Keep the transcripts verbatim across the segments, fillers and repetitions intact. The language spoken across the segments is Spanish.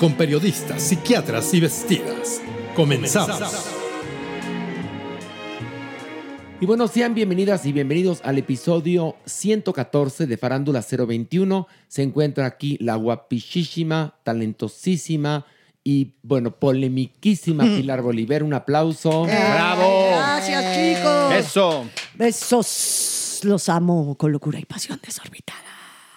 con periodistas, psiquiatras y vestidas. ¡Comenzamos! Y bueno, sean bienvenidas y bienvenidos al episodio ciento catorce de Farándula cero veintiuno. Se encuentra aquí la guapichísima, talentosísima y, bueno, polemiquísima mm. Pilar Bolívar. Un aplauso. Eh, ¡Bravo! ¡Gracias, chicos! ¡Eso! ¡Besos! Los amo con locura y pasión desorbitada.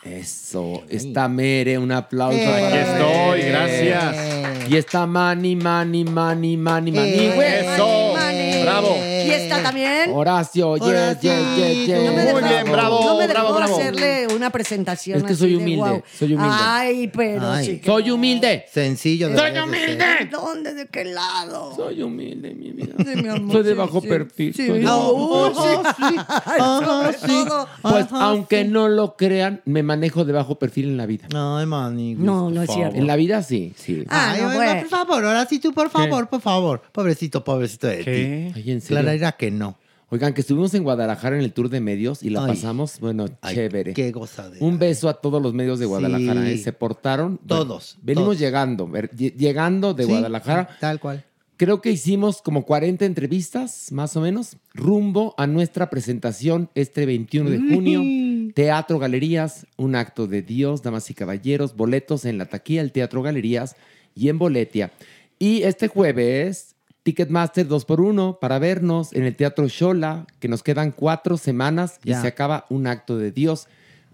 Eso, está Mere, un aplauso. Eh, para aquí estoy, eh, gracias. Eh, y está Mani, Mani, Mani, Mani, Mani. Eh, eso, Mani, bravo. Y está también Horacio, yes, yes, yes, yes. No me dejó, muy bien, bravo. No me dejó bravo, bravo. hacerle una presentación. Es que soy humilde, de, wow. soy humilde. Ay, pero Ay. sí. Que soy humilde. Sencillo. De soy humilde. Ser. ¿Dónde? ¿De qué lado? Soy humilde, mi vida. Sí, mi amor, soy de bajo sí, perfil. Sí, sí. Oh, sí. Oh, sí. Pues aunque no lo crean, me manejo de bajo perfil en la vida. No, mani. No, no es cierto. En la vida sí, sí. Ah, no, bueno, por favor, ahora sí tú, por favor, ¿qué? Por favor. Pobrecito, pobrecito de ¿qué? Ti. Ay, ¿en serio? Clara era que no. Oigan, que estuvimos en Guadalajara en el tour de medios y la ay, pasamos, bueno, ay, chévere. Qué gozadera. Un beso a todos los medios de Guadalajara. Sí. ¿Eh? Se portaron. Todos. Bueno, venimos todos. llegando, llegando de sí, Guadalajara. Tal cual. Creo que hicimos como cuarenta entrevistas, más o menos, rumbo a nuestra presentación este veintiuno de junio. Teatro Galerías, un acto de Dios, damas y caballeros, boletos en la taquilla, el Teatro Galerías y en Boletia. Y este jueves, Ticketmaster dos por uno para vernos en el Teatro Xola, que nos quedan cuatro semanas y yeah. se acaba un acto de Dios,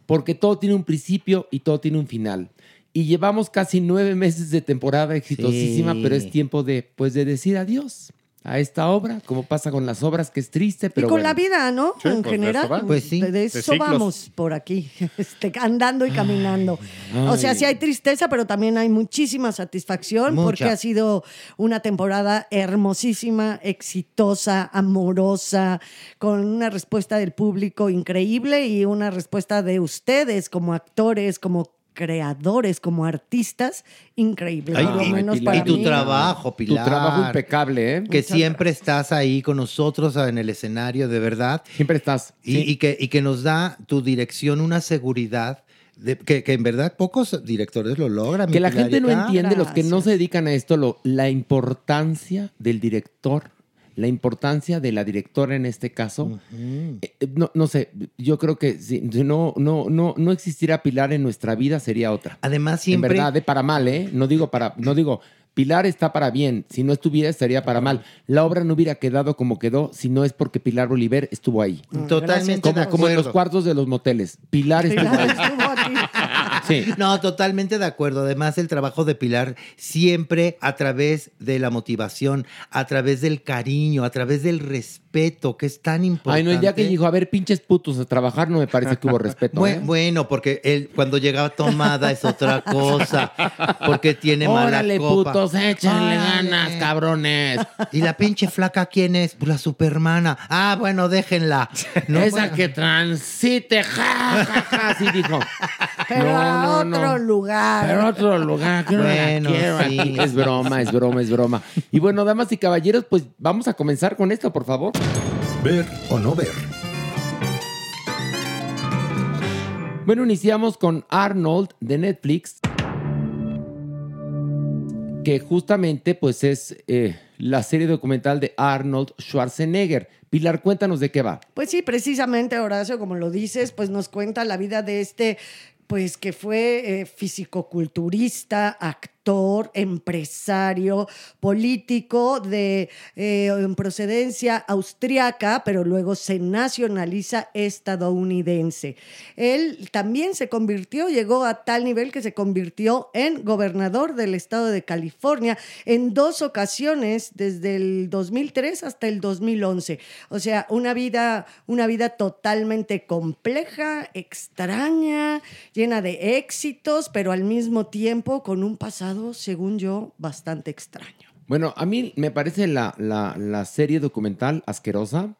porque todo tiene un principio y todo tiene un final. Y llevamos casi nueve meses de temporada exitosísima, sí. pero es tiempo de, pues, de decir adiós a esta obra, como pasa con las obras, que es triste, pero y con bueno. la vida, ¿no? Sí, en general, pues sí, de eso de vamos por aquí, este, andando y caminando. Ay. O sea, sí hay tristeza, pero también hay muchísima satisfacción, Mucha. porque ha sido una temporada hermosísima, exitosa, amorosa, con una respuesta del público increíble y una respuesta de ustedes como actores, como creadores, como artistas, increíble. Ay, por lo menos Pilar. Para y tu mí, trabajo, Pilar. Tu trabajo impecable, ¿eh? Que Muchas siempre gracias. Estás ahí con nosotros en el escenario, de verdad. Siempre estás. Y, sí. y, que, y que nos da tu dirección una seguridad de, que, que en verdad pocos directores lo logran. Que mi la Pilarita. Gente no entiende, gracias. Los que no se dedican a esto, lo, la importancia del director, la importancia de la directora en este caso. Uh-huh. Eh, no, no sé, yo creo que si no, no, no, no existiera Pilar en nuestra vida sería otra. Además siempre... En verdad, de para mal, ¿eh? No digo para... No digo... Pilar está para bien. Si no estuviera, estaría para mal. La obra no hubiera quedado como quedó si no es porque Pilar Bolívar estuvo ahí. Totalmente. Como, como en los cuartos de los moteles. Pilar, Pilar estuvo ahí. Estuvo aquí. Sí. No, totalmente de acuerdo. Además, el trabajo de Pilar siempre a través de la motivación, a través del cariño, a través del respeto. respeto que es tan importante. Ay, no, el día que dijo, a ver, pinches putos, a trabajar, no me parece que hubo respeto. Bueno, ¿eh? bueno porque él cuando llegaba tomada es otra cosa, porque tiene Órale, mala copa. Órale, putos, échenle Órale. ganas, cabrones. ¿Y la pinche flaca quién es? Pues la supermana. Ah, bueno, déjenla. No, Esa bueno. que transite, ja, ja, ja, así dijo. Pero no, a no, otro no. lugar. Pero a otro lugar. Que bueno, no la quiero, sí. Es broma, es broma, es broma. Y bueno, damas y caballeros, pues vamos a comenzar con esto, por favor. Ver o no ver. Bueno, iniciamos con Arnold de Netflix, que justamente pues es eh, la serie documental de Arnold Schwarzenegger. Pilar, cuéntanos de qué va. Pues sí, precisamente, Horacio, como lo dices, pues nos cuenta la vida de este, pues que fue eh, fisicoculturista, actor, empresario, político de eh, procedencia austriaca, pero luego se nacionaliza estadounidense. Él también se convirtió, llegó a tal nivel que se convirtió en gobernador del estado de California en dos ocasiones, desde el dos mil tres hasta el dos mil once. O sea, una vida, una vida totalmente compleja, extraña, llena de éxitos, pero al mismo tiempo con un pasado, según yo, bastante extraño. Bueno, a mí me parece la, la, la serie documental asquerosa.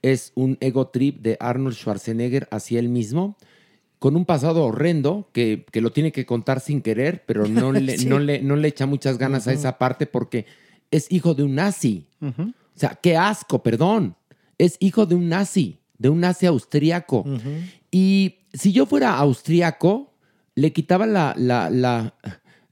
Es un ego trip de Arnold Schwarzenegger hacia él mismo, con un pasado horrendo que, que lo tiene que contar sin querer, pero no le, sí. no le, no le echa muchas ganas uh-huh. a esa parte porque es hijo de un nazi. Uh-huh. O sea, qué asco, perdón. Es hijo de un nazi, de un nazi austriaco. Uh-huh. Y si yo fuera austriaco, le quitaba la... la, la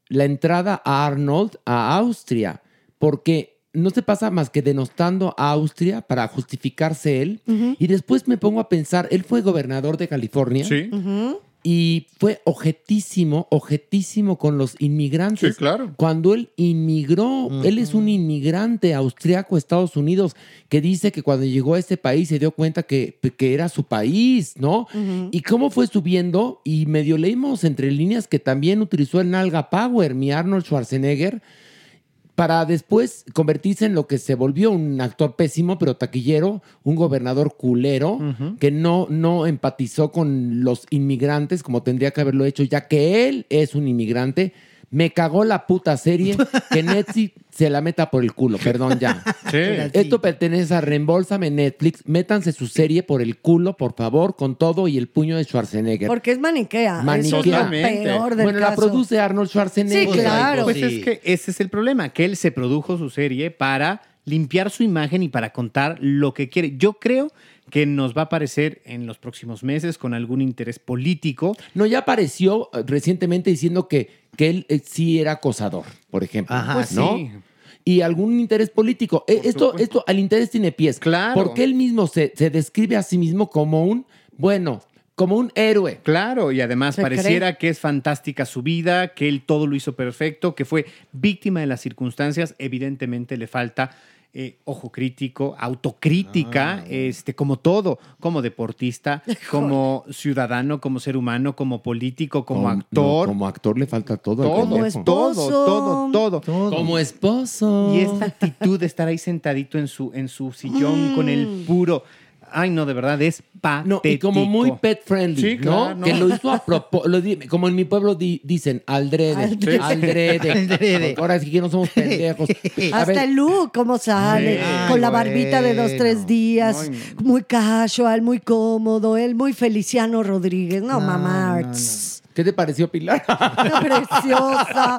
la entrada a Arnold a Austria, porque no se pasa más que denostando a Austria para justificarse él. Uh-huh. Y después me pongo a pensar, él fue gobernador de California. Sí. Uh-huh. Y fue objetísimo, objetísimo con los inmigrantes. Sí, claro. Cuando él inmigró, uh-huh. él es un inmigrante austriaco de Estados Unidos que dice que cuando llegó a este país se dio cuenta que, que era su país, ¿no? Uh-huh. Y cómo fue subiendo, y medio leímos entre líneas que también utilizó el nalga power, mi Arnold Schwarzenegger, para después convertirse en lo que se volvió un actor pésimo, pero taquillero, un gobernador culero, uh-huh. que no, no empatizó con los inmigrantes como tendría que haberlo hecho, ya que él es un inmigrante. Me cagó la puta serie, que Netflix se la meta por el culo, perdón ya. Sí. Esto pertenece a Reembolsame Netflix, métanse su serie por el culo, por favor, con todo y el puño de Schwarzenegger. Porque es maniquea, maniquea. Es lo peor del bueno, caso. La produce Arnold Schwarzenegger. Sí, claro. Pues es que ese es el problema, que él se produjo su serie para limpiar su imagen y para contar lo que quiere. Yo creo que nos va a aparecer en los próximos meses con algún interés político. No, ya apareció recientemente diciendo que, que él eh, sí era acosador, por ejemplo. Ajá, pues ¿no? Sí. Y algún interés político. Eh, esto, esto, el interés tiene pies. Claro. Porque él mismo se, se describe a sí mismo como un, bueno, como un héroe. Claro, y además se pareciera cree. que es fantástica su vida, que él todo lo hizo perfecto, que fue víctima de las circunstancias. Evidentemente le falta... Eh, ojo crítico, autocrítica, ah, este, como todo, como deportista, como ciudadano, como ser humano, como político, como, como actor. No, como actor le falta todo. Todo, es todo, todo, todo, todo. Como esposo. Y esta actitud de estar ahí sentadito en su, en su sillón mm. con el puro... Ay, no, de verdad, es patético. No, y como muy pet-friendly, sí, claro, ¿no? ¿no? Que lo hizo a propósito. Como en mi pueblo di- dicen, aldrede, aldrede. aldrede. aldrede. Ahora sí que no somos pendejos. Hasta el look, cómo sale. Sí. Con la barbita bueno. de dos, tres días. No. Muy casual, muy cómodo. Él muy Feliciano Rodríguez. No, no mamá. No, no. ¿Qué te pareció, Pilar? Preciosa,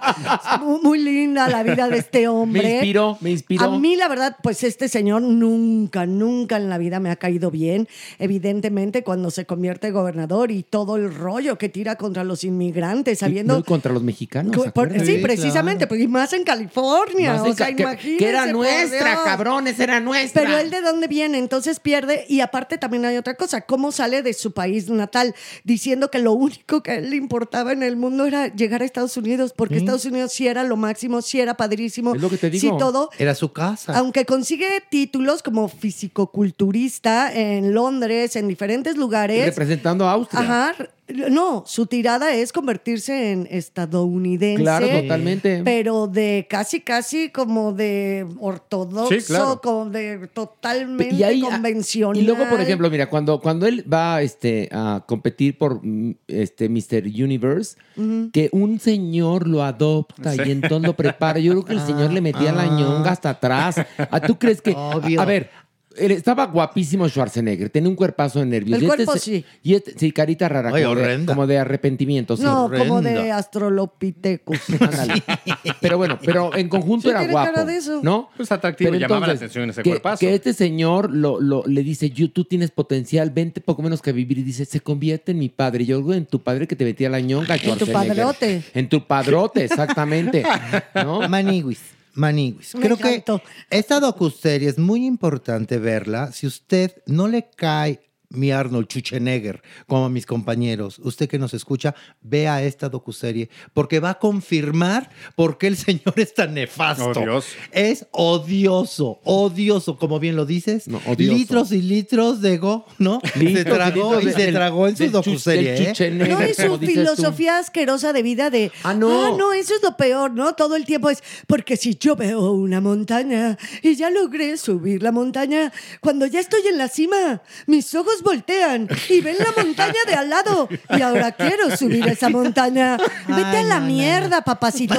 muy, muy linda la vida de este hombre. Me inspiró, me inspiró. A mí, la verdad, pues este señor nunca, nunca en la vida me ha caído bien. Evidentemente, cuando se convierte en gobernador y todo el rollo que tira contra los inmigrantes, sabiendo... Y contra los mexicanos, ¿se por, Sí, precisamente, claro. Y más en California, más o en sea, ca- imagínense. Que era nuestra, cabrones, era nuestra. Pero él de dónde viene, entonces pierde. Y aparte también hay otra cosa, cómo sale de su país natal, diciendo que lo único que él importaba en el mundo era llegar a Estados Unidos, porque mm. Estados Unidos sí era lo máximo, sí era padrísimo, es lo que te digo, sí todo. Era su casa. Aunque consigue títulos como fisicoculturista en Londres, en diferentes lugares. Y representando a Austria. Ajá, No, su tirada es convertirse en estadounidense. Claro, totalmente. Pero de casi, casi como de ortodoxo, sí, claro. como de totalmente y ahí, convencional. Y luego, por ejemplo, mira, cuando, cuando él va este, a competir por este, míster Universe, uh-huh. que un señor lo adopta sí. y entonces lo prepara. Yo creo que el ah, señor le metía ah. la ñonga hasta atrás. ¿A tú crees que...? Obvio. A, a ver... Estaba guapísimo Schwarzenegger, tenía un cuerpazo de nervios. El y cuerpo, este, sí. Y este, sí, carita rara. Ay, como, de, como de arrepentimiento. Sí. No, horrenda. Como de astrolopitecus. Sí. Pero bueno, pero en conjunto sí, era guapo. Cara de eso. ¿No? Pues atractivo, pero llamaba entonces, la atención ese que, cuerpazo. Que este señor lo, lo, le dice, yo, tú tienes potencial, vente poco menos que a vivir. Y dice, se convierte en mi padre. Y yo digo, en tu padre que te metía la ñonga, Schwarzenegger. En tu padrote. En tu padrote, exactamente. ¿No? Maniguis. Maniguis. Creo que esta docuserie es muy importante verla. Si usted no le cae mi Arnold Schwarzenegger, como a mis compañeros, usted que nos escucha, vea esta docuserie, porque va a confirmar por qué el señor es tan nefasto. Odioso. Es odioso, odioso, como bien lo dices. No, litros y litros de go, ¿no? Litros, se tragó y, y se del, tragó en su docuserie. Chuch, ¿eh? No, es su filosofía asquerosa de vida de, ah, no. ah, no, eso es lo peor, ¿no? Todo el tiempo es, porque si yo veo una montaña y ya logré subir la montaña, cuando ya estoy en la cima, mis ojos voltean y ven la montaña de al lado y ahora quiero subir esa montaña. Vete Ay, a la no, mierda, no. papacito.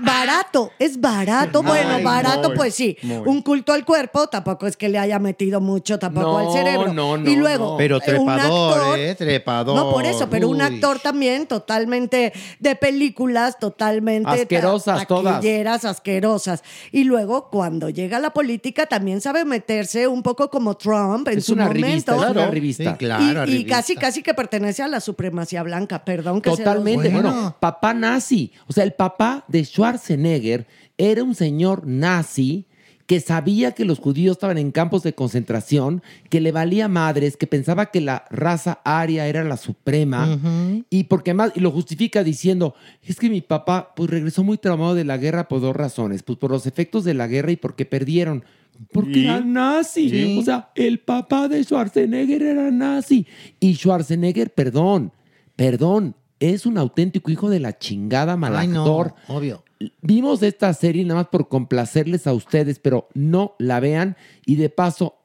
Barato, es barato. Bueno, Ay, barato, muy, pues sí. Muy. Un culto al cuerpo, tampoco es que le haya metido mucho, tampoco no, al cerebro. No, no, y luego, no. Pero trepador, un actor, eh, trepador. No, por eso, pero Uy. un actor también totalmente de películas, totalmente asquerosas, todas. Asquerosas. Y luego, cuando llega la política, también sabe meterse un poco como Trump en es su una momento. Revista, es una revista. Sí, claro, y, y revista. casi, casi que pertenece a la supremacía blanca, perdón que totalmente. Se los... bueno. bueno, papá nazi. O sea, el papá de Schwarzenegger era un señor nazi que sabía que los judíos estaban en campos de concentración, que le valía madres, que pensaba que la raza aria era la suprema, uh-huh. y porque más y lo justifica diciendo, es que mi papá pues regresó muy traumado de la guerra por dos razones, pues por los efectos de la guerra y porque perdieron. Porque ¿Sí? era nazi. ¿Sí? O sea, el papá de Schwarzenegger era nazi. Y Schwarzenegger, perdón, perdón, es un auténtico hijo de la chingada, mal Ay, actor. No, obvio. Vimos esta serie nada más por complacerles a ustedes, pero no la vean. Y de paso,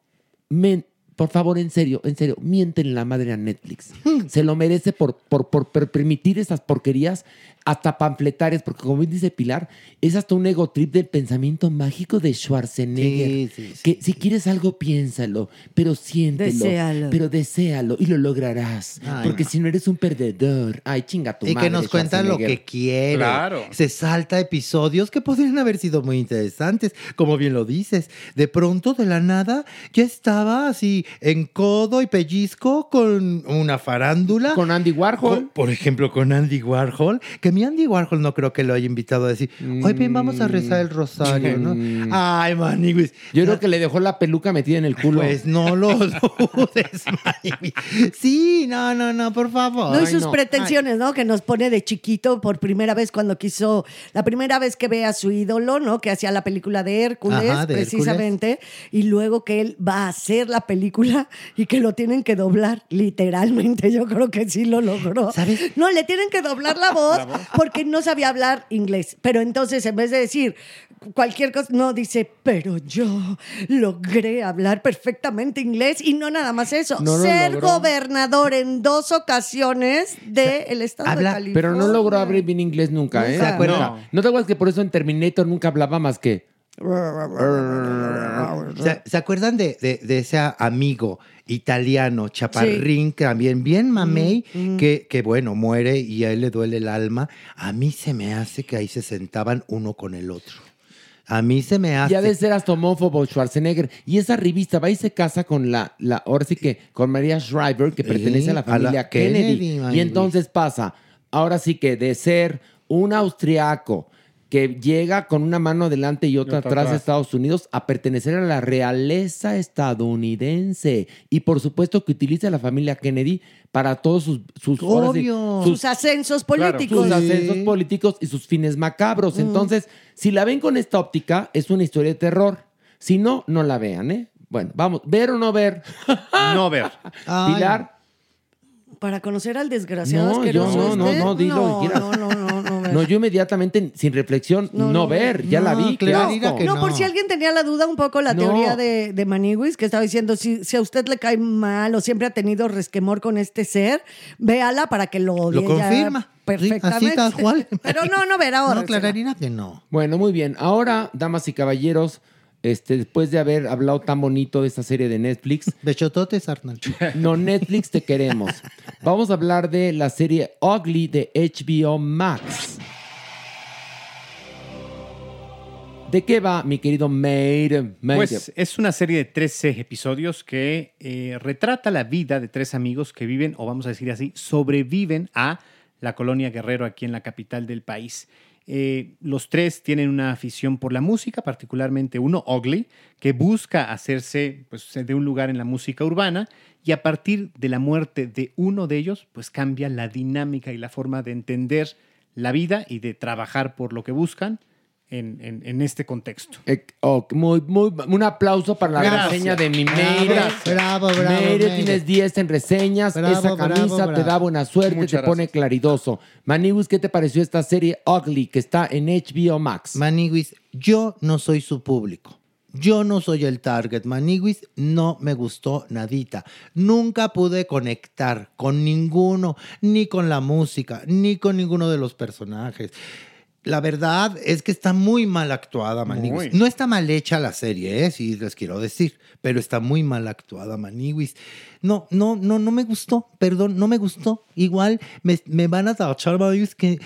men, por favor, en serio, en serio, mienten la madre a Netflix. Se lo merece por, por, por, por permitir esas porquerías hasta panfletarias, porque como bien dice Pilar, es hasta un ego trip del pensamiento mágico de Schwarzenegger. Sí, sí, sí, que si sí. quieres algo, piénsalo, pero siéntelo, deséalo. pero deséalo y lo lograrás. Ay, porque no. si no eres un perdedor, ay, chinga tu y madre. Y que nos cuentan lo que quiere. Claro. Se salta episodios que podrían haber sido muy interesantes, como bien lo dices. De pronto, de la nada, ya estaba así en codo y pellizco con una farándula. Con Andy Warhol. Con, por ejemplo, con Andy Warhol, que mi Andy Warhol no creo que lo haya invitado a decir, hoy bien vamos a rezar el rosario, ¿no? Ay, maniguis. Yo creo que le dejó la peluca metida en el culo. Pues no lo dudes, maniguis. Sí, no, no, no, por favor. No, y sus Ay, no. pretensiones, Ay. ¿no? Que nos pone de chiquito por primera vez cuando quiso, la primera vez que ve a su ídolo, ¿no? Que hacía la película de Hércules, Ajá, de precisamente, Hércules. Y luego que él va a hacer la película y que lo tienen que doblar, literalmente. Yo creo que sí lo logró. ¿Sabes? No, le tienen que doblar la voz. La voz. Porque no sabía hablar inglés. Pero entonces, en vez de decir cualquier cosa, no, dice, pero yo logré hablar perfectamente inglés. Y no nada más eso. No ser gobernador en dos ocasiones del de estado Habla, de California. Pero no logró hablar bien inglés nunca, ¿eh? ¿Se acuerdan? No. ¿No te acuerdas que por eso en Terminator nunca hablaba más que... ¿Se, ¿se acuerdan de, de, de ese amigo italiano, chaparrín, sí. también bien mamey, mm, mm. Que, que bueno, muere y a él le duele el alma? A mí se me hace que ahí se sentaban uno con el otro. A mí se me hace. Ya de ser hasta homófobo Schwarzenegger. Y esa revista va y se casa con la, la ahora sí que con Maria Shriver, que pertenece eh, a la familia a la Kennedy. Kennedy y entonces pasa, ahora sí que de ser un austriaco que llega con una mano delante y otra atrás de Estados Unidos a pertenecer a la realeza estadounidense. Y por supuesto que utiliza a la familia Kennedy para todos sus... sus, de, sus, sus ascensos políticos. Claro, sus sí. ascensos políticos y sus fines macabros. Mm. Entonces, si la ven con esta óptica, es una historia de terror. Si no, no la vean, ¿eh? Bueno, vamos. ¿Ver o no ver? No ver. Pilar... para conocer al desgraciado no, asqueroso yo, no, este. No, no, dilo, no, no, no, no, no, no, no, yo inmediatamente, sin reflexión, no, no, no ver, ya no, la vi. Claro, no, que no, no, por si alguien tenía la duda un poco la no. teoría de, de Maniguis, que estaba diciendo, si, si a usted le cae mal o siempre ha tenido resquemor con este ser, véala para que lo odie. Lo confirma. Perfectamente. Así tal cual. Pero no, no verá ahora. No, Clararina, que no. Bueno, muy bien. Ahora, damas y caballeros, Este, después de haber hablado tan bonito de esta serie de Netflix. Bechototes, Arnold. No, Netflix, te queremos. Vamos a hablar de la serie Ugly de H B O Max. ¿De qué va, mi querido Maid? Pues es una serie de trece episodios que eh, retrata la vida de tres amigos que viven, o vamos a decir así, sobreviven a la Colonia Guerrero aquí en la capital del país. Eh, los tres tienen una afición por la música, particularmente uno, Ugly, que busca hacerse pues, de un lugar en la música urbana, y a partir de la muerte de uno de ellos, pues cambia la dinámica y la forma de entender la vida y de trabajar por lo que buscan en, en, en este contexto. Eh, oh, muy, muy, un aplauso para la Gracias. reseña de mi Meire. Bravo, bravo, bravo. Meire, tienes diez en reseñas. Bravo, Esa camisa bravo, bravo. te da buena suerte, Muchas te gracias. pone claridoso. Maniguis, ¿qué te pareció esta serie Ugly que está en H B O Max? Maniguis, yo no soy su público. Yo no soy el target. Maniguis, no me gustó nadita. Nunca pude conectar con ninguno, ni con la música, ni con ninguno de los personajes. La verdad es que está muy mal actuada, Maniguis. No está mal hecha la serie, ¿eh? Sí, les quiero decir. Pero está muy mal actuada, Maniguis. No, no, no, no me gustó. Perdón, no me gustó. Igual me, me van a tachar, Maniguis, que...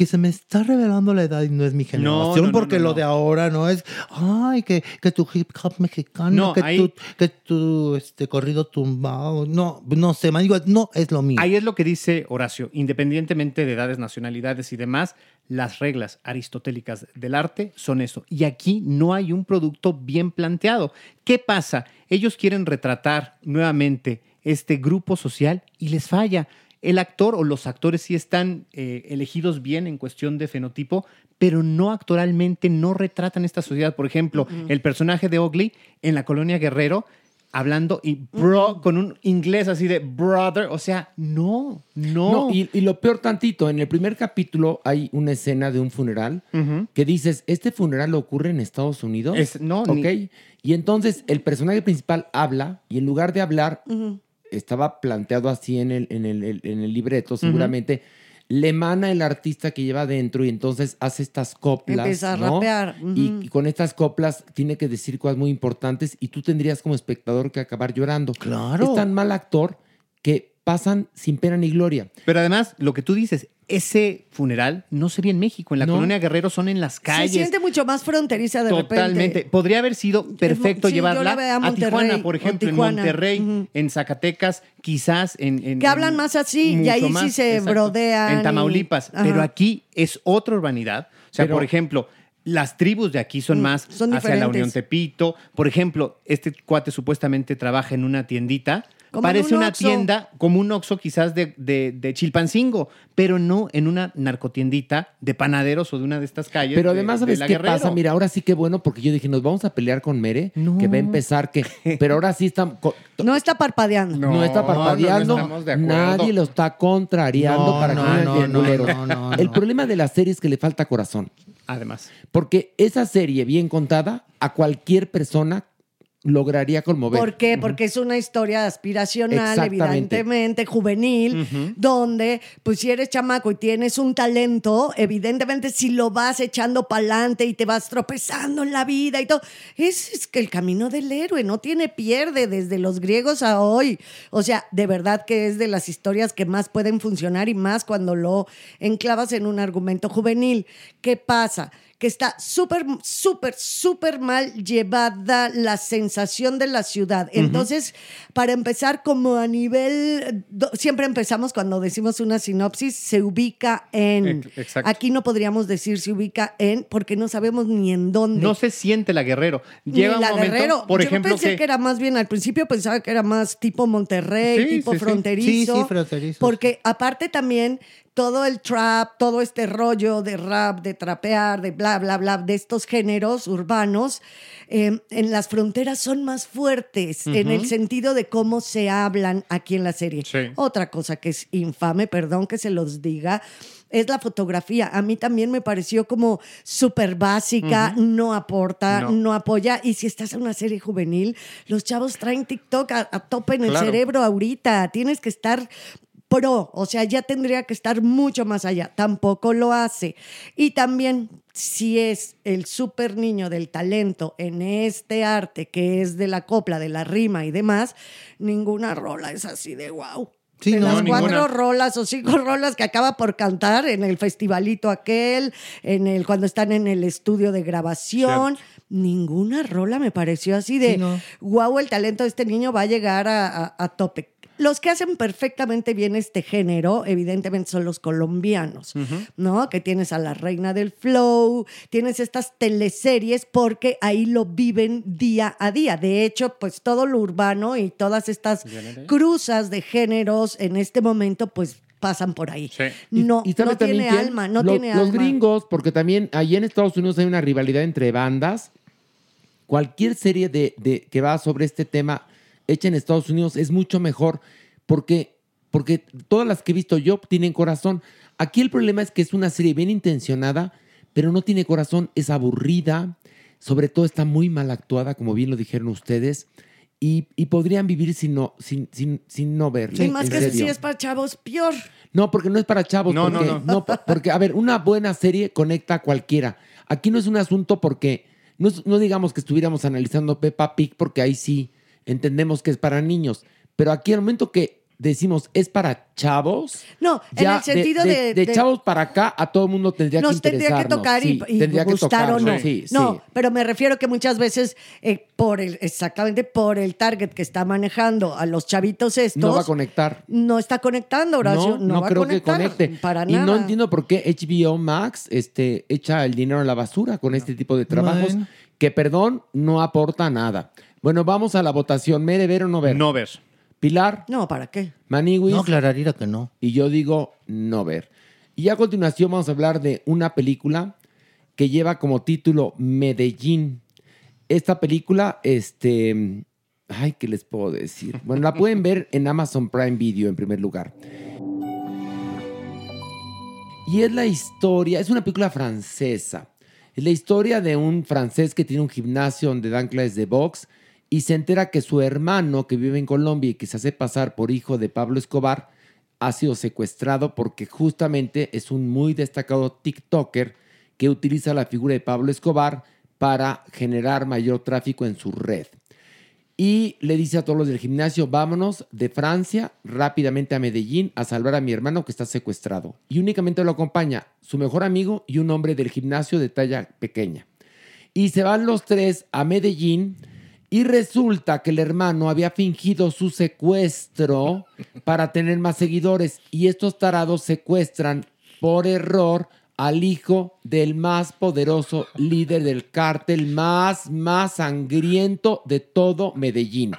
que se me está revelando la edad y no es mi generación, no, no, porque no, no, lo no. de ahora no es, ay, que, que tu hip hop mexicano, no, que, ahí, tu, que tu este, corrido tumbado, no, no sé, man, digo, no es lo mío. Ahí es lo que dice Horacio, independientemente de edades, nacionalidades y demás, las reglas aristotélicas del arte son eso. Y aquí no hay un producto bien planteado. ¿Qué pasa? Ellos quieren retratar nuevamente este grupo social y les falla. El actor o los actores sí están eh, elegidos bien en cuestión de fenotipo, pero no actoralmente, no retratan esta sociedad. Por ejemplo, uh-huh. el personaje de Ugly en la Colonia Guerrero, hablando y bro, uh-huh. con un inglés así de brother. O sea, no, no. no y, y lo peor tantito, en el primer capítulo hay una escena de un funeral uh-huh. que dices, ¿este funeral ocurre en Estados Unidos? Es, no, ok. Ni... Y entonces el personaje principal habla y en lugar de hablar... Uh-huh. estaba planteado así en el, en el, en el libreto, seguramente, uh-huh. le emana el artista que lleva adentro y entonces hace estas coplas. Empieza a ¿no? rapear. Uh-huh. Y, y con estas coplas tiene que decir cosas muy importantes y tú tendrías como espectador que acabar llorando. ¡Claro! Es tan mal actor que pasan sin pena ni gloria. Pero además, lo que tú dices... Ese funeral no sería en México. En la no. Colonia Guerrero son en las calles. Se siente mucho más fronteriza de Totalmente. repente. Totalmente. Podría haber sido perfecto sí, llevarla a, a Tijuana, por ejemplo, Tijuana. en Monterrey, uh-huh. en Zacatecas, quizás en... en que hablan en, más así y ahí sí más, se exacto, brodean. En Tamaulipas. Y... Pero aquí es otra urbanidad. O sea, Pero, por ejemplo... Las tribus de aquí son más son hacia la Unión Tepito. Por ejemplo, este cuate supuestamente trabaja en una tiendita. Como Parece un una Oxxo. tienda, como un Oxxo quizás de, de, de Chilpancingo, pero no en una narcotiendita de panaderos o de una de estas calles. Pero además, de, ¿sabes de qué Guerrero? pasa? Mira, ahora sí que bueno, porque yo dije, nos vamos a pelear con Mere, no. que va a empezar que... Pero ahora sí está... Con, no está parpadeando. No, no está parpadeando. No, no estamos de acuerdo. Nadie lo está contrariando no, para no, que... No, no, no, no, no, El no. problema de la serie es que le falta corazón. Además. Porque esa serie bien contada a cualquier persona lograría conmover. ¿Por qué? Uh-huh. Porque es una historia aspiracional, evidentemente, juvenil, uh-huh. donde pues si eres chamaco y tienes un talento, evidentemente si lo vas echando para adelante y te vas tropezando en la vida y todo, es, es que el camino del héroe no tiene pierde desde los griegos a hoy. O sea, de verdad que es de las historias que más pueden funcionar y más cuando lo enclavas en un argumento juvenil. ¿Qué pasa? Que está súper, súper, súper mal llevada la sensación de la ciudad. Entonces, uh-huh. para empezar, como a nivel... Do, siempre empezamos cuando decimos una sinopsis, se ubica en... Exacto. Aquí no podríamos decir se ubica en, porque no sabemos ni en dónde. No se siente la Guerrero. Lleva la un momento, Guerrero. Por Yo ejemplo, pensé que... que era más bien, al principio pensaba que era más tipo Monterrey, sí, tipo sí, fronterizo. Sí. Sí, sí, fronterizo. Porque aparte también todo el trap, todo este rollo de rap, de trapear, de bla, bla, bla, de estos géneros urbanos, eh, en las fronteras son más fuertes, uh-huh, en el sentido de cómo se hablan aquí en la serie. Sí. Otra cosa que es infame, perdón que se los diga, es la fotografía. A mí también me pareció como súper básica, uh-huh, no aporta, no. no apoya. Y si estás en una serie juvenil, los chavos traen TikTok a, a tope en, claro, el cerebro ahorita. Tienes que estar pro, o sea, ya tendría que estar mucho más allá. Tampoco lo hace. Y también, si es el súper niño del talento en este arte, que es de la copla, de la rima y demás, ninguna rola es así de wow. Sí, de no, las cuatro ninguna. rolas o cinco rolas que acaba por cantar en el festivalito aquel, en el, cuando están en el estudio de grabación, Cierto. ninguna rola me pareció así de sí, no. wow, el talento de este niño va a llegar a, a, a tope. Los que hacen perfectamente bien este género, evidentemente, son los colombianos, uh-huh, ¿no? Que tienes a La Reina del Flow, tienes estas teleseries, porque ahí lo viven día a día. De hecho, pues todo lo urbano y todas estas cruzas de géneros en este momento, pues pasan por ahí. Sí. No, y, y no tiene quién? alma, no los, tiene alma. Los gringos, porque también ahí en Estados Unidos hay una rivalidad entre bandas. Cualquier serie de, de, que va sobre este tema hecha en Estados Unidos es mucho mejor, porque, porque todas las que he visto yo tienen corazón. Aquí el problema es que es una serie bien intencionada, pero no tiene corazón, es aburrida, sobre todo está muy mal actuada, como bien lo dijeron ustedes, y, y podrían vivir sin no, sin, sin, sin no verla. Sí, más que si es para chavos, peor. No, porque no es para chavos. No, porque, no, no. no. Porque, a ver, una buena serie conecta a cualquiera. Aquí no es un asunto porque, no, no digamos que estuviéramos analizando Peppa Pig, porque ahí sí entendemos que es para niños, pero aquí al momento que decimos es para chavos, no, en el sentido de, de, de, de, de chavos para acá a todo el mundo tendría nos que interesarnos, tendría que tocar sí, y, y tendría gustar que tocar, o no, sí, no, sí. Pero me refiero que muchas veces eh, por el exactamente por el target que está manejando a los chavitos estos no va a conectar, no está conectando, Horacio, no, no, no va creo a conectar, que conecte para nada. Y no entiendo por qué H B O Max este echa el dinero a la basura con este tipo de trabajos, Man. que perdón no aporta nada. Bueno, vamos a la votación. ¿Mere, ver o no ver? No ver. ¿Pilar? No, ¿para qué? ¿Maniwis? No, Clararira que no. Y yo digo no ver. Y a continuación vamos a hablar de una película que lleva como título Medellín. Esta película, este... ay, ¿qué les puedo decir? Bueno, la pueden ver en Amazon Prime Video en primer lugar. Y es la historia... es una película francesa. Es la historia de un francés que tiene un gimnasio donde dan clases de box, y se entera que su hermano, que vive en Colombia y que se hace pasar por hijo de Pablo Escobar, ha sido secuestrado porque justamente es un muy destacado TikToker que utiliza la figura de Pablo Escobar para generar mayor tráfico en su red. Y le dice a todos los del gimnasio, vámonos de Francia rápidamente a Medellín a salvar a mi hermano que está secuestrado. Y únicamente lo acompaña su mejor amigo y un hombre del gimnasio de talla pequeña. Y se van los tres a Medellín. Y resulta que el hermano había fingido su secuestro para tener más seguidores. Y estos tarados secuestran por error al hijo del más poderoso líder del cártel más, más sangriento de todo Medellín.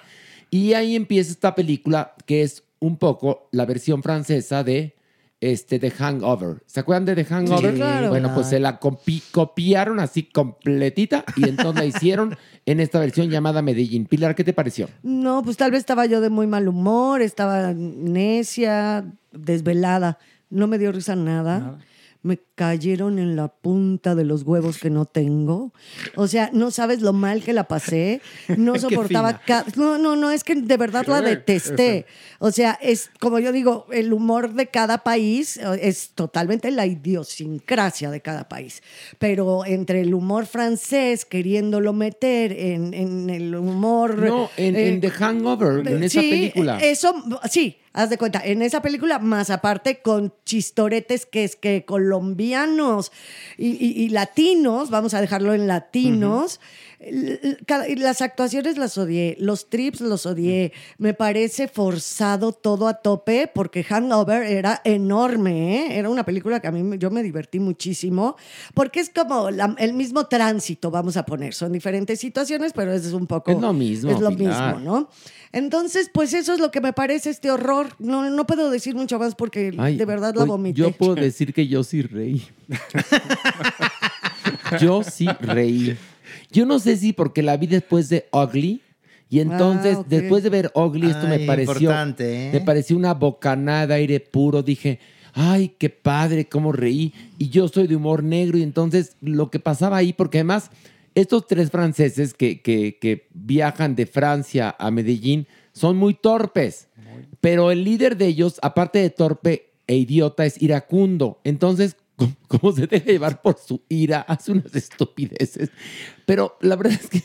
Y ahí empieza esta película que es un poco la versión francesa de este, The Hangover. ¿Se acuerdan de The Hangover? Sí, claro. Bueno, pues se la copi- copiaron así completita y entonces la hicieron en esta versión llamada Medellín. Pilar, ¿qué te pareció? No, pues tal vez estaba yo de muy mal humor, estaba necia, desvelada. No me dio risa nada. Nada. Me cayeron en la punta de los huevos que no tengo. O sea, no sabes lo mal que la pasé. No soportaba... Ca- no, no, no, es que de verdad la detesté. O sea, es como yo digo, el humor de cada país es totalmente la idiosincrasia de cada país. Pero entre el humor francés, queriéndolo meter en, en el humor... No, en, eh, en The Hangover, en esa sí, película. Eso, sí. Haz de cuenta, en esa película, más aparte con chistoretes que es que colombianos y, y, y latinos, vamos a dejarlo en latinos, uh-huh. Las actuaciones las odié, los trips los odié, me parece forzado todo a tope, porque Hangover era enorme, ¿eh? Era una película que a mí yo me divertí muchísimo, porque es como la, el mismo tránsito, vamos a poner, son diferentes situaciones, pero es un poco... Es lo mismo. Es lo final. mismo, ¿no? Entonces, pues eso es lo que me parece este horror terror. No, no puedo decir mucho más porque Ay, de verdad la vomité. Yo puedo decir que yo sí reí. Yo sí reí. Yo no sé si porque la vi después de Ugly. Y entonces, ah, okay. después de ver Ugly, esto Ay, me pareció... ¿eh? Me pareció una bocanada, aire puro. Dije... Ay, qué padre, cómo reí. Y yo soy de humor negro. Y entonces lo que pasaba ahí, porque además estos tres franceses que, que, que viajan de Francia a Medellín son muy torpes. Pero el líder de ellos, aparte de torpe e idiota, es iracundo. Entonces, como, como se deja llevar por su ira, hace unas estupideces. Pero la verdad es que...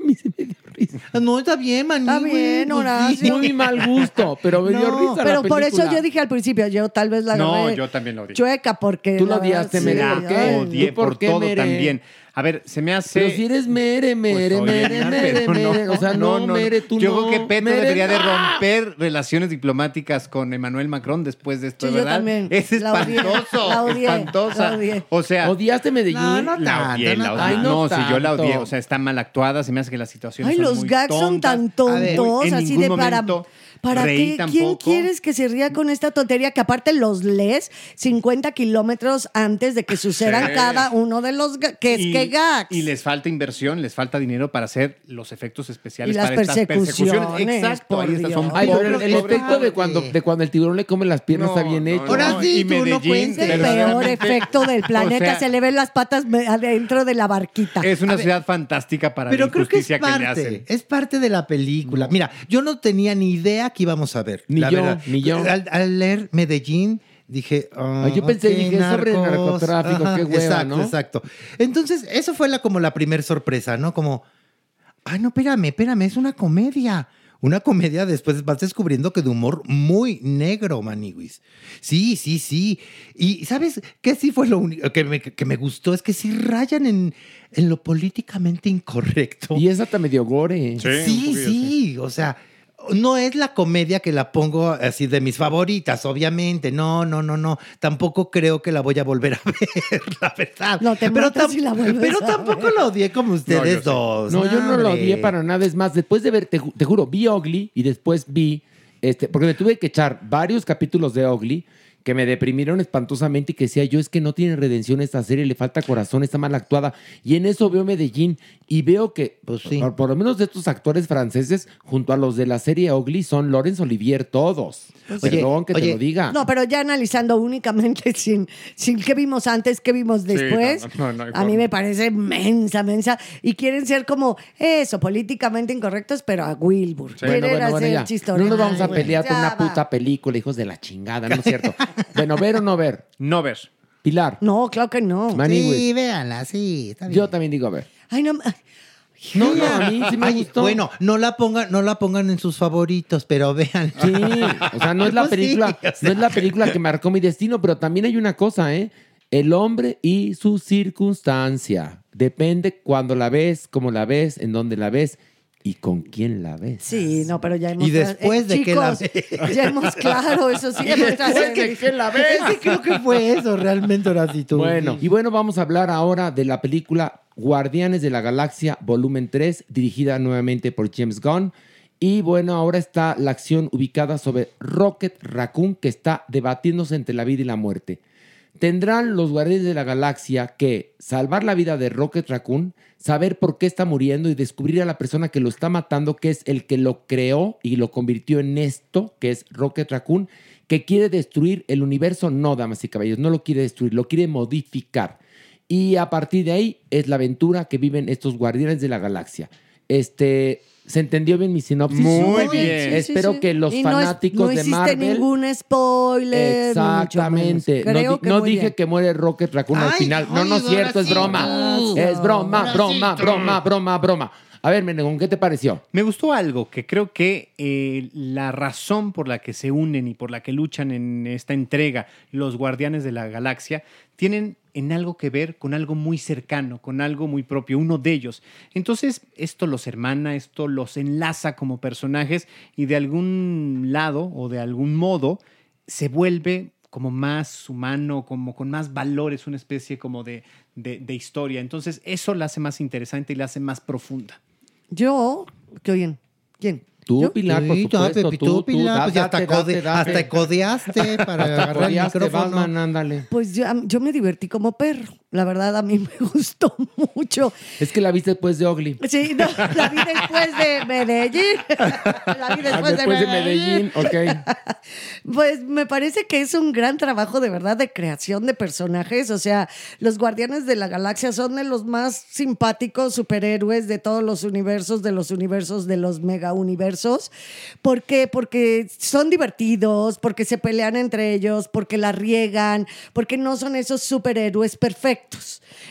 A mí se me dio risa. No, está bien, maní. Está bien, Horacio. Muy mal gusto, pero me no, dio risa pero la película. Por eso yo dije al principio, yo tal vez la No, yo también lo dije. Chueca, porque... Tú lo odiaste, Mere. Sí, ¿Por qué? Odié por, por qué, todo Mere? También. A ver, se me hace... Pero si eres Mere, Mere, pues, Mere, oye, Mere, Mere, no, Mere. O sea, no, no, no Mere, tú yo no. Yo creo que Petro mere, debería no. de romper relaciones diplomáticas con Emmanuel Macron después de esto, sí, ¿verdad? Yo también. Es espantoso. La odié. Espantosa. La odié. O sea... ¿Odiaste Medellín? No, no la odié, la odié. No, si yo la odié. O sea, está mal actuada, se me hace que las situaciones Ay, son los muy gags tontas. Son tan tontos, ver, así de para... ¿Para qué? Tampoco. ¿Quién quieres que se ría con esta tontería? Que aparte los lees cincuenta kilómetros antes de que sucedan sí. cada uno de los gags. Que y, es que gags. Y les falta inversión, les falta dinero para hacer los efectos especiales y para las estas persecuciones. Exacto. Ahí estas son Ay, pobres, el, el pobres, efecto de cuando, de cuando el tiburón le come las piernas no, está bien hecho. No, no, Ahora sí, y tú Medellín, no cuentes. Es el peor efecto del planeta. O sea, se le ven las patas adentro de la barquita. Es una a ciudad ver, fantástica para pero la injusticia creo que, es parte, que le hacen. Es parte de la película. No. Mira, yo no tenía ni idea que íbamos a ver. Ni la yo, verdad. Ni yo. Al, al leer Medellín, dije... Oh, Ay, yo pensé, okay, dije, narcos, sobre el narcotráfico, ajá, qué hueva, exacto, ¿no? Exacto, exacto. Entonces, eso fue la, como la primer sorpresa, ¿no? Como, ah, no, espérame, espérame, es una comedia. Una comedia, después vas descubriendo que de humor muy negro, maniguis. Sí, sí, sí. Y, ¿sabes qué? Sí fue lo único que me, que me gustó. Es que sí rayan en, en lo políticamente incorrecto. Y esa te medio gore. Sí, sí, sí. O sea... No es la comedia que la pongo así de mis favoritas, obviamente. No, no, no, no. Tampoco creo que la voy a volver a ver, la verdad. No, te pero tam- si la vuelves Pero a tampoco ver. La odié como ustedes no, dos. No, no yo no la odié para nada. Es más, después de ver, te, ju- te juro, vi Ugly y después vi... este porque me tuve que echar varios capítulos de Ugly que me deprimieron espantosamente y que decía yo, es que no tiene redención esta serie, le falta corazón, está mal actuada. Y en eso veo Medellín y veo que, pues sí. por, por lo menos de estos actores franceses, junto a los de la serie Ugly, son Laurence Olivier todos. Pues oye, perdón que oye, te lo diga. No, pero ya analizando únicamente sin, sin qué vimos antes, qué vimos después, sí, no, no, no, a mí me parece mensa, mensa. Y quieren ser como eso, políticamente incorrectos, pero a Wilbur. Sí. Bueno, bueno, bueno, ya. No nos vamos a pelear con una puta película, hijos de la chingada, ¿no es cierto? Bueno, ¿ver o no ver? No ver. Pilar. No, claro que no. Maniguis. Sí, véanla, sí. Está bien. Yo también digo a ver. Ay, no. No, no, a mí sí me Ay, gustó. Bueno, no la pongan, no la pongan en sus favoritos, pero vean. Sí, o sea, no es la película, sí, o sea. No es la película que marcó mi destino, pero también hay una cosa, ¿eh? El hombre y su circunstancia. Depende cuándo la ves, cómo la ves, en dónde la ves. ¿Y con quién la ves? Sí, no, pero ya hemos... ¿Y después eh, de qué la ves? Ya hemos, claro, eso sí. ¿Y después de qué la ves? Sí, creo que fue eso realmente, Horacio. Bueno, y bueno, vamos a hablar ahora de la película Guardianes de la Galaxia, volumen tres, dirigida nuevamente por James Gunn. Y bueno, ahora está la acción ubicada sobre Rocket Raccoon, que está debatiéndose entre la vida y la muerte. Tendrán los Guardianes de la Galaxia que salvar la vida de Rocket Raccoon, saber por qué está muriendo y descubrir a la persona que lo está matando, que es el que lo creó y lo convirtió en esto, que es Rocket Raccoon, que quiere destruir el universo. No, damas y caballeros, no lo quiere destruir, lo quiere modificar. Y a partir de ahí es la aventura que viven estos Guardianes de la Galaxia. Este... ¿Se entendió bien mi sinopsis? Muy bien. Sí, Espero sí, sí. que los y fanáticos no es, no de Marvel... No hiciste ningún spoiler. Exactamente. No, que no dije bien. Que muere Rocket Raccoon Ay, al final. No, no es cierto, es broma. No. Es broma, broma, broma, broma, broma. A ver, Menegón, ¿qué te pareció? Me gustó algo que creo que eh, la razón por la que se unen y por la que luchan en esta entrega los Guardianes de la Galaxia tienen... en algo que ver con algo muy cercano, con algo muy propio, uno de ellos. Entonces, esto los hermana, esto los enlaza como personajes y de algún lado o de algún modo se vuelve como más humano, como con más valores, una especie como de, de, de historia. Entonces, eso la hace más interesante y la hace más profunda. Yo, ¿qué oyen? ¿Quién? Tú, ¿Yo? Pilar, sí, por supuesto. No, Pepito, tú, Pilar, tú, pues date, hasta, date, date, hasta date. codeaste para agarrar el micrófono. Batman, ándale. Pues yo, yo me divertí como perro. La verdad, a mí me gustó mucho. Es que la viste después de Ugly. Sí, no, la vi después de Medellín. La vi después, después de Medellín. De Medellín, ok. Pues me parece que es un gran trabajo, de verdad, de creación de personajes. O sea, los Guardianes de la Galaxia son de los más simpáticos superhéroes de todos los universos, de los universos, de los mega universos. ¿Por qué? Porque son divertidos, porque se pelean entre ellos, porque la riegan, porque no son esos superhéroes perfectos.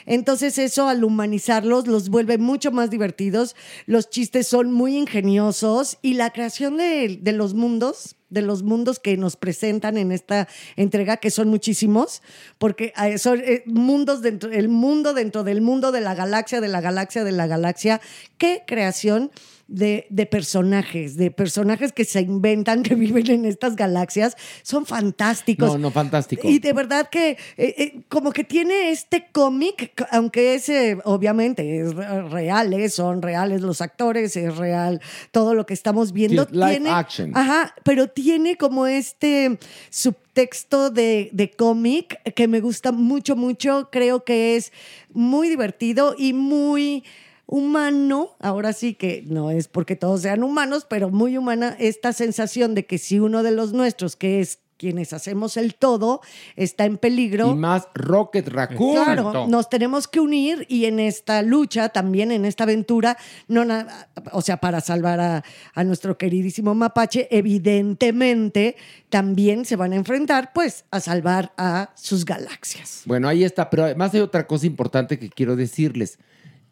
Entonces eso, al humanizarlos, los vuelve mucho más divertidos. Los chistes son muy ingeniosos y la creación de, de los mundos... de los mundos que nos presentan en esta entrega, que son muchísimos, porque son mundos dentro, el mundo dentro del mundo de la galaxia, de la galaxia, de la galaxia. Qué creación de, de personajes, de personajes que se inventan, que viven en estas galaxias. Son fantásticos. No, no, fantástico. Y de verdad que eh, eh, como que tiene este cómic, aunque es, eh, obviamente, es real, eh, son reales los actores, es real todo lo que estamos viendo. Sí, live action. Ajá, pero tiene... Tiene como este subtexto de, de cómic que me gusta mucho, mucho. Creo que es muy divertido y muy humano. Ahora sí que no es porque todos sean humanos, pero muy humana esta sensación de que si uno de los nuestros, que es quienes hacemos el todo, está en peligro. Y más Rocket Raccoon. Claro, nos tenemos que unir y en esta lucha, también en esta aventura, no na- o sea, para salvar a, a nuestro queridísimo mapache, evidentemente también se van a enfrentar, pues, a salvar a sus galaxias. Bueno, ahí está. Pero además hay otra cosa importante que quiero decirles.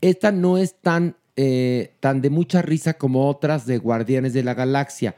Esta no es tan, eh, tan de mucha risa como otras de Guardianes de la Galaxia.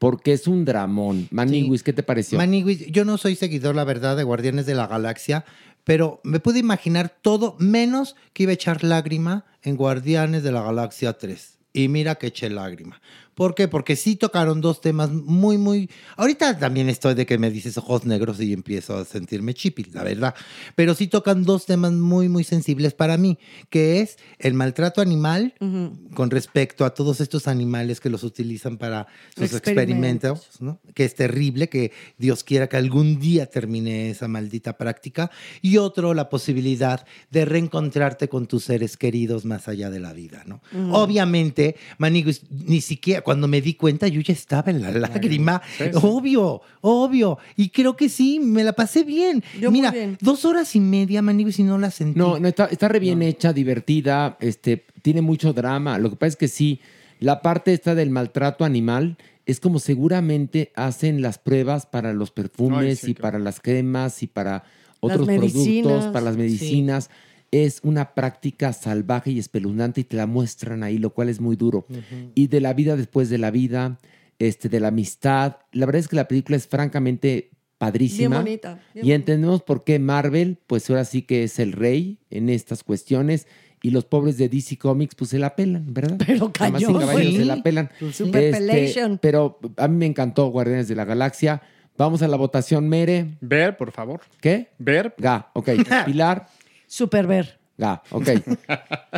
Porque es un dramón. Maniguis, sí. ¿Qué te pareció? Maniguis, yo no soy seguidor, la verdad, de Guardianes de la Galaxia, pero me pude imaginar todo menos que iba a echar lágrima en Guardianes de la Galaxia tres. Y mira que eché lágrima. ¿Por qué? Porque sí tocaron dos temas muy, muy... Ahorita también estoy de que me dices ojos negros y empiezo a sentirme chipi, la verdad. Pero sí tocan dos temas muy, muy sensibles para mí, que es el maltrato animal, uh-huh, con respecto a todos estos animales que los utilizan para sus experimentos, experimentos, ¿no? Que es terrible, que Dios quiera que algún día termine esa maldita práctica. Y otro, la posibilidad de reencontrarte con tus seres queridos más allá de la vida, ¿no? Uh-huh. Obviamente, Maniguis, ni siquiera... Cuando me di cuenta, yo ya estaba en la lágrima. Sí, sí. Obvio, obvio. Y creo que sí, me la pasé bien. Yo Mira, muy bien. Dos horas y media, Maniguis, y no la sentí. No, no está, está re bien no. hecha, divertida, este, tiene mucho drama. Lo que pasa es que sí, la parte esta del maltrato animal es como seguramente hacen las pruebas para los perfumes. Ay, sí, y claro, para las cremas y para otros productos, para las medicinas. Sí. Es una práctica salvaje y espeluznante y te la muestran ahí, lo cual es muy duro. Uh-huh. Y de la vida después de la vida, este, de la amistad. La verdad es que la película es francamente padrísima. Bien bonita. Bien y entendemos bonita. Por qué Marvel, pues ahora sí que es el rey en estas cuestiones. Y los pobres de D C Comics, pues se la pelan, ¿verdad? Pero cañón. Sí. Se la pelan. Superpelation. Este, pero a mí me encantó Guardianes de la Galaxia. Vamos a la votación, Mere. Ver, por favor. ¿Qué? Ver. Ga, ok. Pilar. Super ver. Ga, ok.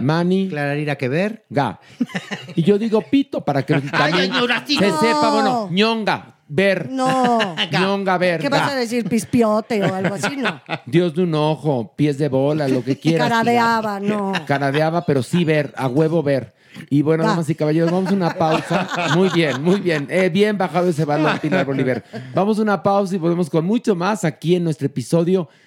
Mani. Clararira que ver. Ga. Y yo digo pito para que también ay, se no. sepa, bueno, ñonga, ver. No. Ga. Ñonga, ver. ¿Qué ga. vas a decir? Pispiote o algo así, ¿no? Dios de un ojo, pies de bola, lo que quieras. Caradeaba, no. Caradeaba, pero sí ver, a huevo ver. Y bueno, damas y caballeros, vamos a una pausa. Muy bien, muy bien. Eh, bien bajado ese balón, Pilar Bolívar. Vamos a una pausa y volvemos con mucho más aquí en nuestro episodio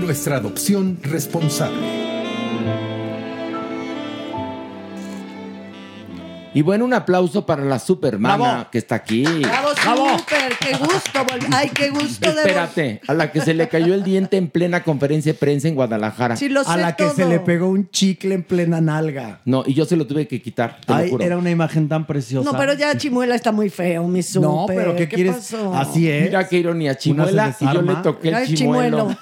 Nuestra adopción responsable. Y bueno, un aplauso para la supermana que está aquí. ¡Bravo, ¡Bravo! Super! ¡Qué gusto! ¡Ay, qué gusto! Espérate, de... a la que se le cayó el diente en plena conferencia de prensa en Guadalajara. Sí, lo sé a la todo. Que se le pegó un chicle en plena nalga. No, y yo se lo tuve que quitar, te Ay, lo juro. Era una imagen tan preciosa. No, pero ya Chimuela está muy feo, mi Super. No, pero ¿qué, ¿Qué quieres? Pasó? Así es. Mira qué ironía, Chimuela, y yo le toqué el chimuelo. chimuelo.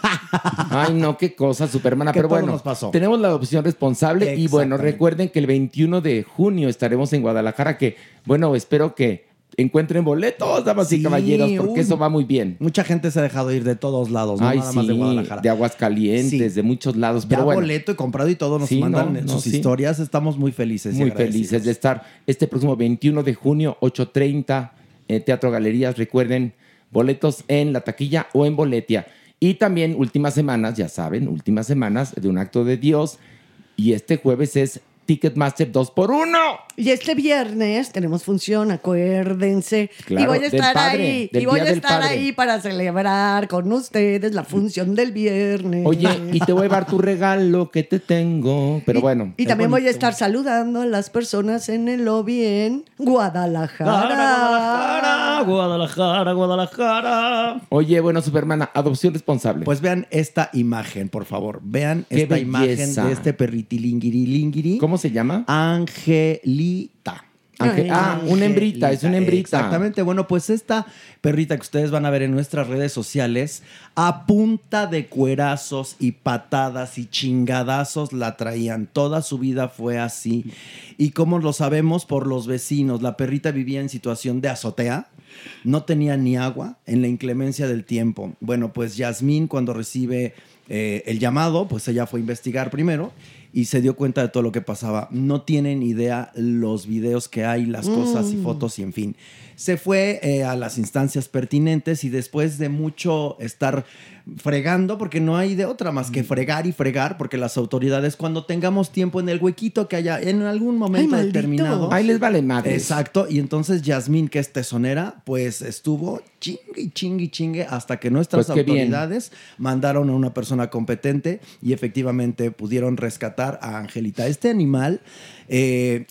Ay, no, qué cosa, supermana. Pero bueno, nos pasó. Tenemos la adopción responsable. Y bueno, recuerden que el veintiuno de junio estaremos en en Guadalajara, que bueno, espero que encuentren boletos, damas sí, y caballeros, porque uy, eso va muy bien. Mucha gente se ha dejado ir de todos lados, no Ay, nada sí, más de Guadalajara. De Aguascalientes, sí, de muchos lados. Pero ya bueno, boleto y comprado y todo, nos sí, mandan no, sus no, historias. Sí. Estamos muy felices. Muy felices de estar este próximo veintiuno de junio, ocho treinta, en Teatro Galerías. Recuerden, boletos en la taquilla o en Boletia. Y también últimas semanas, ya saben, últimas semanas de Un Acto de Dios. Y este jueves es Ticketmaster dos por uno. Y este viernes tenemos función, acuérdense. Claro, y voy a estar padre, ahí. Y voy a estar padre. ahí para celebrar con ustedes la función del viernes. Oye, y te voy a dar tu regalo que te tengo. Pero y, bueno. Y también bonito. Voy a estar saludando a las personas en el lobby en Guadalajara. Guadalajara, Guadalajara, Guadalajara. Oye, bueno, supermana, adopción responsable. Pues vean esta imagen, por favor. Vean Qué esta belleza. imagen de este perritilinguirilingiri. ¿Cómo se llama? Angelita. Angel- ah, una hembrita, es una hembrita. Exactamente. Bueno, pues esta perrita que ustedes van a ver en nuestras redes sociales, a punta de cuerazos y patadas y chingadazos la traían. Toda su vida fue así. Y como lo sabemos por los vecinos, la perrita vivía en situación de azotea. No tenía ni agua en la inclemencia del tiempo. Bueno, pues Yasmín, cuando recibe eh, el llamado, pues ella fue a investigar primero. Y se dio cuenta de todo lo que pasaba. No tienen idea los videos que hay, las cosas y fotos y en fin. Se fue eh, a las instancias pertinentes y después de mucho estar fregando, porque no hay de otra más que fregar y fregar, porque las autoridades, cuando tengamos tiempo en el huequito que haya en algún momento Ay, determinado... Ahí les vale madre. Exacto. Y entonces Yasmín, que es tesonera, pues estuvo chingue, chingue, chingue, hasta que nuestras pues autoridades bien. mandaron a una persona competente y efectivamente pudieron rescatar a Angelita. Este animal eh,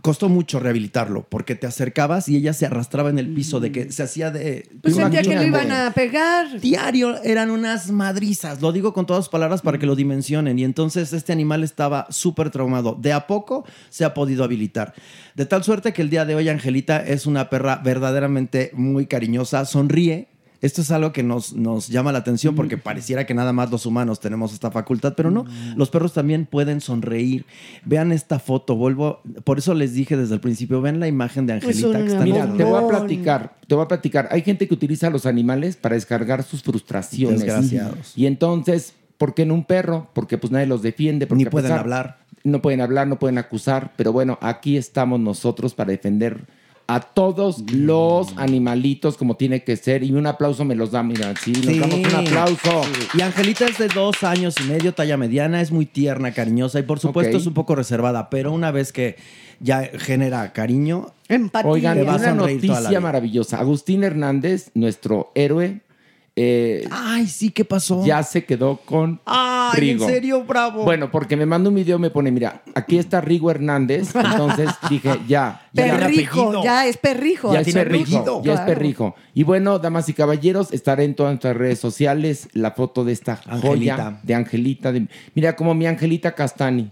costó mucho rehabilitarlo porque te acercabas y ella se arrastraba en el piso, de que se hacía de... Pues sentía que lo iban a pegar. Diario eran unas madrizas. Lo digo con todas las palabras para que lo dimensionen. Y entonces este animal estaba súper traumado. De a poco se ha podido habilitar. De tal suerte que el día de hoy Angelita es una perra verdaderamente muy cariñosa. Sonríe. Esto es algo que nos, nos llama la atención porque pareciera que nada más los humanos tenemos esta facultad, pero no, los perros también pueden sonreír. Vean esta foto, vuelvo, por eso les dije desde el principio, vean la imagen de Angelita que está. Mira, te voy a platicar, te voy a platicar. Hay gente que utiliza a los animales para descargar sus frustraciones. Desgraciados. Y entonces, ¿por qué en un perro? Porque pues nadie los defiende. Porque Ni pueden pesar, hablar. No pueden hablar, no pueden acusar, pero bueno, aquí estamos nosotros para defender a todos los animalitos como tiene que ser. Y un aplauso me los da, mira, sí, nos sí. damos un aplauso. Sí. Y Angelita es de dos años y medio, talla mediana, es muy tierna, cariñosa y por supuesto okay. es un poco reservada, pero una vez que ya genera cariño, empatía. Oigan, una noticia maravillosa. Agustín Hernández, nuestro héroe, Eh, Ay, sí, ¿qué pasó? Ya se quedó con Ay, Rigo. ¿En serio? Bravo. Bueno, porque me manda un video y me pone, mira, aquí está Rigo Hernández. Entonces dije, ya. ya Perrijo, ya es Perrijo. Ya es Perrijo, ya es Perrijo. Y bueno, damas y caballeros, estaré en todas nuestras redes sociales. La foto de esta Angelita. joya de Angelita. De, mira, como mi Angelita Castani.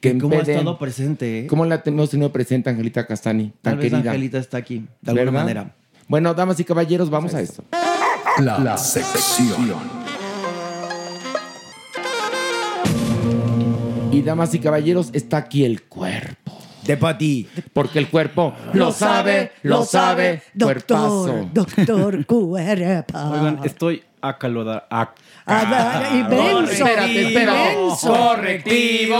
Que ¿Cómo ha estado presente? Eh? ¿Cómo la hemos tenido presente, Angelita Castani? Tan Tal vez querida. Angelita está aquí, de alguna ¿verdad? manera. Bueno, damas y caballeros, vamos a esto. La, la sección. Y damas y caballeros, está aquí el cuerpo de Pati, porque el cuerpo lo sabe, lo sabe, cuerpazo. Doctor Cuerpo. Oigan, estoy acalorado. Ac- Inmenso. Espérate, espérate. Correctivo.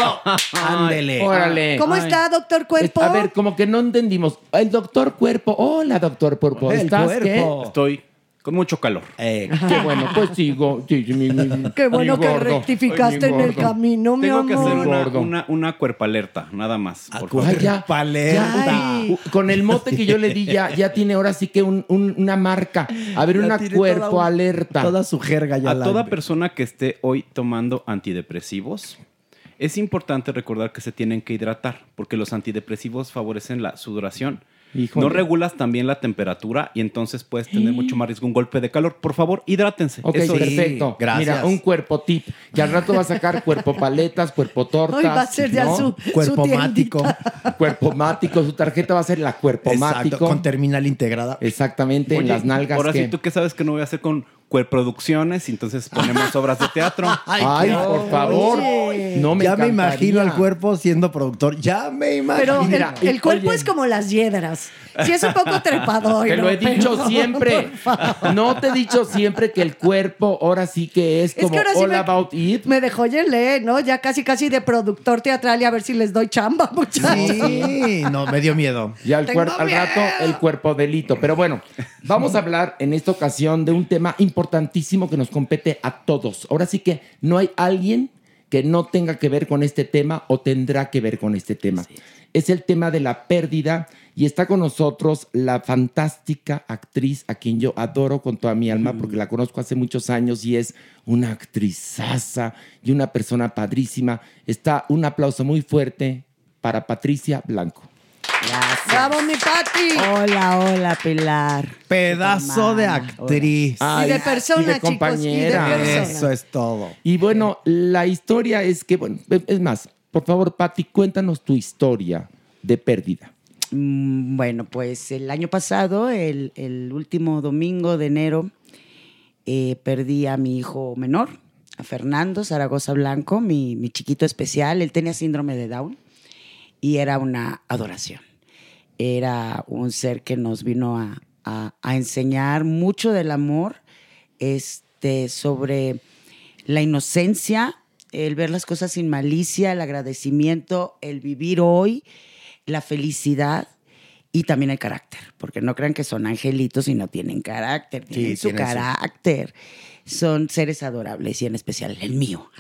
Ándele. Órale. ¿Cómo Ay. está, doctor Cuerpo? A ver, como que no entendimos. El doctor Cuerpo. Hola, doctor Cuerpo. El ¿Estás cuerpo. ¿Qué? Estoy... Con mucho calor. Eh, qué bueno, pues sigo. Sí, sí, mi, mi, qué bueno mi que gordo. rectificaste Ay, en el camino, mi Tengo amor. Tengo que hacer una, una, una cuerpalerta, nada más. Cuerpalerta. Con el mote que yo le di ya, ya tiene ahora sí que un, un, una marca. A ver, ya una cuerpalerta. Toda, toda su jerga ya. A la toda persona que esté hoy tomando antidepresivos, es importante recordar que se tienen que hidratar, porque los antidepresivos favorecen la sudoración. Híjole. No regulas también la temperatura y entonces puedes tener mucho más riesgo un golpe de calor. Por favor, hidrátense. Ok, Eso sí, perfecto. Gracias. Mira, un cuerpo tip. Que al rato va a sacar cuerpo paletas, cuerpo tortas. Hoy va a ser ya ¿no? su Cuerpo su mático. Cuerpo mático. Su tarjeta va a ser la cuerpo Exacto, mático. Con terminal integrada. Exactamente, Oye, en las nalgas. Ahora que... sí, tú qué sabes que no voy a hacer con... Cuerproducciones, entonces ponemos obras de teatro. Ay, Ay no, por favor. Oye, no me ya encantaría. Me imagino al cuerpo siendo productor. Ya me imagino. Pero Mira, el, el cuerpo oye. es como las hiedras. Sí, es un poco trepador. Te lo he dicho pero, siempre. No te he dicho siempre que el cuerpo ahora sí que es como es que ahora all sí me, about it. Me dejó yelé, ¿no? Ya casi casi de productor teatral y a ver si les doy chamba, muchachos. Sí, no, me dio miedo. Y al, cuer- al rato el cuerpo delito. Pero bueno, vamos a hablar en esta ocasión de un tema importante. importantísimo que nos compete a todos. Ahora sí que no hay alguien que no tenga que ver con este tema o tendrá que ver con este tema. Sí. Es el tema de la pérdida y está con nosotros la fantástica actriz a quien yo adoro con toda mi alma mm. porque la conozco hace muchos años y es una actrizaza y una persona padrísima. Está un aplauso muy fuerte para Patricia Blanco. Gracias. ¡Bravo, mi Pati! Hola, hola, Pilar. Pedazo de actriz. Ay, y de persona, y de chicos, compañera. Y de persona. Eso es todo. Y bueno, la historia es que... bueno, es más, por favor, Pati, cuéntanos tu historia de pérdida. Mm, bueno, pues el año pasado, el, el último domingo de enero, eh, perdí a mi hijo menor, a Fernando Zaragoza Blanco, mi, mi chiquito especial. Él tenía síndrome de Down y era una adoración. Era un ser que nos vino a, a, a enseñar mucho del amor, este, sobre la inocencia, el ver las cosas sin malicia, el agradecimiento, el vivir hoy, la felicidad y también el carácter. Porque no crean que son angelitos y no tienen carácter, sí, tienen su tienen carácter. Su... Son seres adorables y en especial el mío.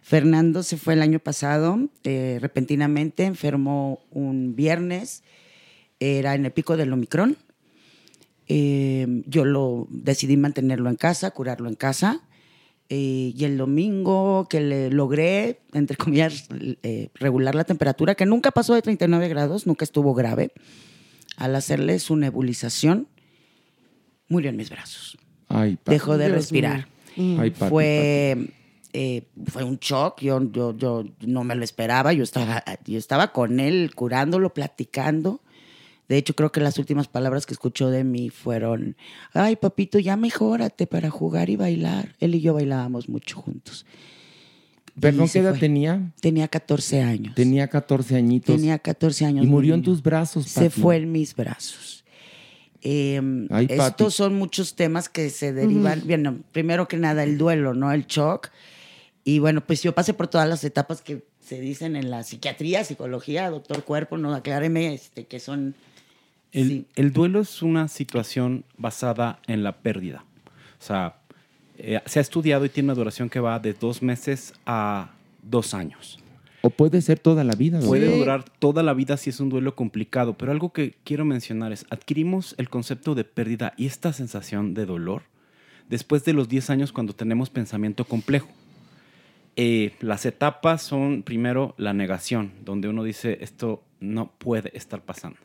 Fernando se fue el año pasado, eh, repentinamente, enfermó un viernes. Era en el pico del Omicron. Eh, yo lo, decidí mantenerlo en casa, curarlo en casa. Eh, y el domingo que le logré, entre comillas, eh, regular la temperatura, que nunca pasó de treinta y nueve grados, nunca estuvo grave, al hacerle su nebulización, murió en mis brazos. Ay, papi, dejó de Dios respirar. Mío. Ay, papi, Fue... Papi. Eh, fue un shock, yo, yo, yo no me lo esperaba, yo estaba, yo estaba con él curándolo, platicando. De hecho, creo que las últimas palabras que escuchó de mí fueron: ay, papito, ya mejórate para jugar y bailar. Él y yo bailábamos mucho juntos. ¿Perdón, qué edad fue. tenía? Tenía catorce años. Tenía catorce añitos. Tenía catorce años. Y murió en tus brazos, Pati. Se fue en mis brazos. Eh, Ay, estos Pati. son muchos temas que se derivan. Mm. Bueno, primero que nada el duelo, ¿no? El shock. Y bueno, pues yo pasé por todas las etapas que se dicen en la psiquiatría, psicología, doctor Cuerpo, no, acláreme este, que son... El, sí. el duelo es una situación basada en la pérdida. O sea, eh, se ha estudiado y tiene una duración que va de dos meses a dos años. O puede ser toda la vida. ¿no? Puede durar toda la vida si es un duelo complicado. Pero algo que quiero mencionar es, adquirimos el concepto de pérdida y esta sensación de dolor después de los diez años cuando tenemos pensamiento complejo. Eh, las etapas son, primero, la negación, donde uno dice, esto no puede estar pasando.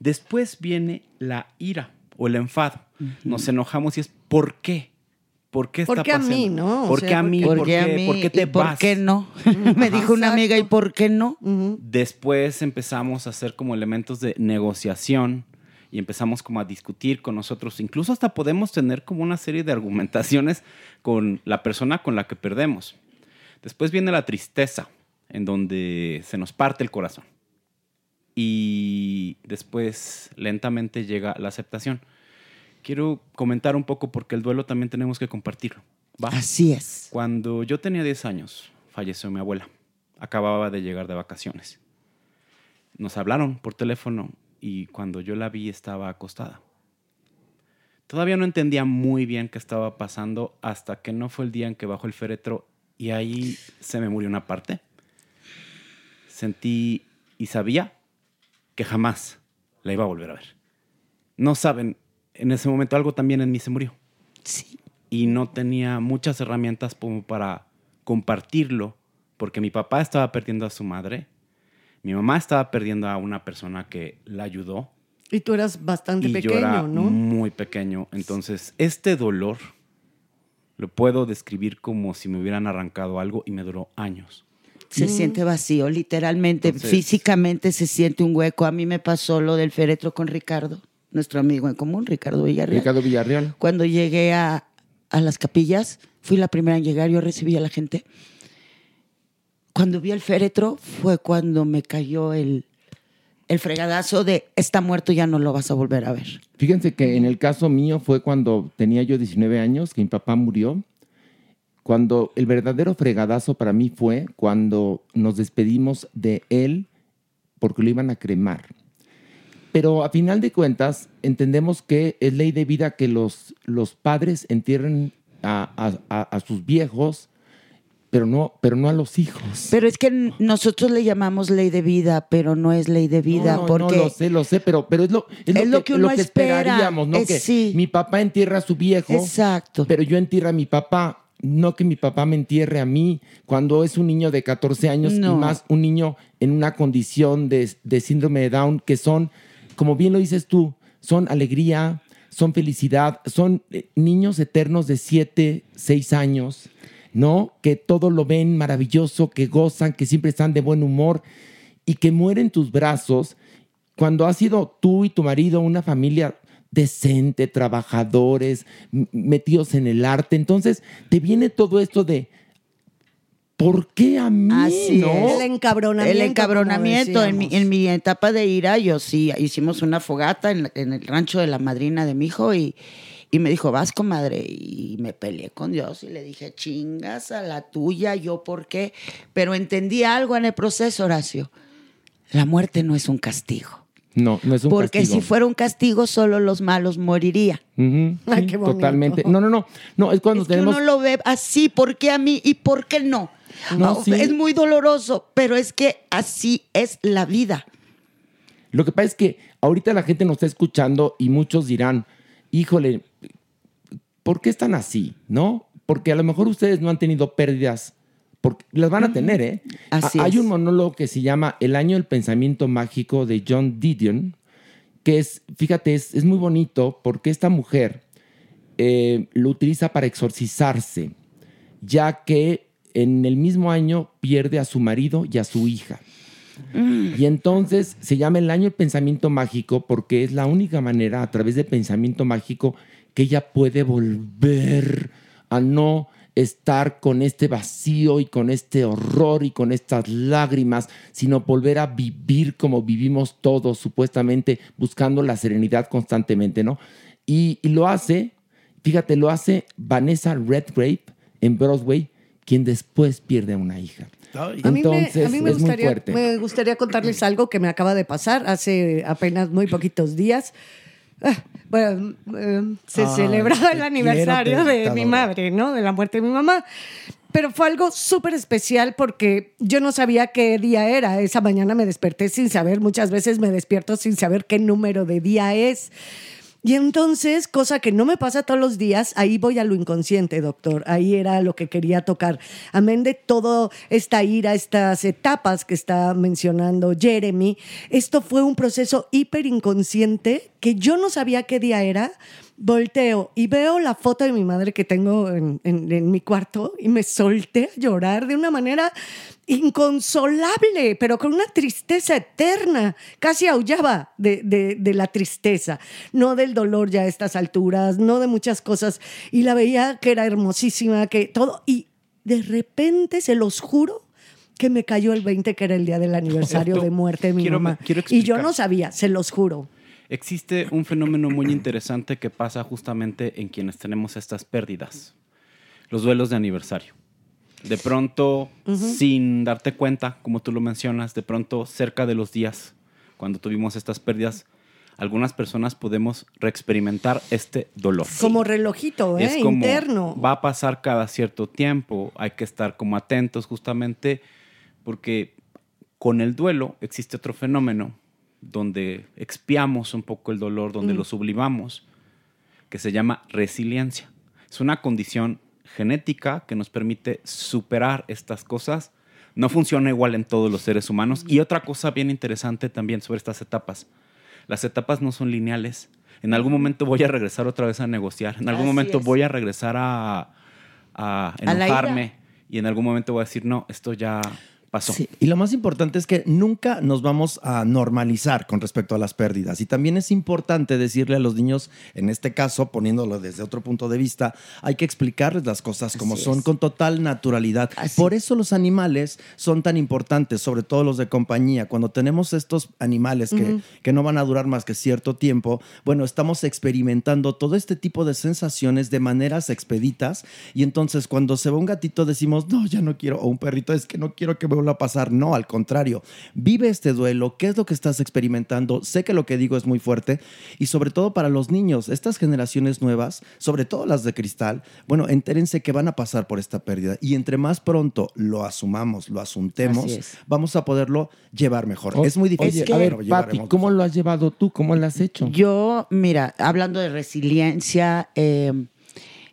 Después viene la ira o el enfado. Uh-huh. Nos enojamos y es, ¿por qué? ¿Por qué está ¿Por qué pasando? ¿Por qué a mí, no? ¿Por, o sea, qué, a mí? ¿Por, ¿Por qué a mí? ¿Por qué te vas? ¿Por qué no? Me dijo una amiga, ¿y por qué no? Uh-huh. Después empezamos a hacer como elementos de negociación y empezamos como a discutir con nosotros. Incluso hasta podemos tener como una serie de argumentaciones con la persona con la que perdemos. Después viene la tristeza, en donde se nos parte el corazón. Y después lentamente llega la aceptación. Quiero comentar un poco porque el duelo también tenemos que compartirlo. ¿Va? Así es. Cuando yo tenía diez años, falleció mi abuela. Acababa de llegar de vacaciones. Nos hablaron por teléfono y cuando yo la vi estaba acostada. Todavía no entendía muy bien qué estaba pasando hasta que no fue el día en que bajó el féretro y ahí se me murió una parte. Sentí y sabía que jamás la iba a volver a ver. No saben, en ese momento algo también en mí se murió. Sí. Y no tenía muchas herramientas como para compartirlo, porque mi papá estaba perdiendo a su madre, mi mamá estaba perdiendo a una persona que la ayudó. Y tú eras bastante y pequeño, yo era, ¿no? Muy pequeño. Entonces, este dolor lo puedo describir como si me hubieran arrancado algo y me duró años. Se mm. siente vacío, literalmente. Entonces, físicamente se siente un hueco. A mí me pasó lo del féretro con Ricardo, nuestro amigo en común, Ricardo Villarreal. Ricardo Villarreal. Cuando llegué a, a las capillas, fui la primera en llegar, yo recibí a la gente. Cuando vi el féretro fue cuando me cayó el, el fregadazo de está muerto, ya no lo vas a volver a ver. Fíjense que en el caso mío fue cuando tenía yo diecinueve años, que mi papá murió. Cuando el verdadero fregadazo para mí fue cuando nos despedimos de él porque lo iban a cremar. Pero a final de cuentas entendemos que es ley de vida que los, los padres entierren a, a, a sus viejos, pero no, pero no a los hijos. Pero es que nosotros le llamamos ley de vida, pero no es ley de vida. No, no, porque no lo sé, lo sé, pero, pero es lo, es es lo, lo que, que uno lo que espera, esperaríamos, ¿no? Es, que sí. Mi papá entierra a su viejo, exacto, pero yo entierro a mi papá. No que mi papá me entierre a mí cuando es un niño de catorce años no. Y más un niño en una condición de, de síndrome de Down, que son, como bien lo dices tú, son alegría, son felicidad, son niños eternos de siete, seis años, ¿no? Que todo lo ven maravilloso, que gozan, que siempre están de buen humor y que mueren tus brazos cuando has sido tú y tu marido una familia decente, trabajadores, metidos en el arte. Entonces, te viene todo esto de ¿por qué a mí? Así ¿no? El encabronamiento. El encabronamiento. En mi, en mi etapa de ira, yo sí hicimos una fogata en, en el rancho de la madrina de mi hijo y, y me dijo, vas, comadre. Y me peleé con Dios y le dije, chingas a la tuya, yo por qué. Pero entendí algo en el proceso, Horacio. La muerte no es un castigo. No, no es un Porque castigo. Porque si fuera un castigo, solo los malos morirían. Uh-huh. Ay, qué bonito. Totalmente. No, no, no. No, es cuando es tenemos. Que uno lo ve así, ¿por qué a mí y por qué no? no oh, sí. Es muy doloroso, pero es que así es la vida. Lo que pasa es que ahorita la gente nos está escuchando y muchos dirán, híjole, ¿por qué están así? ¿No? Porque a lo mejor ustedes no han tenido pérdidas. Porque las van a tener, ¿eh? Así Hay es. un monólogo que se llama El año del pensamiento mágico de John Didion, que es, fíjate, es, es muy bonito porque esta mujer eh, lo utiliza para exorcizarse, ya que en el mismo año pierde a su marido y a su hija. Mm. Y entonces se llama El año del pensamiento mágico porque es la única manera, a través del pensamiento mágico, que ella puede volver a no estar con este vacío y con este horror y con estas lágrimas, sino volver a vivir como vivimos todos, supuestamente buscando la serenidad constantemente, ¿no? Y, y lo hace, fíjate, lo hace Vanessa Redgrave en Broadway, quien después pierde a una hija. Entonces, a mí me, a mí me, es gustaría, muy fuerte. Me gustaría contarles algo que me acaba de pasar hace apenas muy poquitos días. Ah, bueno, eh, se ah, celebraba el aniversario de mi madre, ¿no? De la muerte de mi mamá. Pero fue algo súper especial porque yo no sabía qué día era. Esa mañana me desperté sin saber. Muchas veces me despierto sin saber qué número de día es. Y entonces, cosa que no me pasa todos los días, ahí voy a lo inconsciente, doctor. Ahí era lo que quería tocar. Amén de toda esta ira, estas etapas que está mencionando Jeremy, esto fue un proceso hiper inconsciente que yo no sabía qué día era. Volteo y veo la foto de mi madre que tengo en, en, en mi cuarto y me solté a llorar de una manera inconsolable, pero con una tristeza eterna. Casi aullaba de, de, de la tristeza, no del dolor ya a estas alturas, no de muchas cosas. Y la veía que era hermosísima, que todo. Y de repente, se los juro, que me cayó el veinte, que era el día del aniversario Esto, de muerte de mi quiero, mamá. Quiero y yo no sabía, se los juro. Existe un fenómeno muy interesante que pasa justamente en quienes tenemos estas pérdidas. Los duelos de aniversario. De pronto, uh-huh. sin darte cuenta, como tú lo mencionas, de pronto cerca de los días, cuando tuvimos estas pérdidas, algunas personas podemos reexperimentar este dolor. Sí. Como relojito, ¿eh? Es como, interno. Va a pasar cada cierto tiempo, hay que estar como atentos justamente, porque con el duelo existe otro fenómeno donde expiamos un poco el dolor, donde mm. lo sublimamos, que se llama resiliencia. Es una condición genética que nos permite superar estas cosas. No funciona igual en todos los seres humanos. Y otra cosa bien interesante también sobre estas etapas. Las etapas no son lineales. En algún momento voy a regresar otra vez a negociar. En algún Así momento es. voy a regresar a, a enojarme. A y en algún momento voy a decir, no, esto ya... pasó. Sí. Y lo más importante es que nunca nos vamos a normalizar con respecto a las pérdidas. Y también es importante decirle a los niños, en este caso, poniéndolo desde otro punto de vista, hay que explicarles las cosas como Así son, es. con total naturalidad. Así. Por eso los animales son tan importantes, sobre todo los de compañía. Cuando tenemos estos animales que, uh-huh. que no van a durar más que cierto tiempo, bueno, estamos experimentando todo este tipo de sensaciones de maneras expeditas. Y entonces, cuando se va un gatito, decimos, no, ya no quiero, o un perrito, es que no quiero que me a pasar. No, al contrario. Vive este duelo. ¿Qué es lo que estás experimentando? Sé que lo que digo es muy fuerte y sobre todo para los niños, estas generaciones nuevas, sobre todo las de cristal, bueno, entérense que van a pasar por esta pérdida y entre más pronto lo asumamos, lo asuntemos, vamos a poderlo llevar mejor. O, es muy difícil. Es que, a ver, papi, ¿cómo lo has llevado tú? ¿Cómo lo has hecho? Yo, mira, hablando de resiliencia, eh,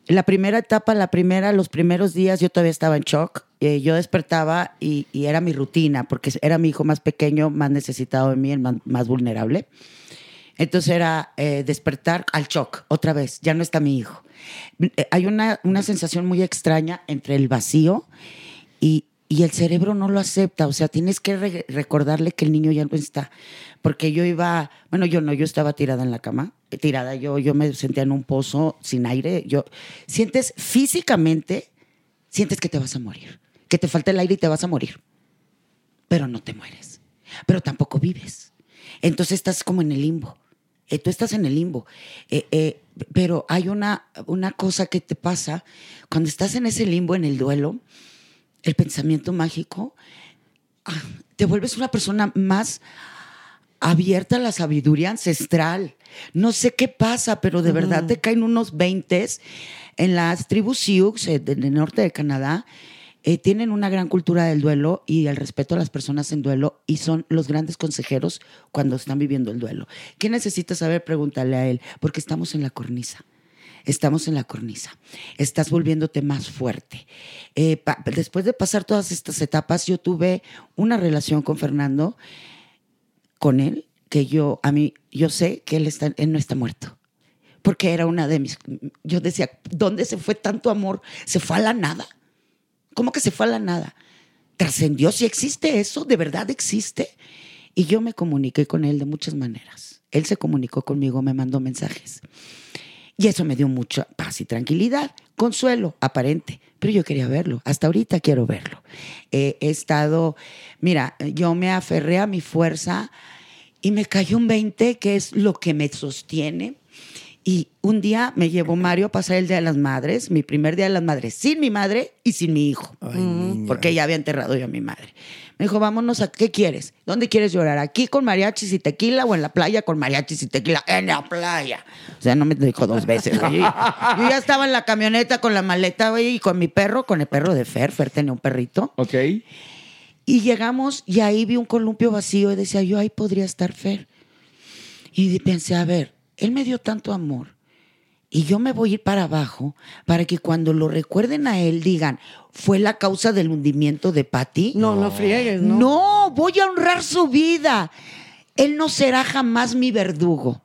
la primera etapa, la primera, los primeros días yo todavía estaba en shock. Eh, yo despertaba y, y era mi rutina, porque era mi hijo más pequeño, más necesitado de mí, el más, más vulnerable. Entonces era eh, despertar al shock, otra vez, ya no está mi hijo. Eh, hay una, una sensación muy extraña entre el vacío y, y el cerebro no lo acepta. O sea, tienes que re- recordarle que el niño ya no está. Porque yo iba, bueno, yo no, yo estaba tirada en la cama, tirada, yo, yo me sentía en un pozo sin aire. Yo, sientes físicamente, sientes que te vas a morir. Que te falta el aire y te vas a morir. Pero no te mueres. Pero tampoco vives. Entonces estás como en el limbo. Eh, tú estás en el limbo. Eh, eh, pero hay una, una cosa que te pasa. Cuando estás en ese limbo, en el duelo, el pensamiento mágico, ah, te vuelves una persona más abierta a la sabiduría ancestral. No sé qué pasa, pero de uh-huh. verdad te caen unos veintes. En las tribus Sioux del norte de Canadá, Eh, tienen una gran cultura del duelo y el respeto a las personas en duelo y son los grandes consejeros cuando están viviendo el duelo. ¿Qué necesitas saber? Pregúntale a él, porque estamos en la cornisa. Estamos en la cornisa. Estás volviéndote más fuerte. Eh, pa- después de pasar todas estas etapas, yo tuve una relación con Fernando, con él, que yo, a mí, yo sé que él, está, él no está muerto. Porque era una de mis... Yo decía, ¿dónde se fue tanto amor? Se fue a la nada. ¿Cómo que se fue a la nada? Trascendió. Si existe eso, de verdad existe. Y yo me comuniqué con él de muchas maneras. Él se comunicó conmigo, me mandó mensajes. Y eso me dio mucha paz y tranquilidad. Consuelo, aparente. Pero yo quería verlo. Hasta ahorita quiero verlo. Eh, he estado... Mira, yo me aferré a mi fuerza y me cayó un veinte, que es lo que me sostiene. Y un día me llevó Mario a pasar el Día de las Madres, mi primer Día de las Madres, sin mi madre y sin mi hijo. Ay, porque ya había enterrado yo a mi madre. Me dijo, vámonos, ¿a qué quieres? ¿Dónde quieres llorar? ¿Aquí con mariachis y tequila o en la playa con mariachis y tequila? En la playa. O sea, no me dijo dos veces. Yo ya estaba en la camioneta con la maleta y con mi perro, con el perro de Fer. Fer tenía un perrito. Ok. Y llegamos y ahí vi un columpio vacío y decía, yo ahí podría estar Fer. Y pensé, a ver, él me dio tanto amor y yo me voy a ir para abajo para que cuando lo recuerden a él digan, ¿fue la causa del hundimiento de Patty? No, no, no friegues, ¿no? No, voy a honrar su vida. Él no será jamás mi verdugo.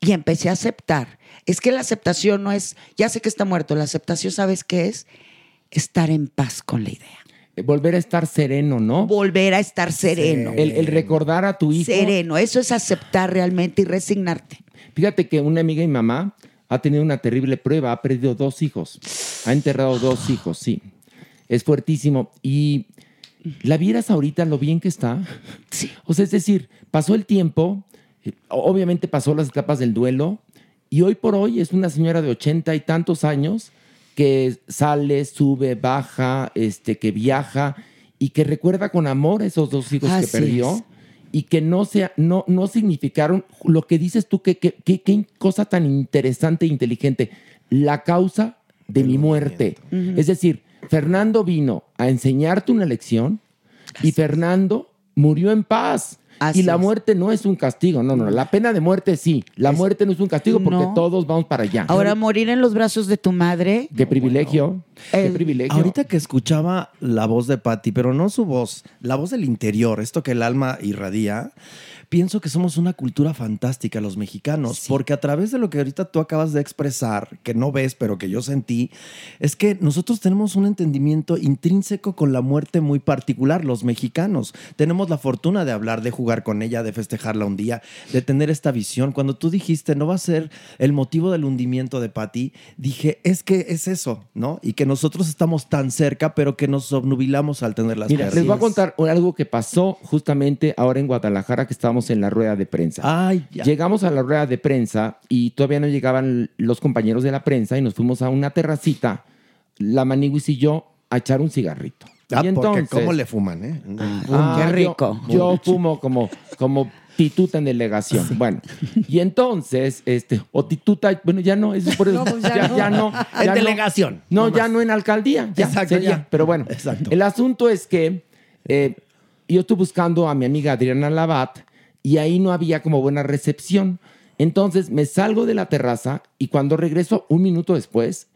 Y empecé a aceptar. Es que la aceptación no es, ya sé que está muerto, la aceptación, ¿sabes qué es? Estar en paz con la idea. Volver a estar sereno, ¿no? Volver a estar sereno. El, el recordar a tu hijo. Sereno, eso es aceptar realmente y resignarte. Fíjate que una amiga y mamá ha tenido una terrible prueba, ha perdido dos hijos. Ha enterrado dos hijos, sí. Es fuertísimo. Y la vieras ahorita lo bien que está. Sí. O sea, es decir, pasó el tiempo, obviamente pasó las etapas del duelo, y hoy por hoy es una señora de ochenta y tantos años que sale, sube, baja, este, que viaja y que recuerda con amor esos dos hijos Así que perdió es. Y que no, sea, no, no significaron lo que dices tú, que qué cosa tan interesante e inteligente, la causa de El mi muerte. Uh-huh. Es decir, Fernando vino a enseñarte una lección Así y Fernando murió en paz. Así y la es. Muerte no es un castigo, no, no, la pena de muerte sí, la es, muerte no es un castigo porque no. todos vamos para allá. Ahora, morir en los brazos de tu madre. Qué no, privilegio, bueno. qué El, privilegio. Ahorita que escuchaba la voz de Patty, pero no su voz, la voz del interior, esto que el alma irradia, pienso que somos una cultura fantástica los mexicanos, sí. porque a través de lo que ahorita tú acabas de expresar, que no ves, pero que yo sentí, es que nosotros tenemos un entendimiento intrínseco con la muerte muy particular, los mexicanos. Tenemos la fortuna de hablar de jugar con ella, de festejarla un día, de tener esta visión. Cuando tú dijiste, no va a ser el motivo del hundimiento de Patty, dije, es que es eso, ¿no? Y que nosotros estamos tan cerca, pero que nos obnubilamos al tener las Mira, pérdidas. Les voy a contar algo que pasó justamente ahora en Guadalajara, que estábamos en la rueda de prensa. Ay, ya. Llegamos a la rueda de prensa y todavía no llegaban los compañeros de la prensa y nos fuimos a una terracita, la Maniguis y yo, a echar un cigarrito. Ah, y entonces, porque cómo le fuman, ¿eh? Ah, ah, qué rico. Yo, yo fumo como, como tituta en delegación. Bueno, y entonces, este, o tituta, bueno, ya no, eso por eso. No, pues ya, ya, no. ya no. Ya en no, delegación. No, nomás. Ya no en alcaldía. Ya, Exacto, sería, ya. Pero bueno, Exacto. el asunto es que eh, yo estoy buscando a mi amiga Adriana Labat y ahí no había como buena recepción. Entonces me salgo de la terraza y cuando regreso, un minuto después,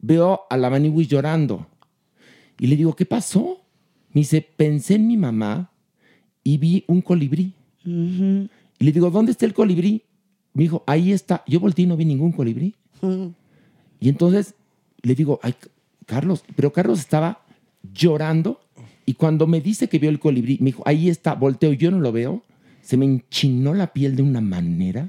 veo a la Manigui llorando. Y le digo, ¿qué pasó? Me dice, pensé en mi mamá y vi un colibrí. Uh-huh. Y le digo, ¿dónde está el colibrí? Me dijo, ahí está. Yo volteé y no vi ningún colibrí. Uh-huh. Y entonces le digo, ay, Carlos, pero Carlos estaba llorando. Y cuando me dice que vio el colibrí, me dijo, ahí está, volteo, yo no lo veo. Se me enchinó la piel de una manera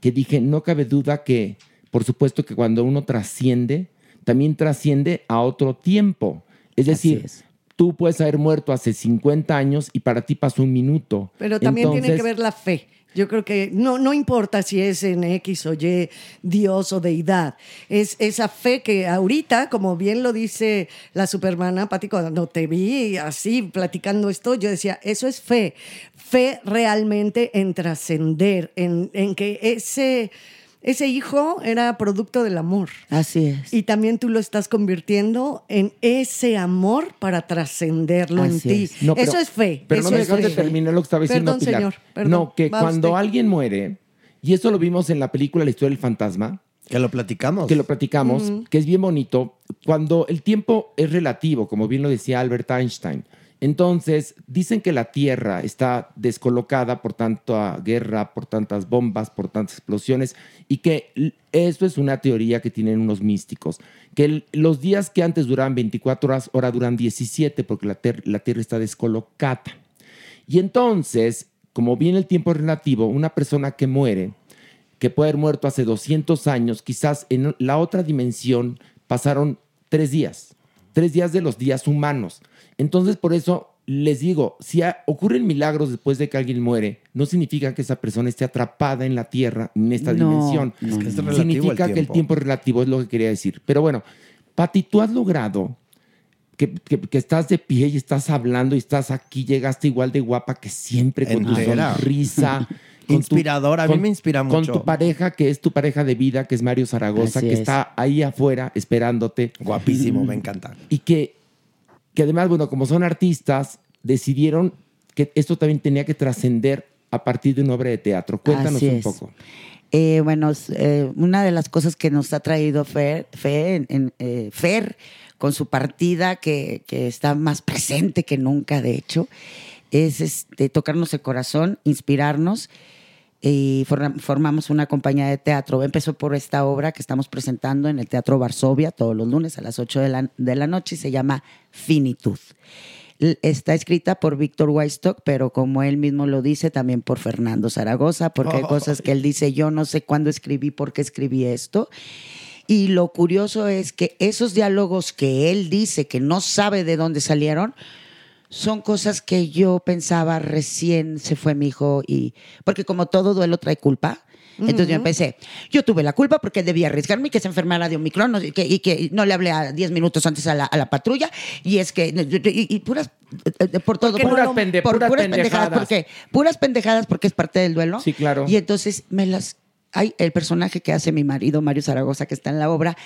que dije, no cabe duda que, por supuesto, que cuando uno trasciende, también trasciende a otro tiempo. Es decir, es. tú puedes haber muerto hace cincuenta años y para ti pasó un minuto. Pero también Entonces, tiene que ver la fe. Yo creo que no, no importa si es en X o Y, Dios o deidad. Es esa fe que ahorita, como bien lo dice la supermana, Pati, cuando te vi así platicando esto, yo decía, eso es fe. Fe realmente en trascender, en, en que ese... Ese hijo era producto del amor. Así es. Y también tú lo estás convirtiendo en ese amor para trascenderlo en ti. No, pero, eso es fe. Pero eso no me dejaste de terminar lo que estaba diciendo Perdón, Pilar. Señor, perdón, no, que cuando usted. alguien muere, y eso lo vimos en la película La historia del fantasma. Que lo platicamos. Que lo platicamos, uh-huh. que es bien bonito. Cuando el tiempo es relativo, como bien lo decía Albert Einstein. Entonces, dicen que la Tierra está descolocada por tanta guerra, por tantas bombas, por tantas explosiones, y que esto es una teoría que tienen unos místicos, que el, los días que antes duraban veinticuatro horas, ahora duran diecisiete, porque la, ter- la Tierra está descolocada. Y entonces, como viene el tiempo relativo, una persona que muere, que puede haber muerto hace doscientos años, quizás en la otra dimensión pasaron tres días, tres días de los días humanos. Entonces, por eso les digo, si a, ocurren milagros después de que alguien muere, no significa que esa persona esté atrapada en la Tierra, en esta no, dimensión. No, es que es relativo significa el que el tiempo es relativo, es lo que quería decir. Pero bueno, Patty, tú has logrado que, que, que estás de pie y estás hablando y estás aquí, llegaste igual de guapa que siempre, con Entera. tu sonrisa. Inspirador, a mí con, me inspira mucho. Con tu pareja, que es tu pareja de vida, que es Mario Zaragoza, Así que es. está ahí afuera esperándote. Guapísimo, me encanta. Y que... que además, bueno, como son artistas, decidieron que esto también tenía que trascender a partir de una obra de teatro. Cuéntanos un poco. Eh, bueno, eh, una de las cosas que nos ha traído Fer, Fer, en, eh, Fer con su partida, que, que está más presente que nunca, de hecho, es este, tocarnos el corazón, inspirarnos, y form- formamos una compañía de teatro. Empezó por esta obra que estamos presentando en el Teatro Varsovia todos los lunes a las ocho de la, de la noche, y se llama Finitud. Está escrita por Víctor Weistock, pero como él mismo lo dice, también por Fernando Zaragoza, porque hay cosas que él dice, yo no sé cuándo escribí, por qué escribí esto. Y lo curioso es que esos diálogos que él dice que no sabe de dónde salieron, son cosas que yo pensaba recién se fue mi hijo, y porque como todo duelo trae culpa. Entonces uh-huh. yo empecé, yo tuve la culpa porque debía arriesgarme y que se enfermara de Omicron y que, y que no le hablé a diez minutos antes a la, a la patrulla, y es que y, y puras por todo por, puras, pende, por, puras, puras pendejadas, pendejadas porque puras pendejadas porque es parte del duelo. Sí, claro. Y entonces me las hay el personaje que hace mi marido Mario Zaragoza, que está en la obra,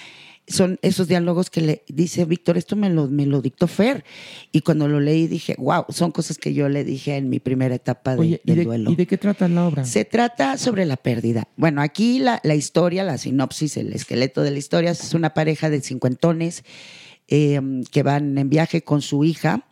son esos diálogos que le dice Víctor, esto me lo, me lo dictó Fer, y cuando lo leí dije, wow, son cosas que yo le dije en mi primera etapa de, Oye, del de, duelo. ¿Y de qué trata la obra? Se trata sobre la pérdida. Bueno, aquí la, la historia, la sinopsis, el esqueleto de la historia, es una pareja de cincuentones eh, que van en viaje con su hija,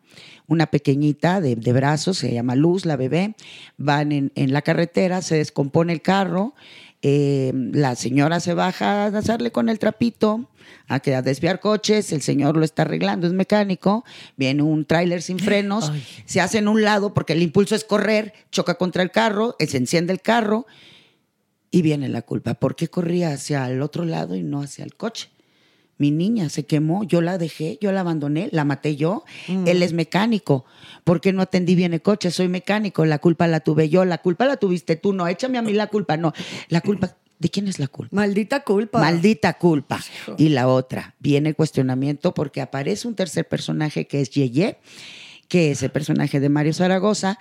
una pequeñita de, de brazos, se llama Luz, la bebé. Van en, en la carretera, se descompone el carro. Eh, la señora se baja a hacerle con el trapito, a, que, a desviar coches, el señor lo está arreglando, es mecánico, viene un tráiler sin frenos, Ay. se hace en un lado porque el impulso es correr, choca contra el carro, se enciende el carro y viene la culpa. ¿Por qué corría hacia el otro lado y no hacia el coche? Mi niña se quemó, yo la dejé, yo la abandoné, la maté yo. Mm. Él es mecánico. ¿Por qué no atendí bien el coche? Soy mecánico, la culpa la tuve yo, la culpa la tuviste tú, no, échame a mí la culpa, no. La culpa, ¿de quién es la culpa? Maldita culpa. Maldita culpa. Hijo. Y la otra, viene el cuestionamiento porque aparece un tercer personaje que es Yeye, que es el personaje de Mario Zaragoza,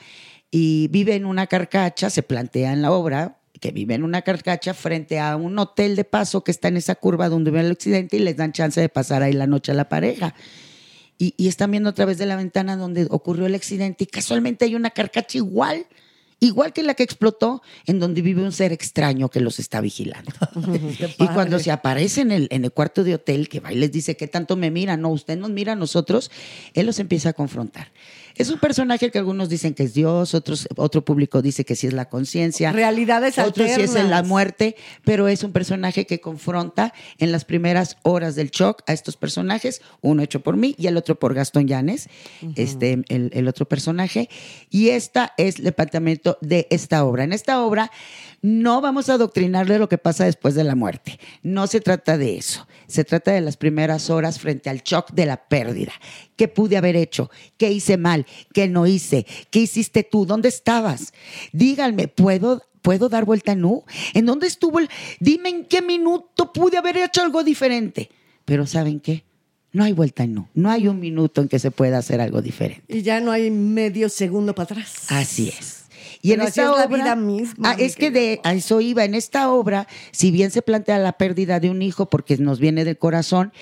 y vive en una carcacha, se plantea en la obra, que vive en una carcacha frente a un hotel de paso que está en esa curva donde ve el accidente y les dan chance de pasar ahí la noche a la pareja. Y, y están viendo a través de la ventana donde ocurrió el accidente y casualmente hay una carcacha igual, igual que la que explotó, en donde vive un ser extraño que los está vigilando. Y cuando se aparece en el, en el cuarto de hotel, que va y les dice, ¿qué tanto me mira? No, usted nos mira a nosotros. Él los empieza a confrontar. Es un personaje que algunos dicen que es Dios, otros, otro público dice que sí es la conciencia. Realidades alternas. Otros sí es la muerte, pero es un personaje que confronta en las primeras horas del shock a estos personajes, uno hecho por mí y el otro por Gastón Llanes, uh-huh. este, el, el otro personaje. Y esta es el planteamiento de esta obra. En esta obra no vamos a adoctrinarle lo que pasa después de la muerte. No se trata de eso. Se trata de las primeras horas frente al shock de la pérdida. ¿Qué pude haber hecho? ¿Qué hice mal? ¿Qué no hice? ¿Qué hiciste tú? ¿Dónde estabas? Díganme, ¿puedo, ¿puedo dar vuelta en U? ¿En dónde estuvo el...? Dime en qué minuto pude haber hecho algo diferente. Pero ¿saben qué? No hay vuelta en U. No hay un minuto en que se pueda hacer algo diferente. Y ya no hay medio segundo para atrás. Así es. Y pero en esta es obra, la vida misma, ah, es que de a eso iba. En esta obra, si bien se plantea la pérdida de un hijo porque nos viene del corazón,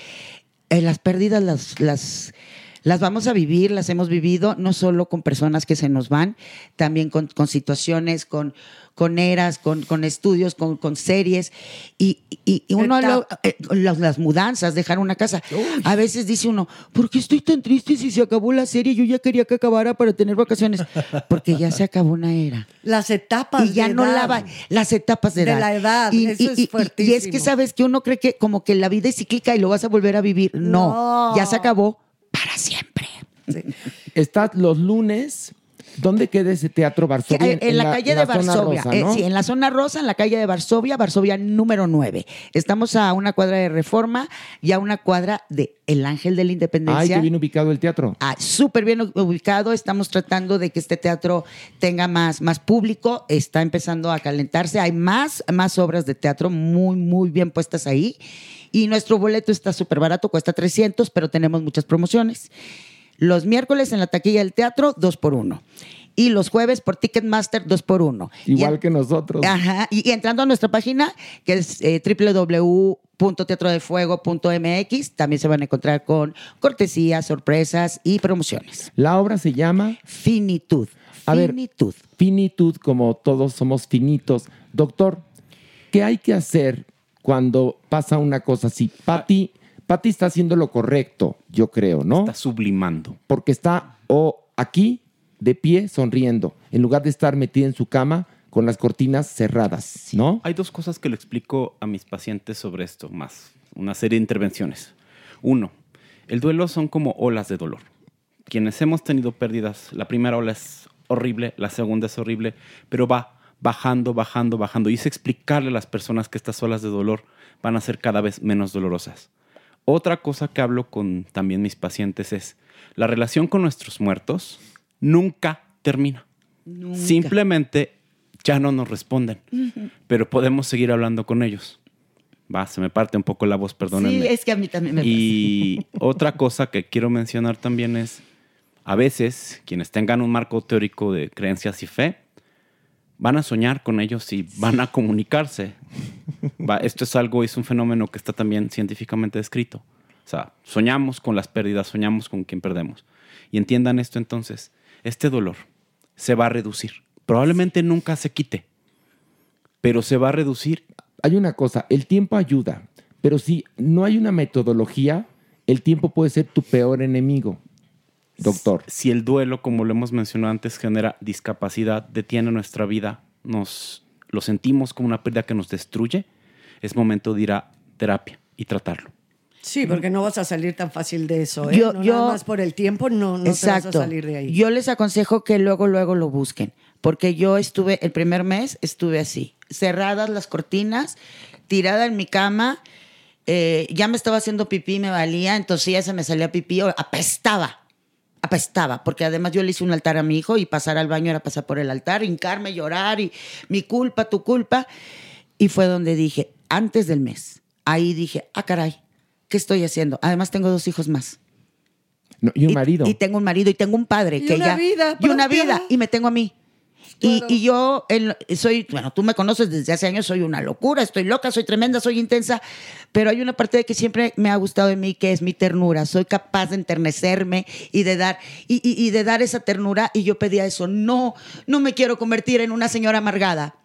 eh, las pérdidas las, las, las vamos a vivir, las hemos vivido, no solo con personas que se nos van, también con, con situaciones, con, con eras, con, con estudios, con, con series. Y, y, y uno lo, eh, las, las mudanzas, dejar una casa. Uy. A veces dice uno, ¿por qué estoy tan triste si se acabó la serie? Yo ya quería que acabara para tener vacaciones. Porque ya se acabó una era. Las etapas y ya de no edad. La va, las etapas de, de edad. la edad. Y, Eso y, es y, fuertísimo. Y es que, ¿sabes? Que uno cree que como que la vida es cíclica y lo vas a volver a vivir. No, no. Ya se acabó para siempre. Sí. Estás los lunes... ¿Dónde queda ese Teatro Varsovia? En, en la, la calle en la de Varsovia. Rosa, ¿no? eh, sí, en la zona rosa, en la calle de Varsovia, Varsovia número nueve. Estamos a una cuadra de Reforma y a una cuadra de El Ángel de la Independencia. Ay, qué bien ubicado el teatro. Ah, súper bien ubicado. Estamos tratando de que este teatro tenga más, más público. Está empezando a calentarse. Hay más, más obras de teatro muy, muy bien puestas ahí. Y nuestro boleto está súper barato, cuesta trescientos, pero tenemos muchas promociones. Los miércoles en la taquilla del teatro, dos por uno. Y los jueves por Ticketmaster, dos por uno. Igual en, que nosotros. Ajá. Y, y entrando a nuestra página, que es eh, doble u doble u doble u punto teatro de fuego punto m x, también se van a encontrar con cortesías, sorpresas y promociones. La obra se llama Finitud. A finitud. Ver, finitud, como todos somos finitos. Doctor, ¿qué hay que hacer cuando pasa una cosa así? Pati, Pati está haciendo lo correcto, yo creo, ¿no? Está sublimando. Porque está o aquí, de pie, sonriendo, en lugar de estar metida en su cama con las cortinas cerradas, sí. ¿no? Hay dos cosas que le explico a mis pacientes sobre esto, más una serie de intervenciones. Uno, el duelo son como olas de dolor. Quienes hemos tenido pérdidas, la primera ola es horrible, la segunda es horrible, pero va bajando, bajando, bajando. Y es explicarle a las personas que estas olas de dolor van a ser cada vez menos dolorosas. Otra cosa que hablo con también mis pacientes es la relación con nuestros muertos nunca termina. Nunca. Simplemente ya no nos responden, uh-huh. pero podemos seguir hablando con ellos. Va, se me parte un poco la voz, perdónenme. Sí, es que a mí también me pasa. Y otra cosa que quiero mencionar también es, a veces, quienes tengan un marco teórico de creencias y fe, van a soñar con ellos y van a comunicarse. Va, esto es algo, es un fenómeno que está también científicamente descrito. O sea, soñamos con las pérdidas, soñamos con quien perdemos. Y entiendan esto entonces, este dolor se va a reducir. Probablemente nunca se quite, pero se va a reducir. Hay una cosa, el tiempo ayuda, pero si no hay una metodología, el tiempo puede ser tu peor enemigo, doctor. Si el duelo, como lo hemos mencionado antes, genera discapacidad, detiene nuestra vida, nos lo sentimos como una pérdida que nos destruye, es momento de ir a terapia y tratarlo. Sí, porque no vas a salir tan fácil de eso, ¿eh? Yo, no, yo, nada más por el tiempo no, no te vas a salir de ahí. Yo les aconsejo que luego, luego lo busquen. Porque yo estuve, el primer mes estuve así, cerradas las cortinas, tirada en mi cama, eh, ya me estaba haciendo pipí, me valía, entonces ya se me salía pipí, apestaba, apestaba, porque además yo le hice un altar a mi hijo y pasar al baño era pasar por el altar, hincarme, llorar y mi culpa, tu culpa. Y fue donde dije, antes del mes, ahí dije, ah caray, ¿qué estoy haciendo? Además tengo dos hijos más. No, y un y, marido. Y tengo un marido y tengo un padre. Y que una ya, vida. Y una vida, y me tengo a mí. Claro. Y, y yo el, soy, bueno, tú me conoces desde hace años, soy una locura, estoy loca, soy tremenda, soy intensa, pero hay una parte de que siempre me ha gustado de mí, que es mi ternura. Soy capaz de enternecerme y de dar, y, y, y de dar esa ternura, y yo pedía eso. No, no me quiero convertir en una señora amargada.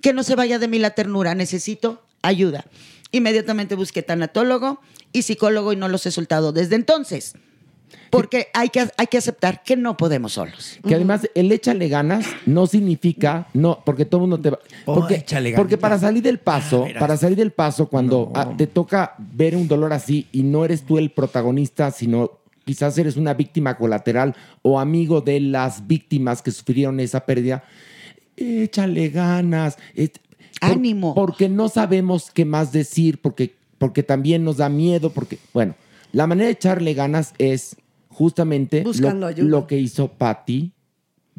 Que no se vaya de mí la ternura, necesito ayuda. Inmediatamente busqué tanatólogo y psicólogo y no los he soltado desde entonces. Porque hay que, hay que aceptar que no podemos solos. Que además el échale ganas no significa, no, porque todo el mundo te va. Porque, oh, échale ganas. Porque para salir del paso, ah, para salir del paso, cuando no. a, te toca ver un dolor así y no eres tú el protagonista, sino quizás eres una víctima colateral o amigo de las víctimas que sufrieron esa pérdida, échale ganas. Et, Ánimo. Por, porque no sabemos qué más decir, porque, porque también nos da miedo, porque, bueno, la manera de echarle ganas es justamente lo, lo que hizo Pati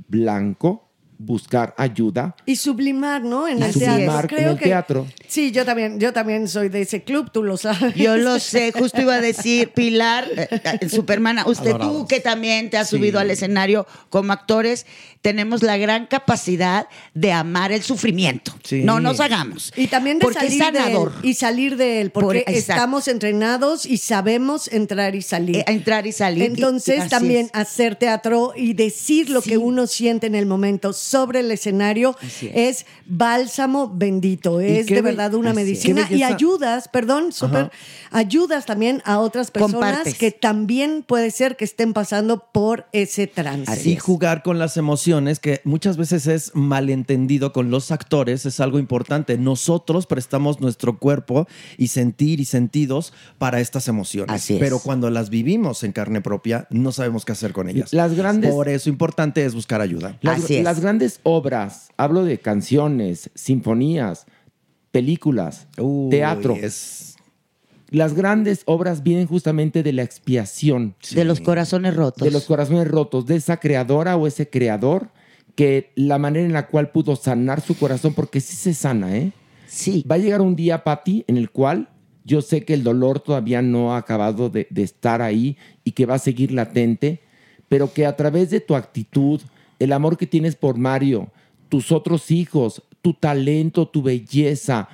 Blanco, buscar ayuda. Y sublimar, ¿no? En y el sublimar teatro. En el que, teatro. Sí, yo también, yo también soy de ese club, tú lo sabes. Yo lo sé, justo iba a decir, Pilar, eh, Supermana, usted Adorados. Tú que también te has sí. subido al escenario como actores, tenemos la gran capacidad de amar el sufrimiento. Sí. No nos hagamos. Y también de porque salir es sanador. De él. Y salir de él, porque Por, estamos entrenados y sabemos entrar y salir. Eh, entrar y salir. Entonces y, también hacer teatro y decir lo sí. que uno siente en el momento sobre el escenario es. es bálsamo bendito, es de verdad una medicina y ayudas, perdón, súper, ayudas también a otras personas Compartes. Que también puede ser que estén pasando por ese trance. Así jugar con las emociones, que muchas veces es malentendido con los actores, es algo importante. Nosotros prestamos nuestro cuerpo y sentir y sentidos para estas emociones. Así es. Pero cuando las vivimos en carne propia, no sabemos qué hacer con ellas. Las grandes... Por eso importante es buscar ayuda. Las, Así es. Las grandes obras, hablo de canciones, sinfonías, películas, Uy, teatro. Es... Las grandes obras vienen justamente de la expiación. Sí. De los corazones rotos. De los corazones rotos, de esa creadora o ese creador que la manera en la cual pudo sanar su corazón, porque sí se sana, ¿eh? Sí. Va a llegar un día, Pati, en el cual yo sé que el dolor todavía no ha acabado de, de estar ahí y que va a seguir latente, pero que a través de tu actitud, el amor que tienes por Mario, tus otros hijos, tu talento, tu belleza,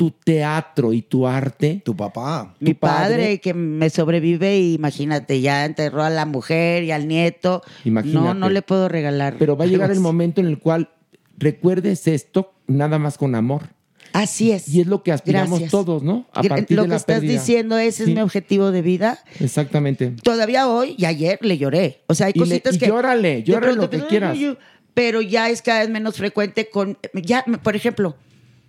tu teatro y tu arte. Tu papá. Mi padre, padre que me sobrevive, imagínate, ya enterró a la mujer y al nieto. Imagínate. No, no le puedo regalar. Pero va a llegar el momento en el cual recuerdes esto nada más con amor. Así es. Y es lo que aspiramos Gracias. todos, ¿no? A partir lo de la que pérdida. Estás diciendo, ese sí. es mi objetivo de vida. Exactamente. Todavía hoy y ayer le lloré. O sea, hay y cositas le, y que... llórale, llórale lo que quieras. Pero ya es cada vez menos frecuente con... ya, por ejemplo,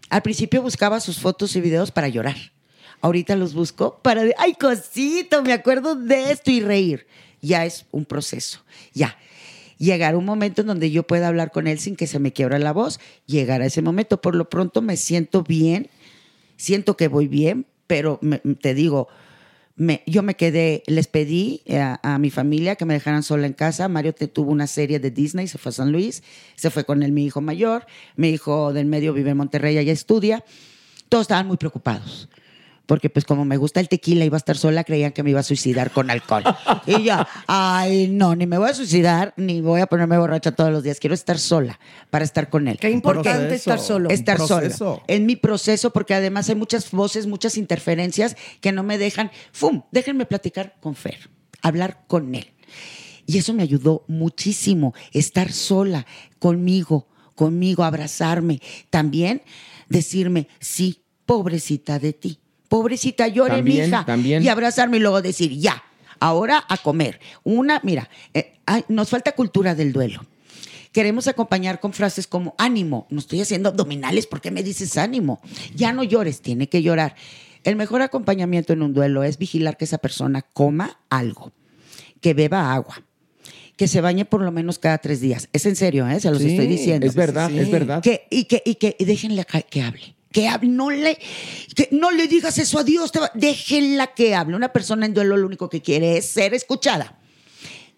al principio buscaba sus fotos y videos para llorar. Ahorita los busco para... ¡ay, cosito! Me acuerdo de esto y reír. Ya es un proceso. Ya. Llegar a un momento en donde yo pueda hablar con él sin que se me quiebra la voz. Llegar a ese momento. Por lo pronto me siento bien, siento que voy bien, pero me, te digo, me, yo me quedé, les pedí a, a mi familia que me dejaran sola en casa. Mario te, tuvo una serie de Disney, se fue a San Luis, se fue con él mi hijo mayor, mi hijo del medio vive en Monterrey, allá estudia. Todos estaban muy preocupados. Porque pues como me gusta el tequila, iba a estar sola, creían que me iba a suicidar con alcohol. Y yo, ay, no, ni me voy a suicidar, ni voy a ponerme borracha todos los días. Quiero estar sola para estar con él. Qué importante estar solo. Estar sola. En mi proceso, porque además hay muchas voces, muchas interferencias que no me dejan. ¡Fum! Déjenme platicar con Fer, hablar con él. Y eso me ayudó muchísimo, estar sola, conmigo, conmigo, abrazarme. También decirme, sí, pobrecita de ti. Pobrecita, llore, también, mija. También. Y abrazarme y luego decir, ya, ahora a comer. Una, mira, eh, ay, nos falta cultura del duelo. Queremos acompañar con frases como ánimo. No estoy haciendo abdominales, ¿por qué me dices ánimo? Ya no llores, tiene que llorar. El mejor acompañamiento en un duelo es vigilar que esa persona coma algo, que beba agua, que se bañe por lo menos cada tres días. Es en serio, ¿eh? Se los sí, estoy diciendo. Es verdad, sí. es verdad. Que, y que, y que y déjenle que hable. Que no le, que no le digas eso a Dios, déjenla que hable. Una persona en duelo lo único que quiere es ser escuchada.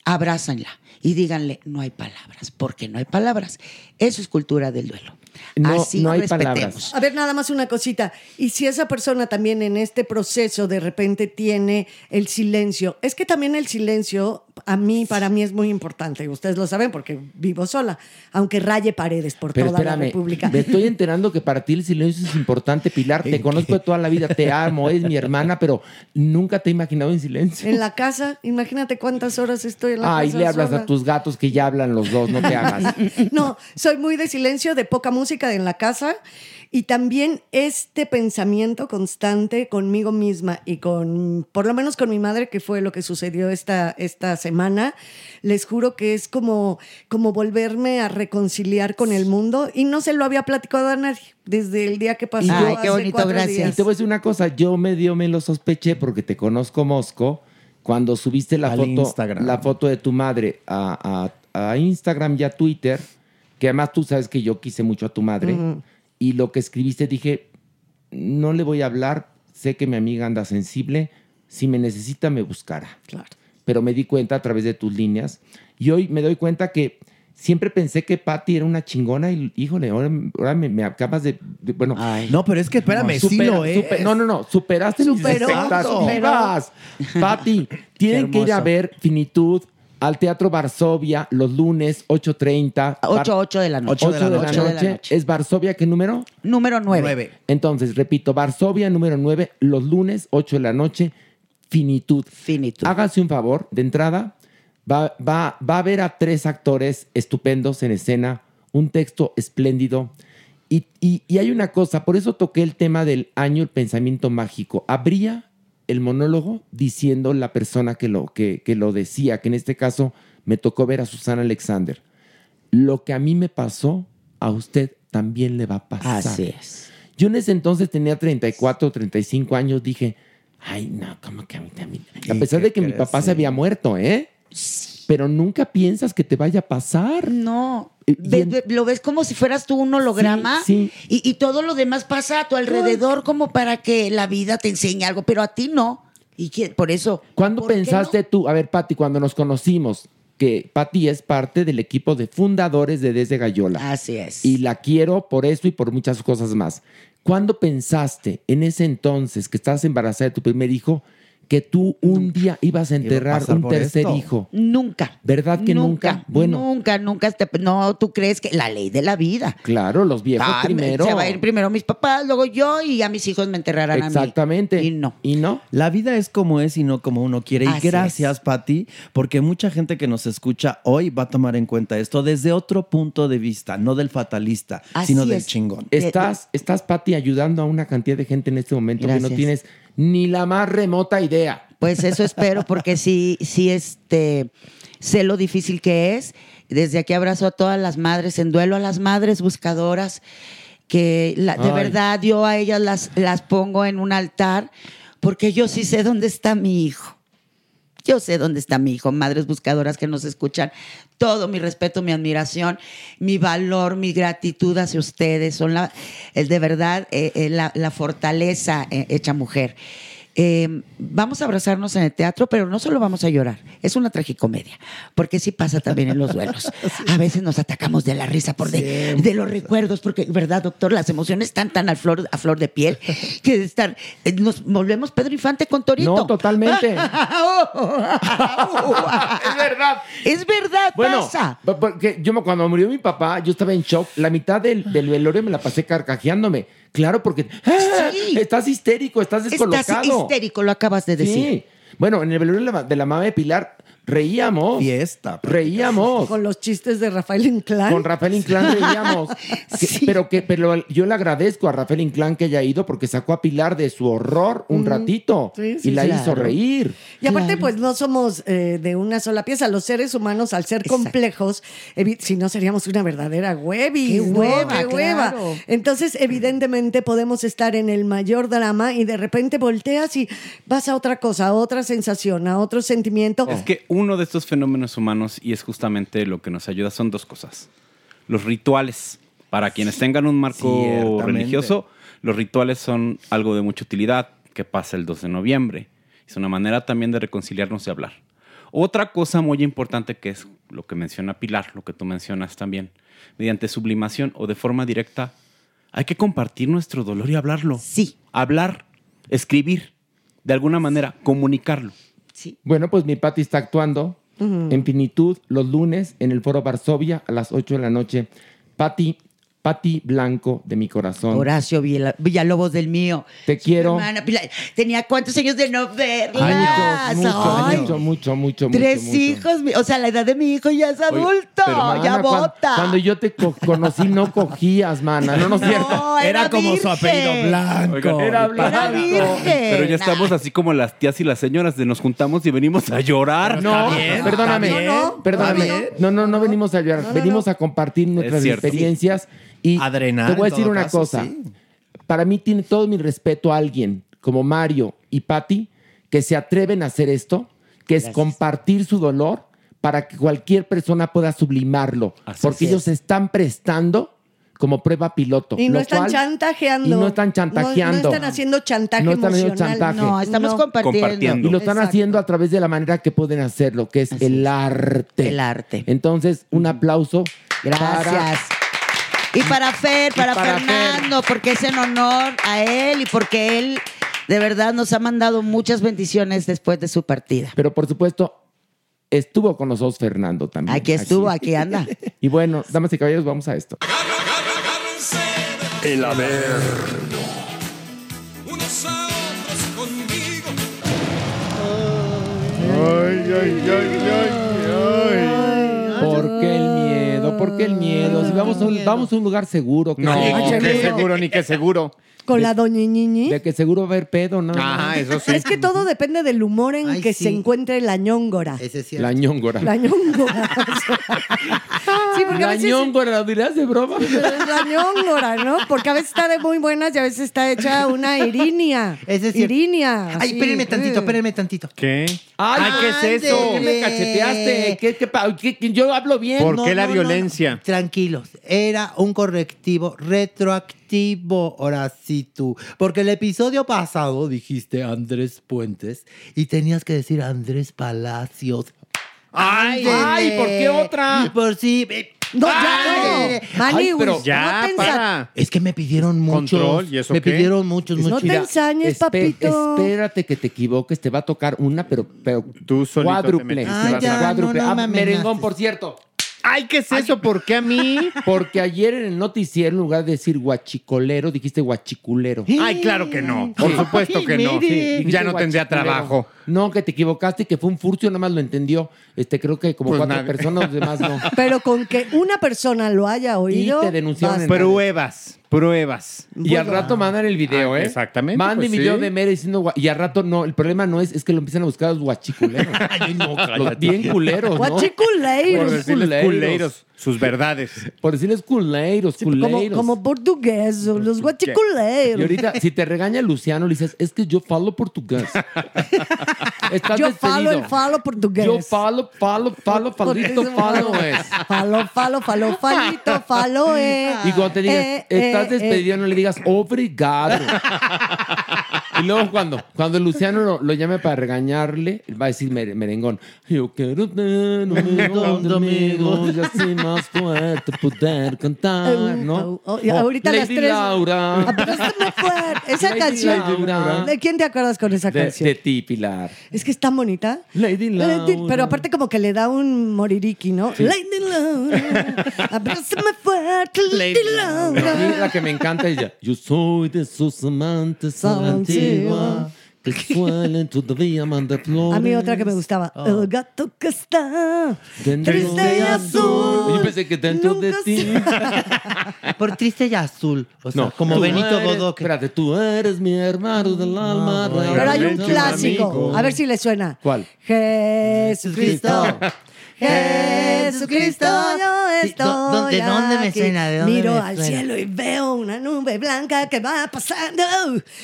Abrázenla y díganle, no hay palabras, porque no hay palabras. Eso es cultura del duelo. No, así no hay respetemos. Palabras. A ver, nada más una cosita. Y si esa persona también en este proceso de repente tiene el silencio, es que también el silencio a mí, para mí es muy importante. Ustedes lo saben porque vivo sola, aunque raye paredes por Pero toda espérame, la República. Me estoy enterando que para ti el silencio es importante, Pilar. Te conozco de toda la vida, te amo, eres mi hermana, pero nunca te he imaginado en silencio. En la casa, imagínate cuántas horas estoy en la ah, casa. Ah, y le hablas sola. A tus gatos que ya hablan los dos, no te hagas. No, soy muy de silencio, de poca música. música en la casa y también este pensamiento constante conmigo misma y con, por lo menos con mi madre, que fue lo que sucedió esta, esta semana. Les juro que es como, como volverme a reconciliar con el mundo y no se lo había platicado a nadie desde el día que pasó. Ay, qué bonito, gracias. Días. Y te voy a decir una cosa, yo medio me lo sospeché porque te conozco, Mosco, cuando subiste la, foto, la foto de tu madre a, a, a Instagram y a Twitter. Que además tú sabes que yo quise mucho a tu madre. Uh-huh. Y lo que escribiste dije, no le voy a hablar, sé que mi amiga anda sensible, si me necesita me buscará. Claro. Pero me di cuenta a través de tus líneas. Y hoy me doy cuenta que siempre pensé que Patty era una chingona y, híjole, ahora, ahora me, me acabas de... de bueno, ay, no, pero es que espérame, no, supera, sí lo es. Super, no, no, no, superaste mis expectativas. Patty, tienen que ir a ver Finitud al Teatro Varsovia, los lunes, ocho treinta. ocho, ocho de la noche. ocho de la noche. ¿Es Varsovia qué número? Número nueve. Entonces, repito, Varsovia, número nueve, los lunes, ocho de la noche, Finitud. Finitud. Háganse un favor, de entrada, va, va, va a ver a tres actores estupendos en escena, un texto espléndido. Y, y, y hay una cosa, por eso toqué el tema del año, el pensamiento mágico. Habría... el monólogo diciendo la persona que lo, que, que lo decía, que en este caso me tocó ver a Susana Alexander. Lo que a mí me pasó, a usted también le va a pasar. Así es. Yo en ese entonces tenía treinta y cuatro, treinta y cinco años, dije, ay, no, ¿cómo que a mí también? A pesar de que mi papá se había muerto, ¿eh? Pero nunca piensas que te vaya a pasar. No. Ve, ve, lo ves como si fueras tú un holograma sí, sí. Y, y todo lo demás pasa a tu alrededor como para que la vida te enseñe algo, pero a ti no. Y que, por eso. ¿Cuándo pensaste no? tú? A ver, Pati, cuando nos conocimos, que Pati es parte del equipo de fundadores de Desde Gallola. Así es. Y la quiero por eso y por muchas cosas más. ¿Cuándo pensaste en ese entonces que estabas embarazada de tu primer hijo que tú un nunca. día ibas a enterrar a un tercer esto. hijo. Nunca. ¿Verdad que nunca? Nunca, bueno, nunca, nunca. Te, no, tú crees que la ley de la vida. Claro, los viejos ah, primero. Se va a ir primero mis papás, luego yo y a mis hijos me enterrarán a mí. Exactamente. Y no. Y no. La vida es como es y no como uno quiere. Así y gracias, es. Pati, porque mucha gente que nos escucha hoy va a tomar en cuenta esto desde otro punto de vista, no del fatalista, Así sino es. del chingón. Estás, estás, Pati, ayudando a una cantidad de gente en este momento gracias. que no tienes ni la más remota idea. Pues eso espero, porque sí, sí este, sé lo difícil que es. Desde aquí abrazo a todas las madres en duelo, a las madres buscadoras, que la, de verdad yo a ellas las, las pongo en un altar, porque yo sí sé dónde está mi hijo. Yo sé dónde está mi hijo. Madres buscadoras que nos escuchan, todo mi respeto, mi admiración, mi valor, mi gratitud hacia ustedes. Son la, de verdad eh, eh, la, la fortaleza eh, hecha mujer. Eh, vamos a abrazarnos en el teatro, pero no solo vamos a llorar. Es una tragicomedia, porque sí pasa también en los duelos. A veces nos atacamos de la risa por de, de los recuerdos, porque, ¿verdad, doctor? Las emociones están tan a flor, a flor de piel que estar, nos volvemos Pedro Infante con Torito. No, totalmente. Es verdad. Es verdad, bueno, pasa. Porque yo, cuando murió mi papá, yo estaba en shock. La mitad del, del velorio me la pasé carcajeándome. Claro, porque ¡ah! Sí. Estás histérico, estás descolocado. Estás histérico, lo acabas de decir. Sí. Bueno, en el velorio de la mamá de Pilar reíamos. Fiesta. Reíamos. Con los chistes de Rafael Inclán. Con Rafael Inclán reíamos. Sí. que, pero, que, pero yo le agradezco a Rafael Inclán que haya ido, porque sacó a Pilar de su horror un mm. ratito. Sí, sí, y la claro. hizo reír. Y aparte, claro. pues no somos eh, de una sola pieza. Los seres humanos, al ser Exacto. complejos, evi- si no seríamos una verdadera huevi. Hueva, qué hueva. Claro. Entonces, evidentemente, podemos estar en el mayor drama y de repente volteas y vas a otra cosa, a otra sensación, a otro sentimiento. Es que uno de estos fenómenos humanos, y es justamente lo que nos ayuda, son dos cosas. Los rituales. Para quienes tengan un marco religioso, los rituales son algo de mucha utilidad, que pasa el dos de noviembre. Es una manera también de reconciliarnos y hablar. Otra cosa muy importante, que es lo que menciona Pilar, lo que tú mencionas también, mediante sublimación o de forma directa, hay que compartir nuestro dolor y hablarlo. Sí. Hablar, escribir, de alguna manera, comunicarlo. Sí. Bueno, pues mi Pati está actuando uh-huh. en Finitud los lunes en el Foro Varsovia a las ocho de la noche. Pati, Pati Blanco de mi corazón. Horacio Villal- Villalobos del mío. Te Su quiero. Hermana, Pilar. Tenía cuántos años de no verla. Años, mucho, Ay. mucho, mucho, mucho, Tres mucho, hijos. Mucho. O sea, la edad de mi hijo ya es adulto. Oye, hermana, ya bota. Cuando, cuando yo te co- conocí, no cogías, mana. No, no, no cierto. Era, era como su apellido Blanco. Oigan, era Blanco. Era virgen. Pero ya estamos así como las tías y las señoras de nos juntamos y venimos a llorar. No, bien, perdóname. No, no, perdóname. No, no, no, no, no venimos a llorar. No, no, venimos a compartir nuestras experiencias. Y Adrenar, te voy a decir una caso, cosa. Sí. Para mí tiene todo mi respeto a alguien como Mario y Pati que se atreven a hacer esto, que Gracias. es compartir su dolor para que cualquier persona pueda sublimarlo. Así porque es. ellos se están prestando como prueba piloto. Y no están cual, chantajeando. Y no están chantajeando. No, no están haciendo chantaje no están emocional. Chantaje. No, estamos no. compartiendo. compartiendo. Y lo están Exacto. haciendo a través de la manera que pueden hacerlo, que es Así el es. arte. El arte. Entonces, un aplauso. Gracias. Y para Fer, para, para Fernando, Fer. porque es en honor a él y porque él de verdad nos ha mandado muchas bendiciones después de su partida. Pero por supuesto, estuvo con nosotros Fernando también. Aquí estuvo, aquí, aquí anda. Y bueno, damas y caballeros, vamos a esto. El Averno. Unos a otros conmigo. Ay, ay, ay, ay, ay. ¿Por qué el ¿Por qué el miedo? Si vamos a, un, vamos a un lugar seguro. No, no que seguro, ni que seguro. Con de, la doñiñiñi. De que seguro va a haber pedo, ¿no? Ah, eso sí. Es que todo depende del humor en Ay, que sí. se encuentre la ñóngora. Ese es cierto. La ñóngora. La ñóngora. Sí, porque la a veces... ñóngora, dirás de broma. La ñóngora, ¿no? Porque a veces está de muy buenas y a veces está hecha una irinia. Ese es cierto. Irinia. Ay, sí. espérenme tantito, espérenme tantito. ¿Qué? Ay, Ay ¿qué ándale. es eso? ¿Qué me cacheteaste? ¿Qué, qué, qué, qué, yo hablo bien. ¿Por no, qué la no, violencia? No, no. Tranquilos. Era un correctivo retroactivo. Ahora sí tú. Porque el episodio pasado dijiste Andrés Puentes y tenías que decir Andrés Palacios. ¡Ay! ¡Ay! ¿Por qué otra? Por sí. No, ya, no. Mani, güey, pero ya, no para. Es que me pidieron muchos. Control, ¿y eso me qué? Pidieron muchos, muchos. No te ensañes, Espe- papito. Espérate que te equivoques, te va a tocar una, pero, pero tú solito cuádruple. Te ah, ya, cuádruple. No, no, ah, me merengón, por cierto. Ay, ¿qué es Ay, eso? ¿Por qué a mí? Porque ayer en el noticiero, en lugar de decir guachicolero, dijiste guachiculero. Ay, claro que no. Por supuesto que no. Sí, ya no tendría trabajo. No, que te equivocaste y que fue un furcio, nada más lo entendió. Este, creo que como pues cuatro nadie. Personas, los demás no. Pero con que una persona lo haya oído. Y te denunciaron. Pruebas. Pruebas. Bueno. Y al rato mandan el video, ah, ¿eh? Exactamente. Manden pues video sí. de Mere diciendo... Gua- y al rato no. El problema no es, es que lo empiezan a buscar los guachiculeros. Ay, no, los bien culeros, ¿no? Guachiculeiros. Por decirles culeiros. Sus verdades. Por decirles culeiros, culeiros. Sí, como, como portugués, los guachiculeiros. Y ahorita, si te regaña Luciano, le dices, es que yo falo portugués. Estás yo despedido. falo el falo portugués. Yo falo, falo, falo, falito, falo es. Falo, falo, falo, falito, falo es. Y cuando te digas, eh, estás despedido, no le digas obrigado. Y luego cuando cuando Luciano lo, lo llame para regañarle, va a decir mer, merengón. Yo quiero tener un millón de amigos y así más fuerte poder cantar, ¿no? Oh, oh, oh, ahorita Lady las tres. Laura. Muy fuerte. Esa Lady canción. Laura. ¿De quién te acuerdas con esa de, canción? De ti, Pilar. Es que es tan bonita. Lady Laura. Lady, pero aparte como que le da un moririki, ¿no? Sí. Lady Laura. Abrázame fuerte, Lady Laura. La que me encanta ella. Yo soy de sus amantes a la antigua que suelen todavía mandar flores. A mí otra que me gustaba. Oh. El gato que está dentro triste y azul. azul. Yo pensé que dentro Nunca de ti. Por triste y azul. O sea, no, como Benito Bodoque. Espérate, tú eres mi hermano del alma. No, pero hay un clásico. Amigo. A ver si le suena. ¿Cuál? Jesucristo. Jesucristo, yo estoy no, ¿de dónde aquí? Me suena? ¿De dónde Miro me al suena? Cielo y veo una nube blanca que va pasando.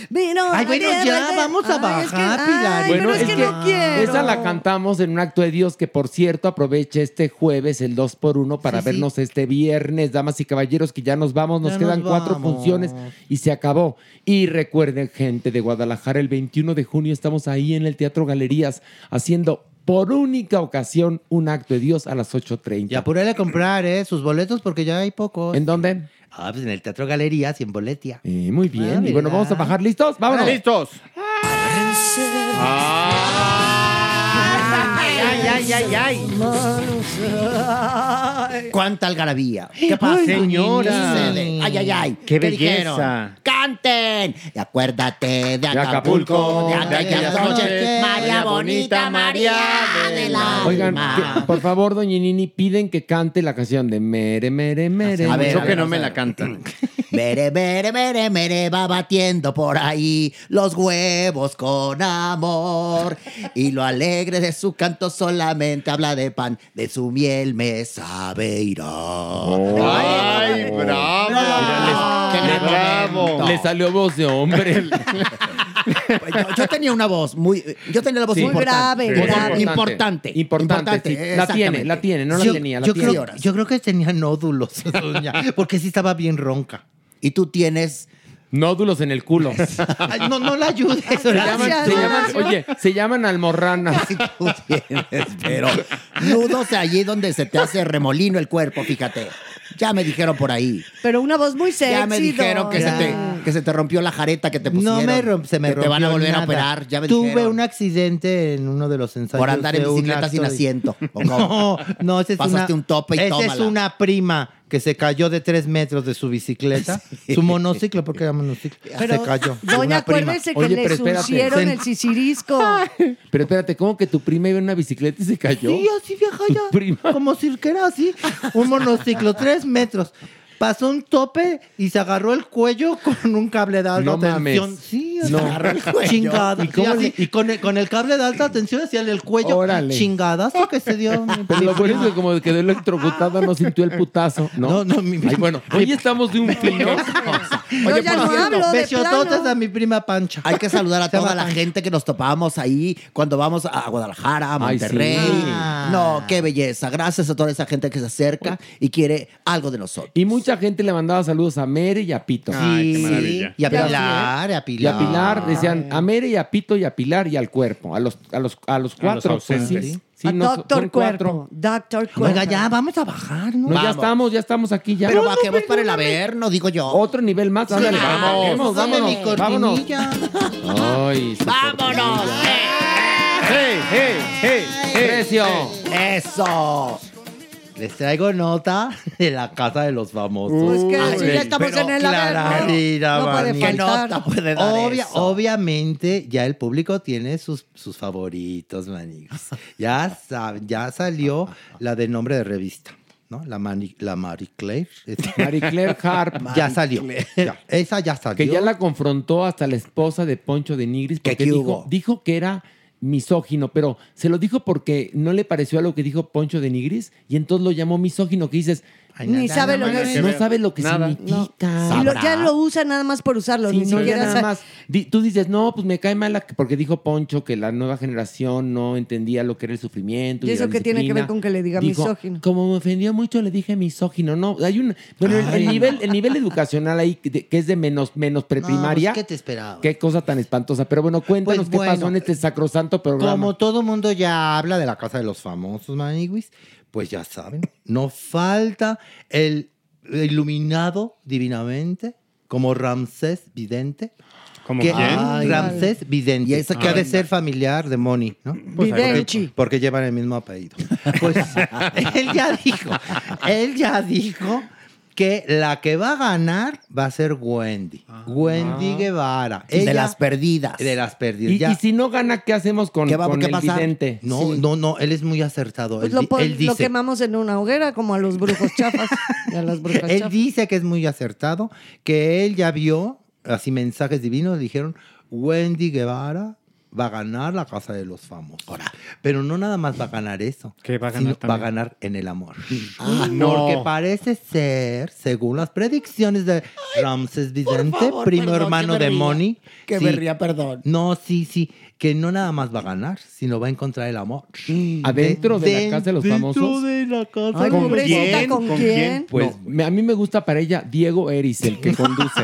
Miro ay, bueno, ya, de... vamos a ay, bajar, es que, Pilar. Ay, bueno, pero es, es que, que no quiero. Esa la cantamos en un acto de Dios que, por cierto, aprovecha este jueves, el dos por uno, para sí, vernos sí. este viernes. Damas y caballeros, que ya nos vamos. Nos ya quedan nos cuatro vamos. funciones y se acabó. Y recuerden, gente de Guadalajara, el veintiuno de junio estamos ahí en el Teatro Galerías haciendo... por única ocasión, un acto de Dios a las ocho treinta. Y apúrale a comprar eh, sus boletos porque ya hay pocos. ¿En dónde? Ah, pues en el Teatro Galerías y en Boletia. Eh, muy bien. Ah, y bueno, vamos a bajar. ¿Listos? ¡Vámonos! Ah, ¡listos! Ah, ¡ay, ay, ay, ay! ¡Cuánta algarabía! ¡Qué pasa, señora! ¡Ay, ay, ay! ¡Qué, ¿Qué belleza! ¿Qué ¡canten! Y acuérdate de Acapulco, de aquellas noches, María Bonita, María de la... Oigan, que, por favor, doña Nini, piden que cante la canción de Mere, Mere, Mere. A ver, yo a ver, que no me la cantan. Mere, Mere, Mere, Mere, va batiendo por ahí los huevos con amor. Y lo alegre de su canto solamente habla de pan, de su miel me sabe irá. Oh, ¡ay, bravo! bravo. bravo. Mírales, ¡qué bravo! No. Le salió voz de hombre. yo, yo tenía una voz muy... Yo tenía la voz sí, muy grave. Sí. Importante. Importante. Importante. Sí. La tiene, la tiene. No la yo, tenía, la yo tiene. Creo, yo creo que tenía nódulos, doña, porque sí estaba bien ronca. Y tú tienes... nódulos en el culo. Ay, no, no la ayudes. Se llaman, se llaman, oye, se llaman almorranas. Tú tienes, pero nudos allí donde se te hace remolino el cuerpo, fíjate. Ya me dijeron por ahí. Pero una voz muy sexy. Ya me dijeron que se, te, que se te rompió la jareta que te pusieron. No me romp- se me rompió. Te van a volver nada. a operar. Ya me Tuve dijeron. Tuve un accidente en uno de los ensayos. Por andar en bicicleta sin asiento. Y... no, no, ese es Pasaste una... un tope y ese tómala. Esa es una prima que se cayó de tres metros de su bicicleta. Sí. Su monociclo, porque era monociclo. Pero, se cayó. Doña, acuérdese que Oye, le surcieron el sisirisco. Pero espérate, ¿cómo que tu prima iba en una bicicleta y se cayó? Sí, así viaja ya. Prima. Como cirquera, así. Un monociclo, tres metros. Pasó un tope y se agarró el cuello con un cable de alta no tensión. Mames. Sí, no. Se agarró el cuello. Chingadas. ¿Y, cómo le... y con, el, con el cable de alta tensión hacia el cuello. Órale. Chingadas. Lo que se dio. Pero lo bueno es que como quedó electrocutada no sintió el putazo. No, no, no mi, mi, Ay, bueno, mi, hoy estamos de un fino. Oye, yo ya por no cierto, hablo de besototas a mi prima Pancha. Hay que saludar a toda la gente que nos topábamos ahí cuando vamos a Guadalajara, a Monterrey. Ay, sí. ah. No, qué belleza. Gracias a toda esa gente que se acerca y quiere algo de nosotros. Y mucha gente le mandaba saludos a Mere y a Pito. Ay, sí. Qué maravilla. Y a Pilar, a Pilar. Y a Pilar decían a Mere y a Pito y a Pilar y al cuerpo, a los a los a los cuatro. A los ausentes. Pues, sí. Sí, no, Doctor Cuerpo. Doctor Cuerpo. Oiga, ya vamos a bajar, ¿no? No, ya estamos, ya estamos aquí ya. Pero no, bajemos no, para el Averno, digo yo. Otro nivel más. Ándale, sí, vamos. Vámonos, vámonos. Vámonos. Ay, vámonos. ¡Hey, hey, hey, hey! ¡Precio! ¡Eso! Les traigo nota de la Casa de los Famosos. Pues que así ya estamos pero en el Averno. No puede faltar. Nota puede dar Obvia, eso. Obviamente, ya el público tiene sus, sus favoritos, manigos. Ya, ya salió la de nombre de revista, ¿no? La, Mani, la Marie Claire. Marie Claire Harp. Ya salió. Ya, esa ya salió. Que ya la confrontó hasta la esposa de Poncho de Nigris porque dijo, dijo que era... misógino, pero se lo dijo porque no le pareció a lo que dijo Poncho de Nigris y entonces lo llamó misógino, que dices... Ay, nada, ni sabe nada, lo que es. No sabe lo que nada. Significa. No. Y lo, ya lo usa nada más por usarlo. Sí, ni no, siquiera nada más. Di, tú dices, no, pues me cae mal porque dijo Poncho que la nueva generación no entendía lo que era el sufrimiento. ¿Y, y eso qué tiene que ver con que le diga dijo, misógino? Como me ofendió mucho, le dije misógino. No, hay un... Bueno, el, el, nivel, el nivel educacional ahí, que es de menos, menos preprimaria. No, pues, ¿qué te esperaba? Qué cosa tan espantosa. Pero bueno, cuéntanos pues, qué bueno, pasó en este sacrosanto programa. Como todo mundo ya habla de la Casa de los Famosos, maniguis, pues ya saben, no falta el iluminado divinamente, como Ramsés Vidente. ¿Como quién? Ay, Ramsés Vidente. Y esa que ay, ha de ser familiar de Moni, ¿no? Pues, porque, porque llevan el mismo apellido. Pues él ya dijo, él ya dijo que la que va a ganar va a ser Wendy. Ah, Wendy ah. Guevara. Ella, de las perdidas. De las perdidas. ¿Y, ya. y si no gana, qué hacemos con, ¿Qué va, con ¿qué el pasa? Vidente? No, sí. no, no. Él es muy acertado. Pues él, lo, él dice, lo quemamos en una hoguera como a los brujos chafas. Y a las brujas él chafas. Dice que es muy acertado, que él ya vio, así mensajes divinos, le dijeron, Wendy Guevara va a ganar la Casa de los Famosos. Ahora, pero no nada más va a ganar eso. ¿Qué va a ganar también? Va a ganar en el amor. Ah, no. Porque parece ser, según las predicciones de ay, Ramsés Vidente, primo perdón, hermano de Moni. Que sí, berría, perdón. No, sí, sí. Que no nada más va a ganar, sino va a encontrar el amor. ¿Adentro de, de, de la Casa de los Famosos? ¿Adentro de la Casa de los Famosos? ¿Con, ¿Con quién? Pues no, me, a mí me gusta para ella Diego Eris, el que conduce.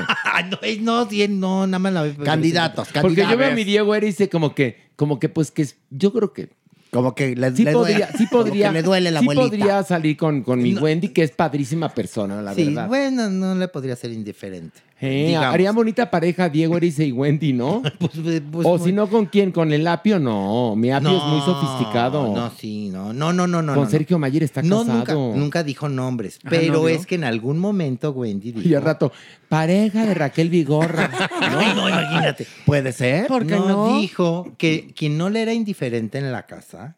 no, no, no, nada más la... Candidatos, candidatos. Porque yo veo a mi Diego Eris como que, como que pues que yo creo que... Como que le, sí le podría, duele, sí podría, le duele la sí abuelita. Podría salir con, con mi no. Wendy, que es padrísima persona, la sí, verdad. Sí, bueno, no le podría ser indiferente. Eh, haría bonita pareja Diego Erice y Wendy, ¿no? pues, pues, pues, o si no, ¿con quién? ¿Con el Apio? No, mi Apio no, es muy sofisticado. No, sí, no, no, no, no. Con no, Sergio no. Mayer está casado. No, nunca, nunca dijo nombres, ah, pero ¿no? es que en algún momento Wendy dijo... Y al rato, pareja de Raquel Vigorra. no, no, imagínate. ¿Puede ser? Porque no, no dijo que quien no le era indiferente en la casa,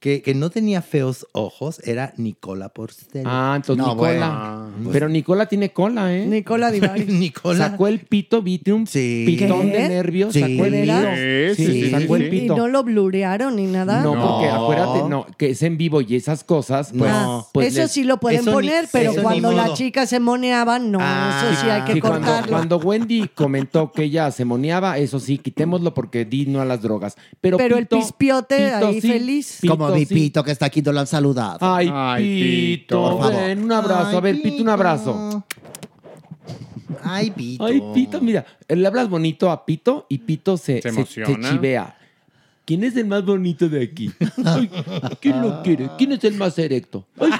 Que, que no tenía feos ojos, era Nicola Porcel. Ah, entonces no, Nicola. Bueno. Pero Nicola tiene cola, ¿eh? Nicola Divari. Nicola. Sacó el pito, Vitium, sí. pitón ¿Qué? De nervios. Sí. Sacó el pito. Sí, sí, sí, sacó sí, el pito. Y no lo blurearon ni nada. No, no, porque acuérdate, no, que es en vivo y esas cosas, pues. No. pues eso les, sí lo pueden poner, ni, pero cuando las chicas se moneaban, no, ah, eso sí hay que sí, cortarlo. Cuando, cuando Wendy comentó que ella se moneaba, eso sí, quitémoslo porque di no a las drogas. Pero, pero pito, el pispiote pito, ahí sí, feliz. Como mi Pito, que está aquí, no lo han saludado. Ay, Ay Pito. Pito. Ven, un abrazo. Ay, a ver, Pito. Pito, un abrazo. Ay, Pito. Ay, Pito, mira. Le hablas bonito a Pito y Pito se, se, se, se chivea. ¿Quién es el más bonito de aquí? Ay, ¿quién lo quiere? ¿Quién es el más erecto? Ay,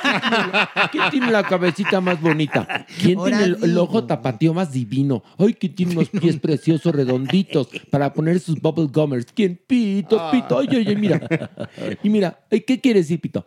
¿quién tiene la cabecita más bonita? ¿Quién Horacio. Tiene el, el ojo tapatío más divino? Ay, ¿quién tiene unos pies preciosos redonditos para poner sus bubble gummers? ¿Quién? Pito, Pito. Ay, ay, ay, mira. Y mira, ay, ¿qué quiere decir Pito?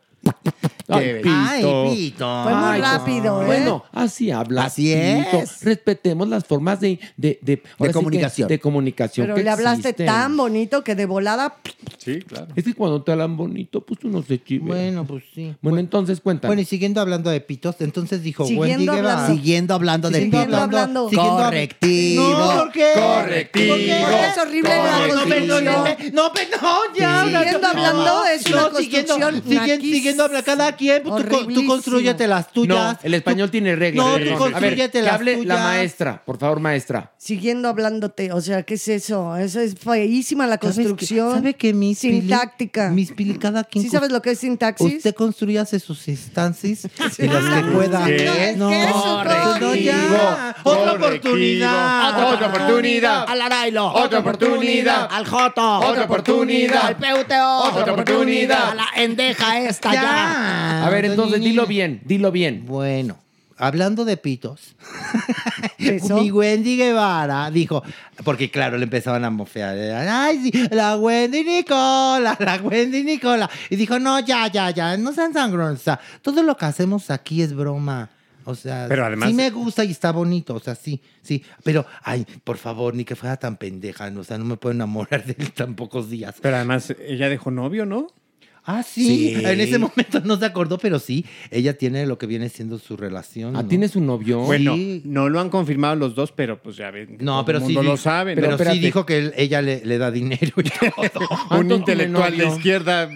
Ay, Pito. Ay, Pito. Fue muy rápido, ¿eh? Bueno, así habla. Así Pito. Es. Respetemos las formas de, de, de, de comunicación. Que, de comunicación. Pero le hablaste existen. Tan bonito que de volada. Sí, claro. Es que cuando te hablan bonito, pues tú no se chives. Bueno, pues sí. Bueno, bueno, entonces cuéntame. Bueno, y siguiendo hablando de pitos, entonces dijo Wendy Guevara. Siguiendo hablando de pitos. Siguiendo hablando. Correctivo. No, ¿por qué? Correctivo. Es horrible la construcción. No, perdón, ya. Siguiendo hablando es una construcción. Siguiendo hablando, cada quién? Pues tú, tú construyete las tuyas. No, el español tú, tiene reglas. No, tú construyete las tuyas. Que hable la maestra, por favor, maestra. Siguiendo hablándote, o sea, ¿qué es eso? Eso es feísima la construcción. ¿Sabe qué? Mis sintáctica. Pili, mis pili, cada quien. ¿Sí co- sabes lo que es sintaxis? Usted construyase sus instancias y las que pueda. ¿Qué? No, ¿qué es eso? No, ya. Otra oportunidad. Otra oportunidad. Al Arailo. Otra oportunidad. Al Joto. Otra oportunidad. Al Peuteo. Otra oportunidad. A la endeja esta ya. ya. A ver, entonces dilo bien, dilo bien. Bueno, hablando de pitos, mi Wendy Guevara dijo, porque claro, le empezaban a mofear. Ay, sí, la Wendy Nicola, la Wendy Nicola. Y dijo, no, ya, ya, ya, no sean sangrosa. Todo lo que hacemos aquí es broma. O sea, pero además, sí me gusta y está bonito, o sea, sí, sí. Pero, ay, por favor, ni que fuera tan pendeja, ¿no? O sea, no me puedo enamorar de él tan pocos días. Pero además, ella dejó novio, ¿no? Ah, sí. sí. En ese momento no se acordó, pero sí, ella tiene lo que viene siendo su relación. Ah, ¿no? ¿Tiene su novio? Bueno, sí. No lo han confirmado los dos, pero pues ya ven. No, pero sí. No lo saben. Pero, pero sí dijo que él, ella le, le da dinero y todo. Un intelectual de izquierda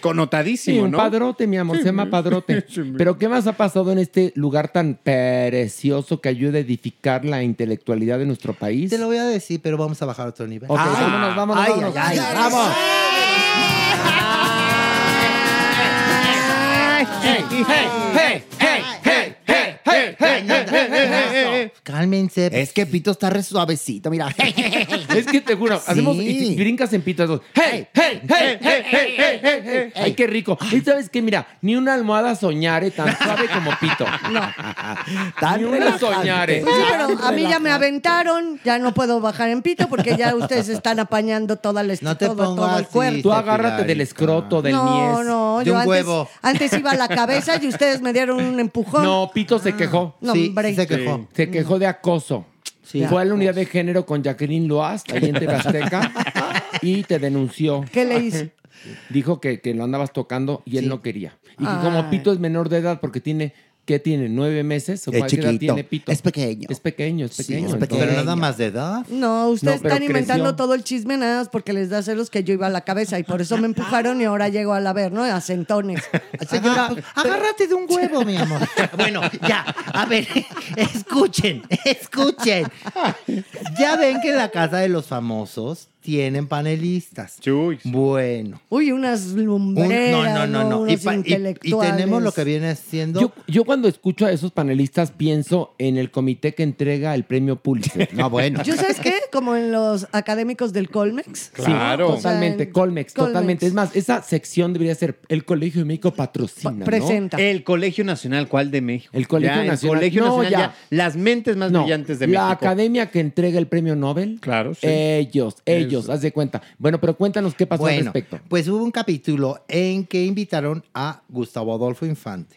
connotadísimo, sí, un ¿no? padrote, mi amor. Sí, se llama padrote. Sí, pero ¿qué más ha pasado en este lugar tan precioso que ayuda a edificar la intelectualidad de nuestro país? Te lo voy a decir, pero vamos a bajar a otro nivel. Ok, ah, vámonos, vámonos, ay, vámonos. Ay, ay, ¡vamos! Hey, hey, hey, hey, hey, hey, hey, cálmense. Es que Pito está re suavecito, mira. Es que te juro, hacemos y brincas en Pito dos. Hey, hey, hey, hey, hey, hey. Ay, qué rico. ¿Y sabes qué? Mira, ni una almohada soñare tan suave como Pito. No. Tan ni una soñare. Pues sí, pero a mí ya me aventaron, ya no puedo bajar en Pito porque ya ustedes están apañando toda la est- no te todo, pongas todo el cuerpo. Tú agárrate del escroto, del no, mies. No, no, yo antes, huevo. antes iba a la cabeza y ustedes me dieron un empujón. No, Pito se quejó. No, sí, hombre. Se quejó. Sí. Se quejó de acoso. Sí, fue a la unidad de género con Jacqueline Loast, ahí en Tebasteca, y te denunció. ¿Qué le hizo? Dijo que, que lo andabas tocando y él sí. no quería. Y que como Pito es menor de edad porque tiene... ¿Qué tiene? ¿Nueve meses? ¿O cuál edad tiene Pito? Es pequeño. Es pequeño, es pequeño. Sí, es pequeño. Pero nada más de edad. No, ustedes no, están inventando creció. todo el chisme nada más porque les da celos que yo iba a la cabeza y por eso me empujaron y ahora llego al averno, ¿no? A centones. Señora, agárrate de un huevo, mi amor. Bueno, ya. A ver, escuchen, escuchen. Ya ven que en la Casa de los Famosos tienen panelistas. Chuy. Bueno. Uy, unas lumbreras. Un, no, no, no, no. no. Y, pa, y, y tenemos lo que viene siendo... Yo, yo cuando escucho a esos panelistas pienso en el comité que entrega el premio Pulitzer. No, bueno. ¿Yo sabes qué? Como en los académicos del Colmex. Claro. Sí, totalmente. O sea, Colmex, Colmex, totalmente. Es más, esa sección debería ser el Colegio de México patrocina, pa- presenta. ¿No? El Colegio Nacional, ¿cuál de México? El Colegio ya, Nacional. El Colegio no, Nacional, ya. Ya. Las mentes más no, brillantes de México. La academia que entrega el premio Nobel. Claro, sí. Ellos, ellos. Ellos, haz de cuenta. Bueno, pero cuéntanos qué pasó bueno, al respecto. Pues hubo un capítulo en que invitaron a Gustavo Adolfo Infante,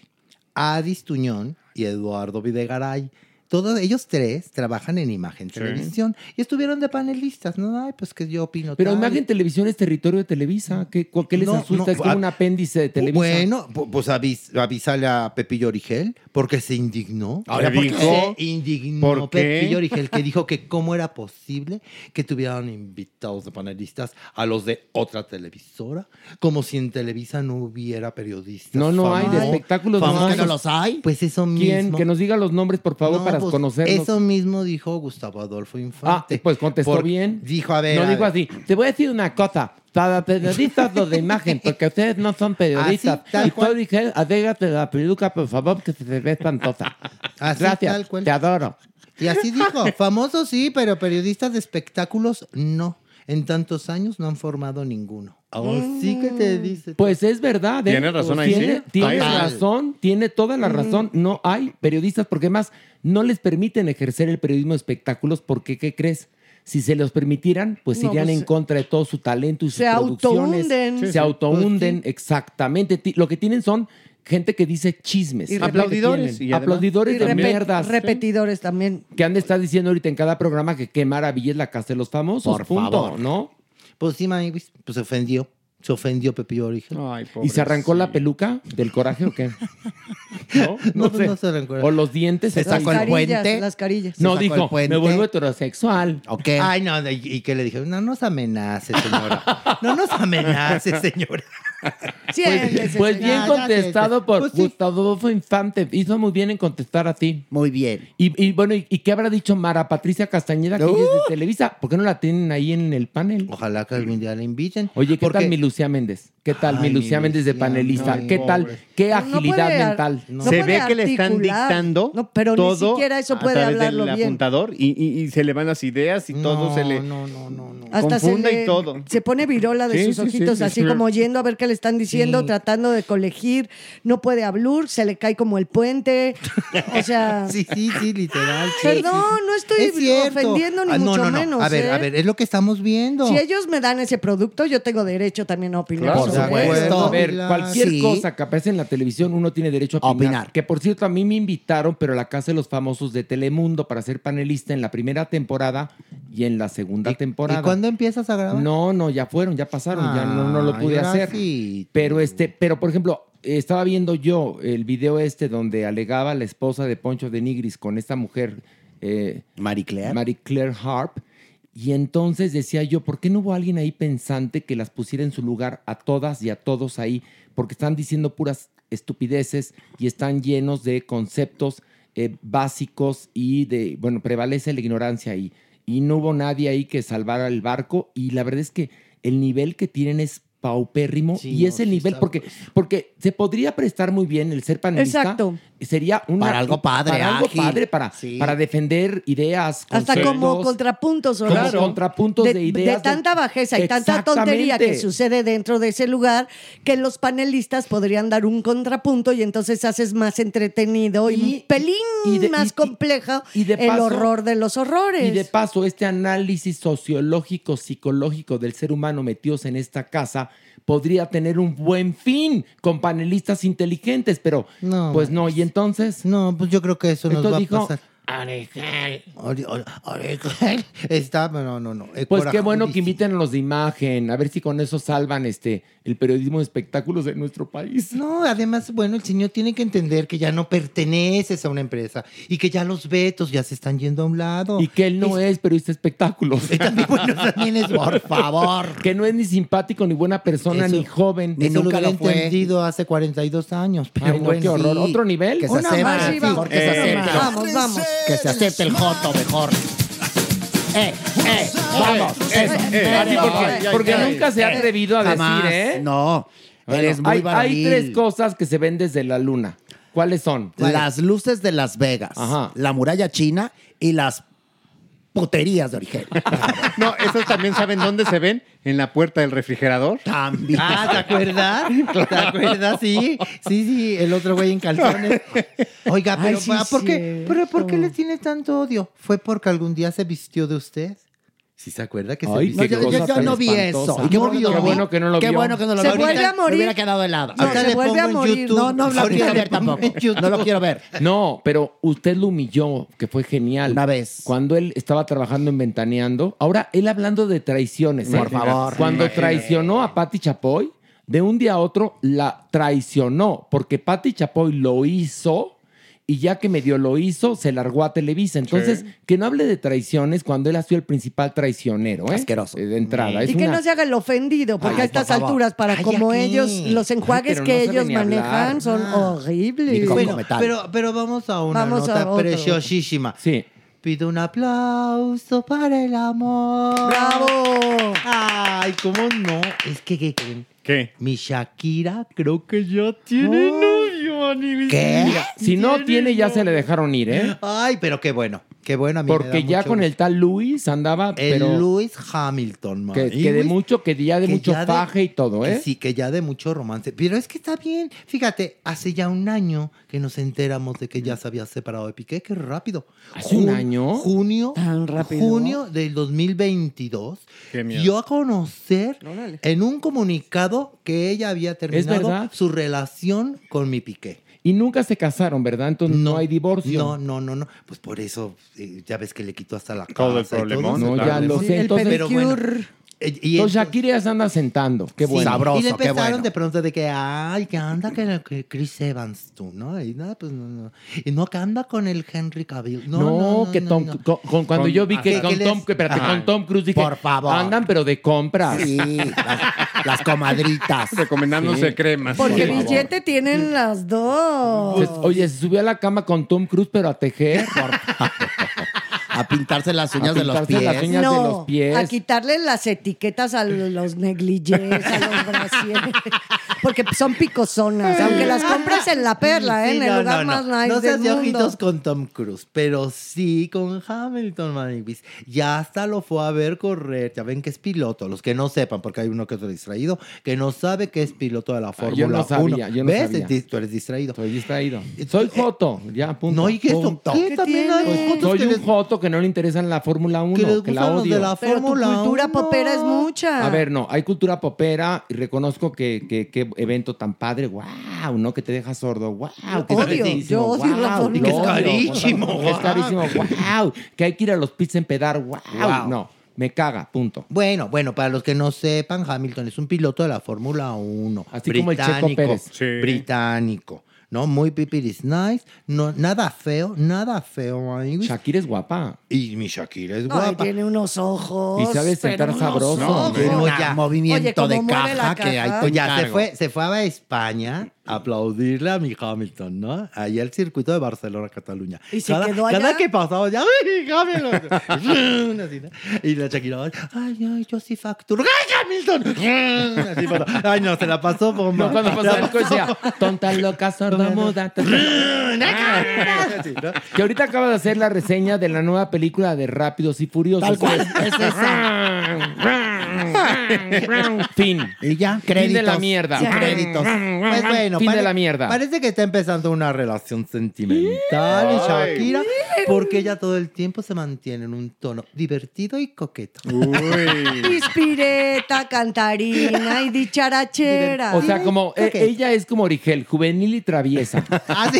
Adis Tuñón y Eduardo Videgaray. Todos ellos tres trabajan en Imagen sí. Televisión y estuvieron de panelistas, ¿no? Ay, pues que yo opino. Pero tal. Imagen Televisión es territorio de Televisa. ¿Qué, qué les no, asusta? No, es como a, un apéndice de Televisa. Bueno, pues avis, avisale a Pepillo Origel porque se indignó. Ahora, ¿por qué se indignó? ¿Por qué? Pepillo Origel, que dijo que cómo era posible que tuvieran invitados de panelistas a los de otra televisora, como si en Televisa no hubiera periodistas. No, no famosos, hay de espectáculos. Famosos, no los hay. Pues eso mismo. ¿Quién? Que nos diga los nombres, por favor, no, para conocernos. Eso mismo dijo Gustavo Adolfo Infante. Ah, pues contestó por, bien. Dijo, a ver. No a dijo ver. así. Te voy a decir una cosa. Para periodistas, los de Imagen, porque ustedes no son periodistas. Así, tal y cual. Yo dije, adégate la peluca, por favor, que se te ve espantosa. Así, gracias, tal cual. Te adoro. Y así dijo. Famosos sí, pero periodistas de espectáculos no. En tantos años no han formado ninguno. Ahora mm. sí que te dice. Pues es verdad. ¿Eh? Tienes razón ahí, tiene, sí. Tiene razón, tiene toda la razón. No hay periodistas, porque más no les permiten ejercer el periodismo de espectáculos porque, ¿qué crees? Si se los permitieran, pues no, irían pues en contra de todo su talento y sus producciones. Se autohunden. Sí, se autohunden, pues sí. Exactamente. Lo que tienen son gente que dice chismes. Y aplaudidores. Y aplaudidores y de repe- mierdas. Repetidores también. Que han de estar diciendo ahorita en cada programa que qué maravilla es la Casa de los Famosos. Por punto, favor. ¿No? Pues sí, mami, pues se ofendió. Se ofendió Pepillo Origel. Ay, ¿y se arrancó sí. la peluca del coraje o qué? No, no, no, sé. no se arrancó. O los dientes. Se sacó el puente. Las carillas. No, dijo, me vuelvo heterosexual. Ok. Ay, no, y, y que le dije, no nos amenaces, señora. No nos amenaces, señora. Pues, pues bien contestado por pues sí. Gustavo Infante. Hizo muy bien en contestar así. Muy bien. Y, y bueno, ¿y, y qué habrá dicho Mara Patricia Castañeda, que uh. es de Televisa? ¿Por qué no la tienen ahí en el panel? Ojalá que algún día la inviten. Oye, ¿qué Porque... tal mi Lucía Méndez? ¿Qué tal Ay, mi Lucía Méndez de panelista? Ay, ¿Qué pobre. tal? ¿Qué agilidad no puede, mental? No. Se no ve que le están dictando no, pero todo ni siquiera eso puede a través hablarlo del bien. apuntador y, y, y se le van las ideas y no, todo se le no, no, no, no. Hasta confunda se le, y todo. Se pone virola de sí, sus sí, ojitos, sí, así sí. como yendo a ver qué le están diciendo, sí. tratando de colegir. No puede hablar, se le cae como el puente. O sea... sí, sí, sí, literal. Sí, perdón, sí, no estoy es ofendiendo ni ah, no, mucho no, no. menos. A ver, ¿eh? a ver, es lo que estamos viendo. Si ellos me dan ese producto, yo tengo derecho también a opinar. Claro. Por supuesto. A ver, cualquier sí. cosa que aparece en la televisión, uno tiene derecho a opinar. opinar. Que por cierto, a mí me invitaron, pero a la Casa de los Famosos de Telemundo para ser panelista en la primera temporada y en la segunda ¿Y, temporada. ¿Y cuándo empiezas a grabar? No, no, ya fueron, ya pasaron, ah, ya no, no lo pude hacer. Así. Pero este, pero por ejemplo, estaba viendo yo el video este donde alegaba la esposa de Poncho de Nigris con esta mujer, eh, Marie Claire. Marie Claire Harp. Y entonces decía yo, ¿por qué no hubo alguien ahí pensante que las pusiera en su lugar a todas y a todos ahí? Porque están diciendo puras estupideces y están llenos de conceptos eh, básicos y de, bueno, prevalece la ignorancia ahí. Y no hubo nadie ahí que salvara el barco y la verdad es que el nivel que tienen es paupérrimo sí, y no, es el sí nivel, porque, porque se podría prestar muy bien el ser panelista. Exacto. Sería una... Para algo padre, Para algo ágil. padre, para, sí. para defender ideas, conceptos. Hasta como contrapuntos, Horacio. Como contrapuntos de, de ideas. De tanta bajeza de, y tanta tontería que sucede dentro de ese lugar que los panelistas podrían dar un contrapunto y entonces haces más entretenido y, y un pelín y de, más y, complejo y de paso, el horror de los horrores. Y de paso, este análisis sociológico, psicológico del ser humano metidos en esta casa podría tener un buen fin con panelistas inteligentes, pero no, pues no, y entonces... No, pues yo creo que eso nos va dijo, a pasar. Orejel. Orejel. Está, no, no, no. Es pues qué bueno que inviten a los de imagen, a ver si con eso salvan este el periodismo de espectáculos de nuestro país. No, además, bueno, el señor tiene que entender que ya no perteneces a una empresa y que ya los vetos ya se están yendo a un lado. Y que él no es, es periodista de espectáculos. También, bueno, también es, por favor. Que no es ni simpático, ni buena persona, eso, ni joven. Ni nunca lo, lo fue. entendido hace cuarenta y dos años. Pero Ay, no, bueno, qué horror. Sí. ¿Otro nivel? Que se acepte. Porque se acepte. Vamos, vamos. Que se acepte el joto mejor. Eh, eh, vamos. Eso, eh, así porque, porque nunca se ha atrevido a decir, ¿eh? No. Eres muy hay, hay tres cosas que se ven desde la luna. ¿Cuáles son? Las luces de Las Vegas, Ajá. la muralla china y las puterías de origen. No, esos también saben dónde se ven. En la puerta del refrigerador. También. Ah, ¿te acuerdas? ¿Te acuerdas? Sí, sí, sí. El otro güey en calzones. Oiga, pero, Ay, sí, ¿por, qué, pero ¿por qué le tiene tanto odio? ¿Fue porque algún día se vistió de usted? ¿Sí se acuerda que Ay, se vistió? No, yo, yo no vi eso. Qué, no, qué bueno que no lo vio. Qué bueno que no lo vio. Se vuelve a morir. Me hubiera quedado helada. No, se vuelve a morir. No, no lo quiero ver tampoco. No lo quiero ver. No, pero usted lo humilló, que fue genial. Una vez. Cuando él estaba trabajando en Ventaneando. Ahora, él hablando de traiciones. Por favor. Cuando traicionó a Pati Chapoy, de un día a otro la traicionó. Porque Pati Chapoy lo hizo... Y ya que medio lo hizo, se largó a Televisa. Entonces, sí. que no hable de traiciones cuando él ha sido el principal traicionero. ¿eh? Asqueroso. De entrada. Sí. Es y una... que no se haga el ofendido, porque Ay, a estas por alturas, para Ay, como aquí. ellos, los enjuagues Ay, que no ellos manejan son ah. horribles. Bueno, pero, pero vamos a una vamos nota a preciosísima. Sí. Pido un aplauso para el amor. ¡Bravo! Ay, ¿cómo no? Es que, ¿qué creen? ¿Qué? Mi Shakira creo que ya tiene oh. novio. ¿Qué? Mira, si no tiene, ya se le dejaron ir, ¿eh? Ay, pero qué bueno. Qué bueno, a mí Porque me da ya mucho con gusto. El tal Lewis andaba... Pero el Lewis Hamilton, man. Que, que de mucho, que ya de que mucho ya faje de, y todo, ¿eh? Sí, que ya de mucho romance. Pero es que está bien. Fíjate, hace ya un año que nos enteramos de que ya se había separado de Piqué. ¡Qué rápido! ¿Hace Jun, un año? Junio. ¿Tan rápido? Junio del dos mil veintidós. ¡Qué miedo! Dio a conocer no, en un comunicado que ella había terminado su relación con mi Piqué. Y nunca se casaron, ¿verdad? Entonces no, no hay divorcio. No, no, no, no. Pues por eso, eh, ya ves que le quitó hasta la casa. Todo el problemón. No, ya lo sé. Entonces, pero bueno, Y entonces Shakira ya se anda sentando. Qué bueno. Sí, sabroso, y le empezaron qué bueno. de pronto de que, ay, que anda que, que Chris Evans, tú, ¿no? Y nada, pues no, no. Y no que anda con el Henry Cavill. No, no, no que Tom, no, no. Con, con, cuando con, yo vi que, que con, les... Tom, que, espérate, con Tom Cruise dije, por favor. Andan, pero de compras. Sí, las, las comadritas. Recomendándose sí. cremas. Porque por billete favor. Tienen las dos. Pues, oye, se subió a la cama con Tom Cruise, pero a tejer. Por favor. A pintarse las uñas, a pintarse de, los pies. Las uñas no, de los pies. A quitarle las etiquetas a los negligés, a los brasieres. Porque son picosonas. Aunque las compres en La Perla, sí, ¿eh? No, en el lugar no, no. más nice no del mundo. No seas de ojitos con Tom Cruise, pero sí con Hamilton Manibis. Ya hasta lo fue a ver correr. Ya ven que es piloto. Los que no sepan, porque hay uno que otro distraído, que no sabe que es piloto de la Fórmula uno. Ah, yo no sabía, uno. yo no ¿Ves? Sabía. Tú eres distraído. Soy distraído. Soy joto. Ya, punto. No, y que esto también hay jotos. Soy un joto que no le interesan la Fórmula uno, que, les que la odio. De la Pero tu cultura uno. Popera es mucha. A ver, no, hay cultura popera y reconozco que, que, que evento tan padre, wow, ¿no? Que te deja sordo, wow. Que odio, es yo odio wow, la Fórmula uno. Es carísimo. Wow. Es carísimo, wow. Que hay que ir a los pits a empedar, wow. wow. No. Me caga, punto. Bueno, bueno, para los que no sepan, Hamilton es un piloto de la Fórmula uno. Así como el Checo Pérez. Sí. Británico. No, muy pipiris nice, no, nada feo, nada feo. Amigos. Shakira es guapa. Y mi Shakira es no, guapa. Tiene unos ojos. Y sabe sentar sabroso. No, pero ya, movimiento Oye, de caja, caja que hay. Ya se fue, se fue a España a aplaudirle a mi Hamilton, ¿no? Ahí al circuito de Barcelona, Cataluña. Y se cada, quedó allá. Cada que pasaba, ya, ¡ay, Hamilton! Así, ¿no? Y la Shakira, ¡ay, ay, yo sí facturo! ¡Ay, Hamilton! Así pasó. ¡Ay, no, se la pasó bomba! No, cuando pasó el coche, tonta loca, sorda. Moda, que ahorita acaba de hacer la reseña de la nueva película de Rápidos y Furiosos. Tal cual. Es esa. Fin. Y ya. Créditos. Fin de la mierda. Y créditos. Pues bueno. Fin pare- de la mierda. Parece que está empezando una relación sentimental y Shakira, porque ella todo el tiempo se mantiene en un tono divertido y coqueto. Uy. Pispireta, cantarina y dicharachera. O sea, como okay. eh, ella es como Origel, juvenil y traviesa. ¿Ah, sí?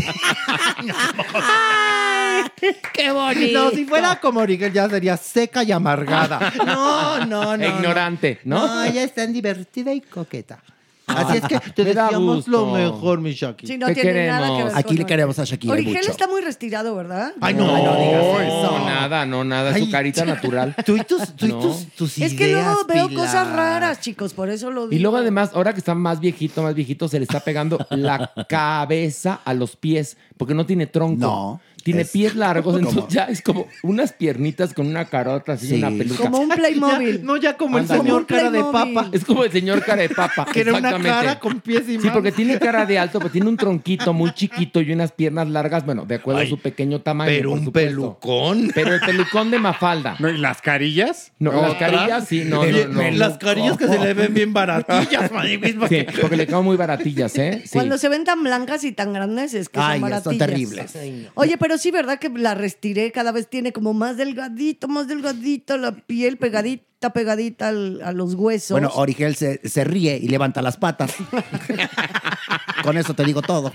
Ay, ¡qué bonito! No, si fuera como Rigel ya sería seca y amargada. No, no, no. Ignorante, ¿no? No, ella es tan divertida y coqueta. Así es que te deseamos lo mejor, mi Shakira. Si no tiene queremos? Nada que ver. Aquí le queremos a Shakira. Origel mucho. Está muy retirado, ¿verdad? Ay, no, no, no digas eso. No, nada, no, nada. Ay, su carita natural. Tú y tus, tú no. y tus, tus ideas, Es que luego veo Pilar. Cosas raras, chicos, por eso lo digo. Y luego, además, ahora que está más viejito, más viejito, se le está pegando la cabeza a los pies, porque no tiene tronco. No. Tiene es, pies largos, ¿cómo? Entonces ya es como unas piernitas con una carota así, sí. una peluca. Como un Playmobil. Ya, no, ya como Andale. el señor cara de papa. Es como el señor cara de papa. Que era una cara con pies y manos. Sí, porque tiene cara de alto, pero tiene un tronquito muy chiquito y unas piernas largas, bueno, de acuerdo Ay, a su pequeño tamaño. Pero un supuesto. pelucón. Pero el pelucón de Mafalda. ¿No, y las carillas? No, ¿Otra? las carillas sí, no, no, no. no. Las carillas oh, que oh, se oh. le ven bien baratillas, madre misma. Sí, que... porque le quedan muy baratillas, ¿eh? Sí. Cuando se ven tan blancas y tan grandes es que Ay, son baratillas. Son terribles. Oye, pero Pero sí, ¿verdad? Que la restiré, cada vez tiene como más delgadito, más delgadito, la piel pegadita, pegadita al, a los huesos. Bueno, Origel se, se ríe y levanta las patas. Con eso te digo todo.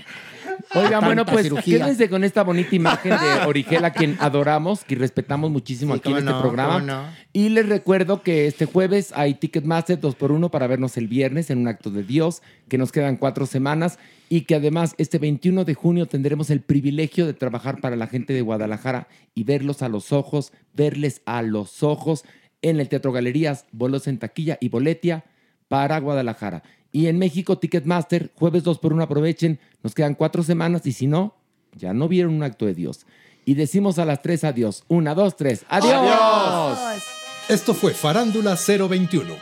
Oigan, bueno, pues cirugía. Quédense con esta bonita imagen de Origel, a quien adoramos y respetamos muchísimo sí, aquí en este no, programa. No. Y les recuerdo que este jueves hay Ticketmaster dos por uno para vernos el viernes en un acto de Dios, que nos quedan cuatro semanas y que además este veintiuno de junio tendremos el privilegio de trabajar para la gente de Guadalajara y verlos a los ojos, verles a los ojos en el Teatro Galerías, bolos en taquilla y Boletia para Guadalajara. Y en México, Ticketmaster, jueves dos por uno, aprovechen. Nos quedan cuatro semanas y si no, ya no vieron un acto de Dios. Y decimos a las tres adiós. Una, dos, tres. ¡Adiós! ¡Adiós! Esto fue Farándula cero veintiuno.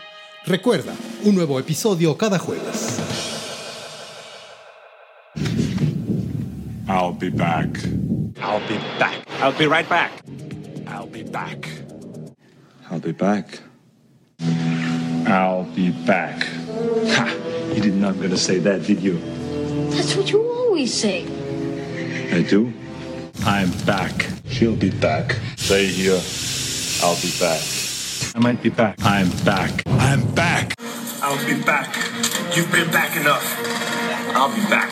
Recuerda, un nuevo episodio cada jueves. I'll be back. I'll be back. I'll be right back. I'll be back. I'll be back. I'll be back. Ha! You did not going to say that, did you? That's what you always say. I do. I'm back. She'll be back. Stay here. I'll be back. I might be back. I'm back. I'm back. I'll be back. You've been back enough. I'll be back.